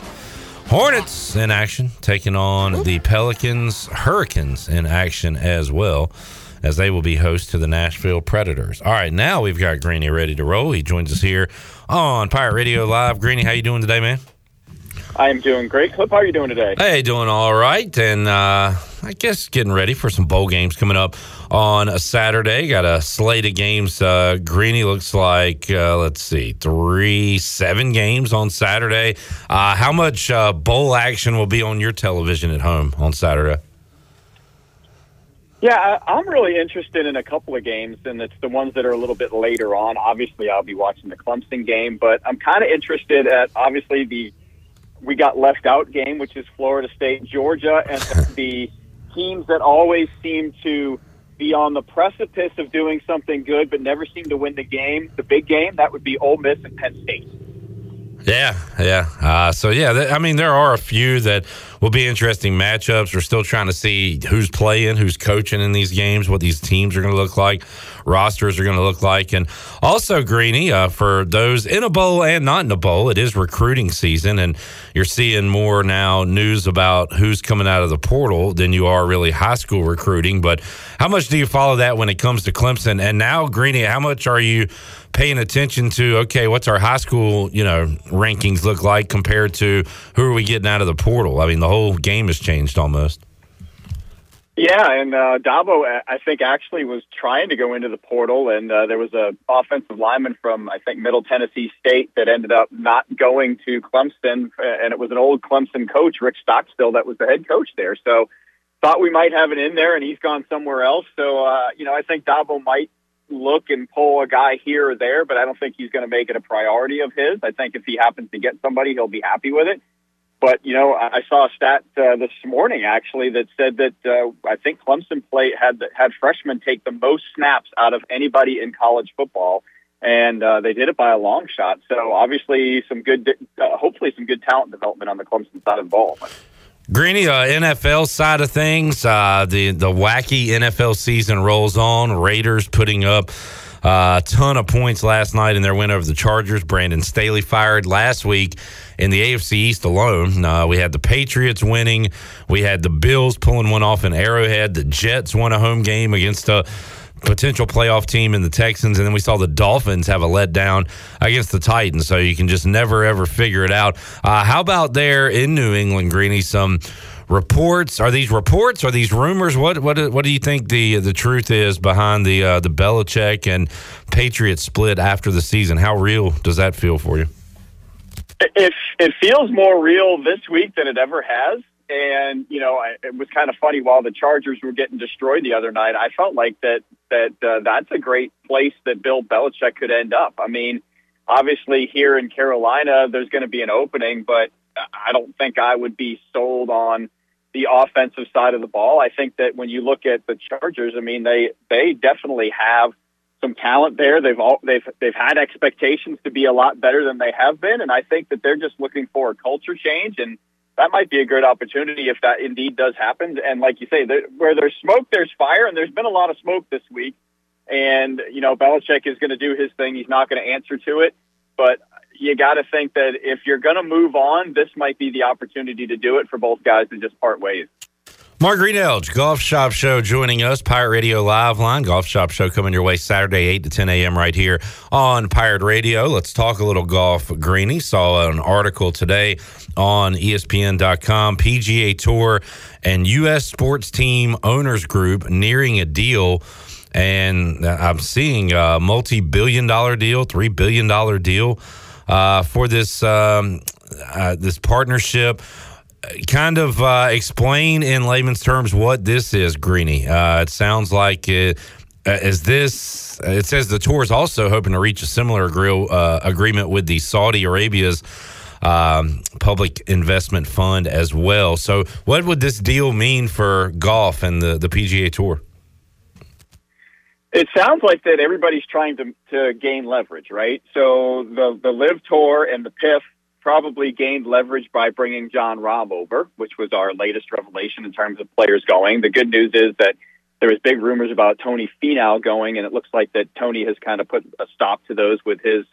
Hornets in action, taking on the Pelicans, Hurricanes in action as well, as they will be host to the Nashville Predators. All right, now we've got Greenie ready to roll. He joins us here on Pirate Radio Live. Greenie, how you doing today, man? I am doing great. Clip, how are you doing today? Hey, doing all right. And I guess getting ready for some bowl games coming up on a Saturday. Got a slate of games. Greenie, looks like, let's see, 7 games on Saturday. How much bowl action will be on your television at home on Saturday? Yeah, I'm really interested in a couple of games, and it's the ones that are a little bit later on. Obviously, I'll be watching the Clemson game, but I'm kind of interested at, obviously, the we got left out game, which is Florida State, Georgia, and the teams that always seem to be on the precipice of doing something good but never seem to win the game, the big game, that would be Ole Miss and Penn State. Yeah. There are a few that will be interesting matchups. We're still trying to see who's playing, who's coaching in these games, what these teams are going to look like, rosters are going to look like. And also, Greenie, for those in a bowl and not in a bowl, it is recruiting season, and you're seeing more now news about who's coming out of the portal than you are really high school recruiting. But how much do you follow that when it comes to Clemson? And now, Greenie, how much are you paying attention to, okay, what's our high school, rankings look like compared to who are we getting out of the portal? I mean, the whole game has changed almost. Yeah, and Dabo, I think, actually was trying to go into the portal, and there was an offensive lineman from, I think, Middle Tennessee State that ended up not going to Clemson, and it was an old Clemson coach, Rick Stockstill, that was the head coach there. So thought we might have it in there, and he's gone somewhere else. So, I think Dabo might look and pull a guy here or there, but I don't think he's going to make it a priority of his. I think if he happens to get somebody, he'll be happy with it. But, I saw a stat this morning, actually, that said that I think Clemson had freshmen take the most snaps out of anybody in college football, and they did it by a long shot. So, obviously, hopefully some good talent development on the Clemson side of the ball. Greenie, NFL side of things, the wacky NFL season rolls on. Raiders putting up a ton of points last night in their win over the Chargers. Brandon Staley fired last week. In the AFC East alone, we had the Patriots winning. We had the Bills pulling one off in Arrowhead. The Jets won a home game against a potential playoff team in the Texans, and then we saw the Dolphins have a letdown against the Titans, so you can just never, ever figure it out. How about there in New England, Greenie, some reports? Are these reports? Are these rumors? What do you think the truth is behind the Belichick and Patriots split after the season? How real does that feel for you? It feels more real this week than it ever has. And, it was kind of funny, while the Chargers were getting destroyed the other night, I felt like that's a great place that Bill Belichick could end up. I mean, obviously here in Carolina, there's going to be an opening, but I don't think I would be sold on the offensive side of the ball. I think that when you look at the Chargers, I mean, they definitely have some talent there. They've had expectations to be a lot better than they have been, and I think that they're just looking for a culture change, and that might be a good opportunity if that indeed does happen. And like you say, where there's smoke, there's fire, and there's been a lot of smoke this week. And Belichick is going to do his thing. He's not going to answer to it, but you got to think that if you're going to move on, this might be the opportunity to do it for both guys to just part ways. Mark Greenelge, Golf Shop Show, joining us. Pirate Radio Live Line. Golf Shop Show coming your way Saturday, 8 to 10 a.m. right here on Pirate Radio. Let's talk a little golf, Greeny. Saw an article today on ESPN.com. PGA Tour and U.S. Sports Team Owners Group nearing a deal. And I'm seeing a multi-billion dollar deal, $3 billion deal for this, this partnership. Kind of explain in layman's terms what this is, Greeny. It sounds like it says the tour is also hoping to reach a similar agreement with the Saudi Arabia's public investment fund as well. So what would this deal mean for golf and the PGA Tour? It sounds like that everybody's trying to gain leverage, right? So the LIV Tour and the PIF probably gained leverage by bringing John Rahm over, which was our latest revelation in terms of players going. The good news is that there was big rumors about Tony Finau going, and it looks like that Tony has kind of put a stop to those with his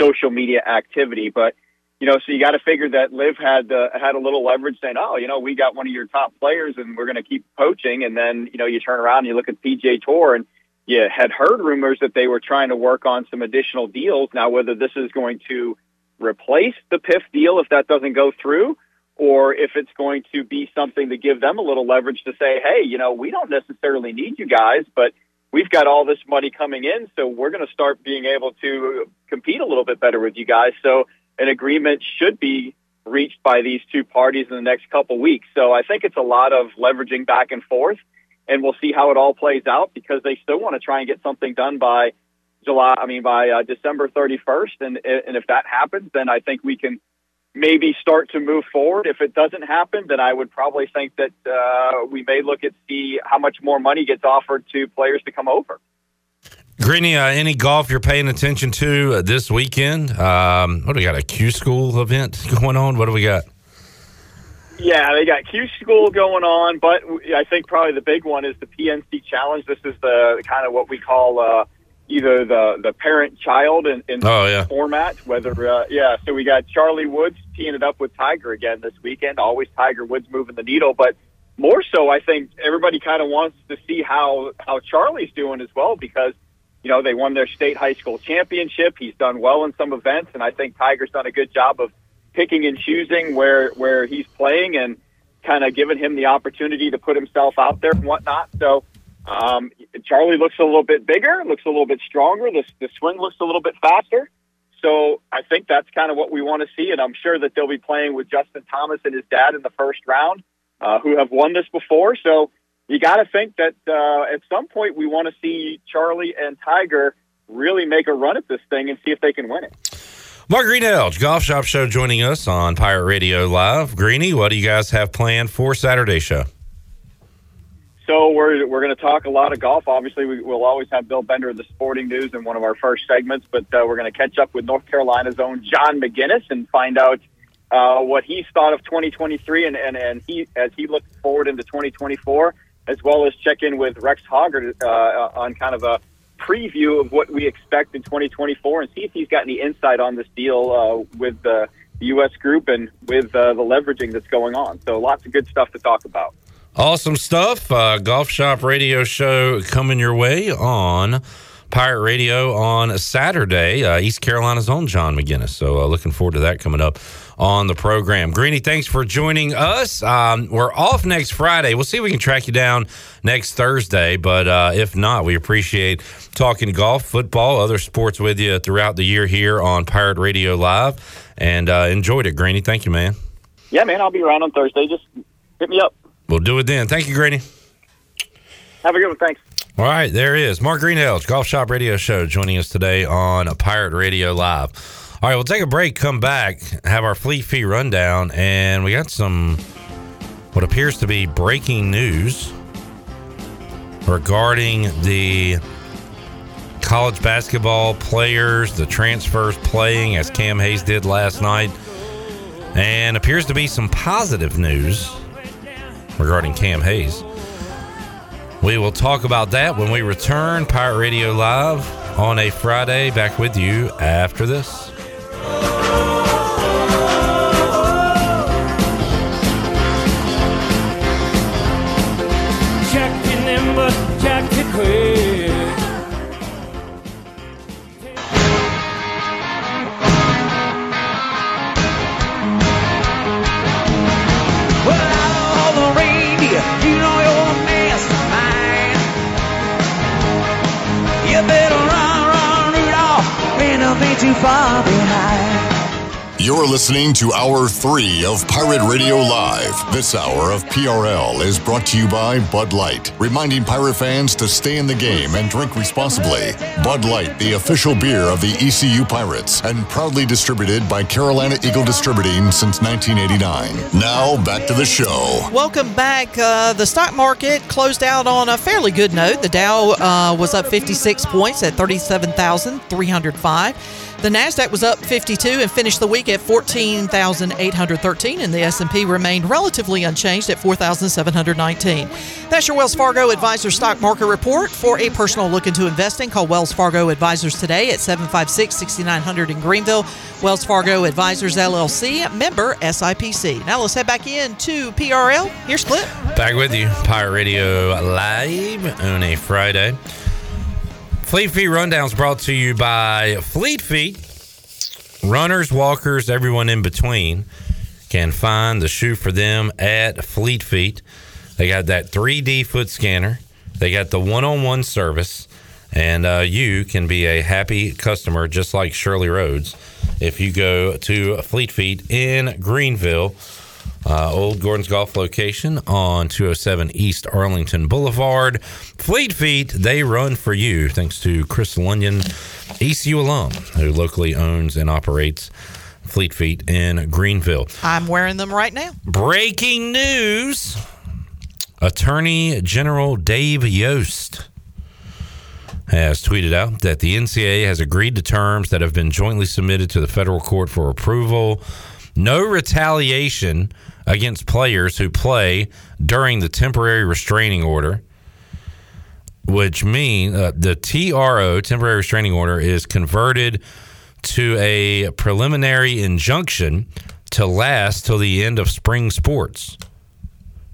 social media activity. But, you know, so you got to figure that LIV had a little leverage saying, oh, you know, we got one of your top players and we're going to keep poaching. And then, you know, you turn around and you look at PGA Tour and you had heard rumors that they were trying to work on some additional deals. Now, whether this is going to replace the PIF deal if that doesn't go through, or if it's going to be something to give them a little leverage to say, hey, you know, we don't necessarily need you guys, but we've got all this money coming in, so we're going to start being able to compete a little bit better with you guys. So an agreement should be reached by these two parties in the next couple weeks. So I think it's a lot of leveraging back and forth, and we'll see how it all plays out because they still want to try and get something done by December 31st, and if that happens, then I think we can maybe start to move forward. If it doesn't happen, then I would probably think that we may look at see how much more money gets offered to players to come over. Greeny, any golf you're paying attention to this weekend? What do we got, a Q School event going on? What do we got? Yeah, they got Q School going on, but I think probably the big one is the PNC Challenge. This is the kind of what we call either the parent-child format, whether, so we got Charlie Woods teeing it up with Tiger again this weekend. Always Tiger Woods moving the needle, but more so I think everybody kind of wants to see how Charlie's doing as well because, you know, they won their state high school championship. He's done well in some events, and I think Tiger's done a good job of picking and choosing where he's playing and kind of giving him the opportunity to put himself out there and whatnot, so... Charlie looks a little bit bigger, looks a little bit stronger. The swing looks a little bit faster. So I think that's kind of what we want to see. And I'm sure that they'll be playing with Justin Thomas and his dad in the first round, who have won this before. So you got to think that at some point we want to see Charlie and Tiger really make a run at this thing and see if they can win it. Mark Greenelge, Golf Shop Show, joining us on Pirate Radio Live. Greeny, what do you guys have planned for Saturday's show? So we're going to talk a lot of golf. Obviously, we'll always have Bill Bender of the Sporting News in one of our first segments, but we're going to catch up with North Carolina's own John McGinnis and find out what he's thought of 2023 and he looks forward into 2024, as well as check in with Rex Hoggard on kind of a preview of what we expect in 2024 and see if he's got any insight on this deal with the U.S. group and with the leveraging that's going on. So lots of good stuff to talk about. Awesome stuff. Golf Shop Radio Show coming your way on Pirate Radio on Saturday. East Carolina's own John McGinnis. So looking forward to that coming up on the program. Greeny, thanks for joining us. We're off next Friday. We'll see if we can track you down next Thursday. But if not, we appreciate talking golf, football, other sports with you throughout the year here on Pirate Radio Live. And enjoyed it, Greeny. Thank you, man. Yeah, man. I'll be around on Thursday. Just hit me up. We'll do it then. Thank you, Greeny. Have a good one. Thanks. All right, there he is. Mark Greenelge, Golf Shop Radio Show, joining us today on Pirate Radio Live. All right, we'll take a break, come back, have our Fleet Feet rundown, and we got some what appears to be breaking news regarding the college basketball players, the transfers playing, as Cam Hayes did last night, and appears to be some positive news regarding Cam Hayes. We will talk about that when we return. Pirate Radio Live on a Friday, back with you after this. You're listening to Hour 3 of Pirate Radio Live. This hour of PRL is brought to you by Bud Light, reminding Pirate fans to stay in the game and drink responsibly. Bud Light, the official beer of the ECU Pirates, and proudly distributed by Carolina Eagle Distributing since 1989. Now, back to the show. Welcome back. The stock market closed out on a fairly good note. The Dow was up 56 points at 37,305. The NASDAQ was up 52 and finished the week at 14,813, and the S&P remained relatively unchanged at 4,719. That's your Wells Fargo Advisors Stock Market Report. For a personal look into investing, call Wells Fargo Advisors today at 756-6900 in Greenville. Wells Fargo Advisors, LLC, member SIPC. Now let's head back in to PRL. Here's Clip. Back with you. Pirate Radio Live on a Friday. Fleet Feet Rundown is brought to you by Fleet Feet. Runners, walkers, everyone in between can find the shoe for them at Fleet Feet. They got that 3D foot scanner. They got the one-on-one service. And you can be a happy customer just like Shirley Rhodes if you go to Fleet Feet in Greenville, old Gordon's Golf location on 207 East Arlington Boulevard. Fleet Feet, they run for you. Thanks to Chris Lunyon, ECU alum, who locally owns and operates Fleet Feet in Greenville. I'm wearing them right now. Breaking news. Attorney General Dave Yost has tweeted out that the NCAA has agreed to terms that have been jointly submitted to the federal court for approval. No retaliation against players who play during the temporary restraining order, which means the TRO, temporary restraining order, is converted to a preliminary injunction to last till the end of spring sports,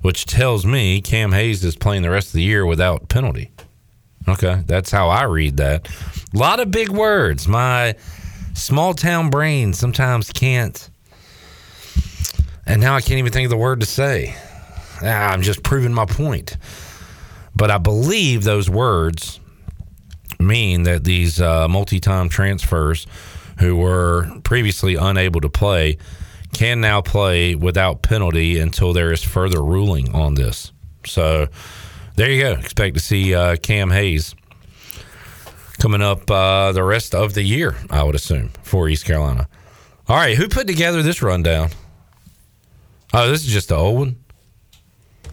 which tells me Cam Hayes is playing the rest of the year without penalty. Okay, that's how I read that. A lot of big words. My small town brain sometimes can't. And now I can't even think of the word to say. I'm just proving my point. But I believe those words mean that these multi-time transfers who were previously unable to play can now play without penalty until there is further ruling on this. So there you go. Expect to see Cam Hayes coming up the rest of the year, I would assume, for East Carolina. All right, who put together this rundown? Oh, this is just the old one?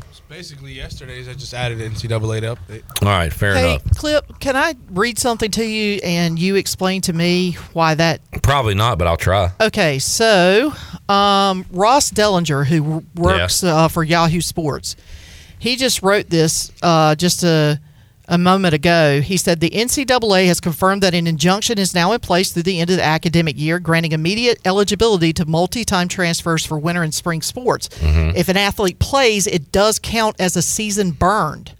It's basically yesterday's. I just added NCAA to update. All right, fair enough. Hey, Clip, can I read something to you and you explain to me why that... Probably not, but I'll try. Okay, so Ross Dellinger, who works for Yahoo Sports, he just wrote this just a moment ago. He said the NCAA has confirmed that an injunction is now in place through the end of the academic year, granting immediate eligibility to multi-time transfers for winter and spring sports. Mm-hmm. If an athlete plays, it does count as a season burned,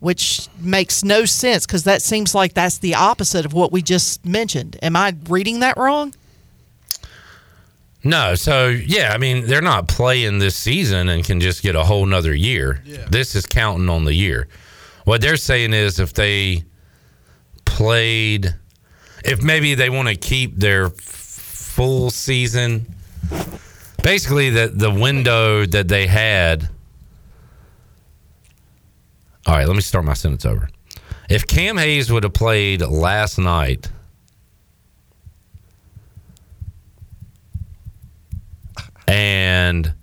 which makes no sense because that seems like that's the opposite of what we just mentioned. Am I reading that wrong? No. So, yeah, I mean, they're not playing this season and can just get a whole nother year. Yeah. This is counting on the year. What they're saying is if they played, if maybe they want to keep their full season, basically the window that they had. All right, let me start my sentence over. If Cam Hayes would have played last night, and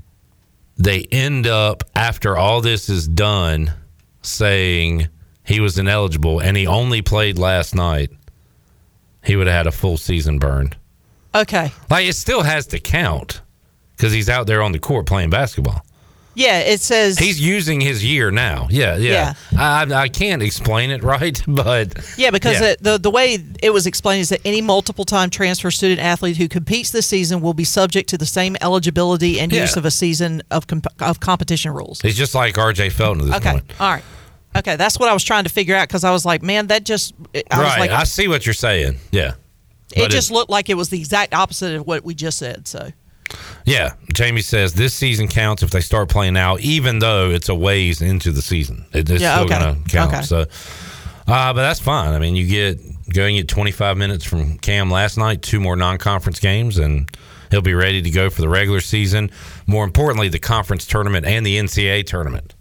they end up after all this is done saying he was ineligible and he only played last night, he would have had a full season burned. Okay. Like, it still has to count because he's out there on the court playing basketball. Yeah, it says... He's using his year now. Yeah. I can't explain it right, but... Yeah, because the way it was explained is that any multiple-time transfer student-athlete who competes this season will be subject to the same eligibility and use of a season of competition rules. He's just like RJ Felton at this point. Okay, all right. Okay, that's what I was trying to figure out because I was like, man, that just... I see what you're saying, yeah. It just looked like it was the exact opposite of what we just said, so... Yeah, Jamie says this season counts if they start playing now, even though it's a ways into the season. It's still going to count. Okay. So, but that's fine. I mean, you get going at 25 minutes from Cam last night, two more non-conference games, and he'll be ready to go for the regular season. More importantly, the conference tournament and the NCAA tournament.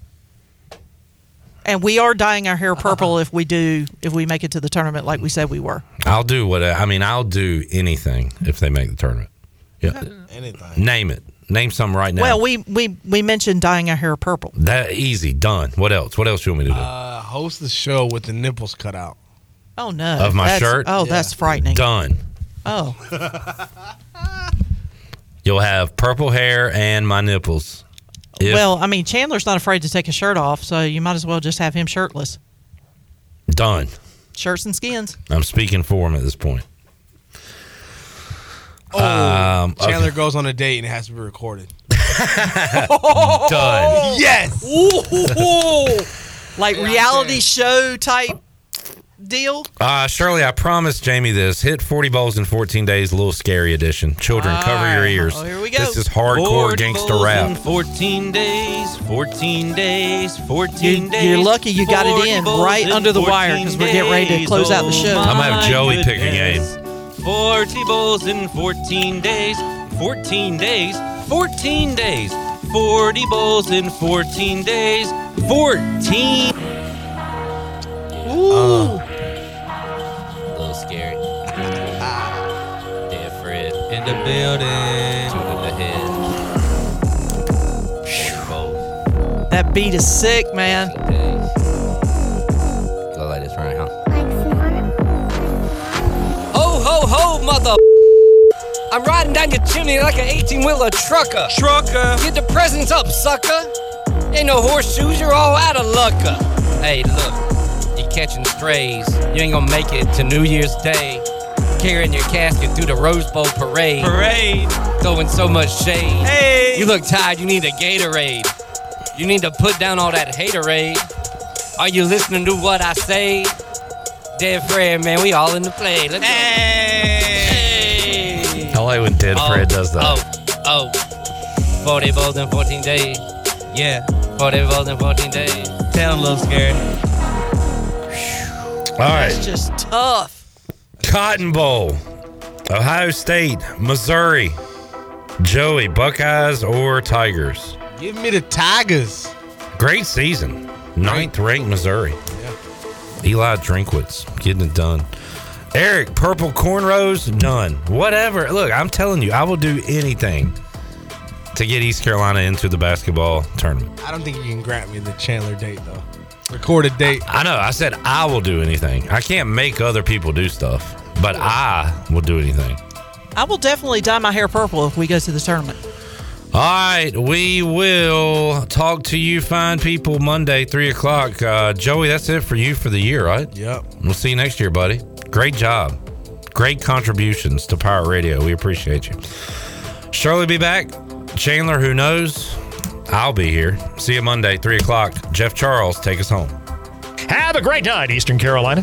And we are dyeing our hair purple if we make it to the tournament like we said we were. I'll do anything if they make the tournament. Yeah. Anything. Name it. Name some right now. Well, we mentioned dyeing our hair purple. That easy. Done. What else? What else you want me to do? Host the show with the nipples cut out. Oh, no. Of my shirt? Oh, yeah. That's frightening. Done. Oh. You'll have purple hair and my nipples. Chandler's not afraid to take a shirt off, so you might as well just have him shirtless. Done. Shirts and skins. I'm speaking for him at this point. Chandler goes on a date and it has to be recorded. Done. Yes. Ooh. Like reality show type deal. Shirley, I promised Jamie this. Hit 40 bowls in 14 days, Little Scary edition. Children, cover your ears. Oh, here we go. This is hardcore gangster rap. In 14 days, 14 days, 14 days. You're lucky you got it in right under the wire because we're getting ready to close out the show. I'm going to have Joey pick a game. 40 bowls in 14 days, 14 days, 14 days, 40 bowls in 14 days, 14. Ooh. A little scary. Different in the building. Two in the head. That beat is sick, man. Go like this right now. Ho, ho, mother. I'm riding down your chimney like an 18-wheeler trucker. Trucker. Get the presents up, sucker. Ain't no horseshoes, you're all out of lucker. Hey, look, you catching strays. You ain't gonna make it to New Year's Day. Carrying your casket through the Rose Bowl parade. Parade. Throwing so much shade. Hey. You look tired, you need a Gatorade. You need to put down all that haterade. Are you listening to what I say? Dead Fred, man, we all in the play. Let's hey. I like when Dead Fred does that. 40 balls in 14 days. Yeah, 40 balls in 14 days. Sound a little scared. All right. That's just tough. Cotton Bowl, Ohio State, Missouri. Joey, Buckeyes or Tigers? Give me the Tigers. Great season. 9th-ranked Missouri. Eli Drinkwitz getting it done. Eric, purple cornrows, done. Whatever. Look, I'm telling you, I will do anything to get East Carolina into the basketball tournament. I don't think you can grant me the Chandler date, though. Recorded date. I know. I said I will do anything. I can't make other people do stuff, but I will do anything. I will definitely dye my hair purple if we go to the tournament. All right, we will talk to you fine people Monday, 3 o'clock. Joey, that's it for you for the year, right? Yep. We'll see you next year, buddy. Great job. Great contributions to Pirate Radio. We appreciate you. Shirley be back. Chandler, who knows? I'll be here. See you Monday, 3 o'clock. Jeff Charles, take us home. Have a great night, Eastern Carolina.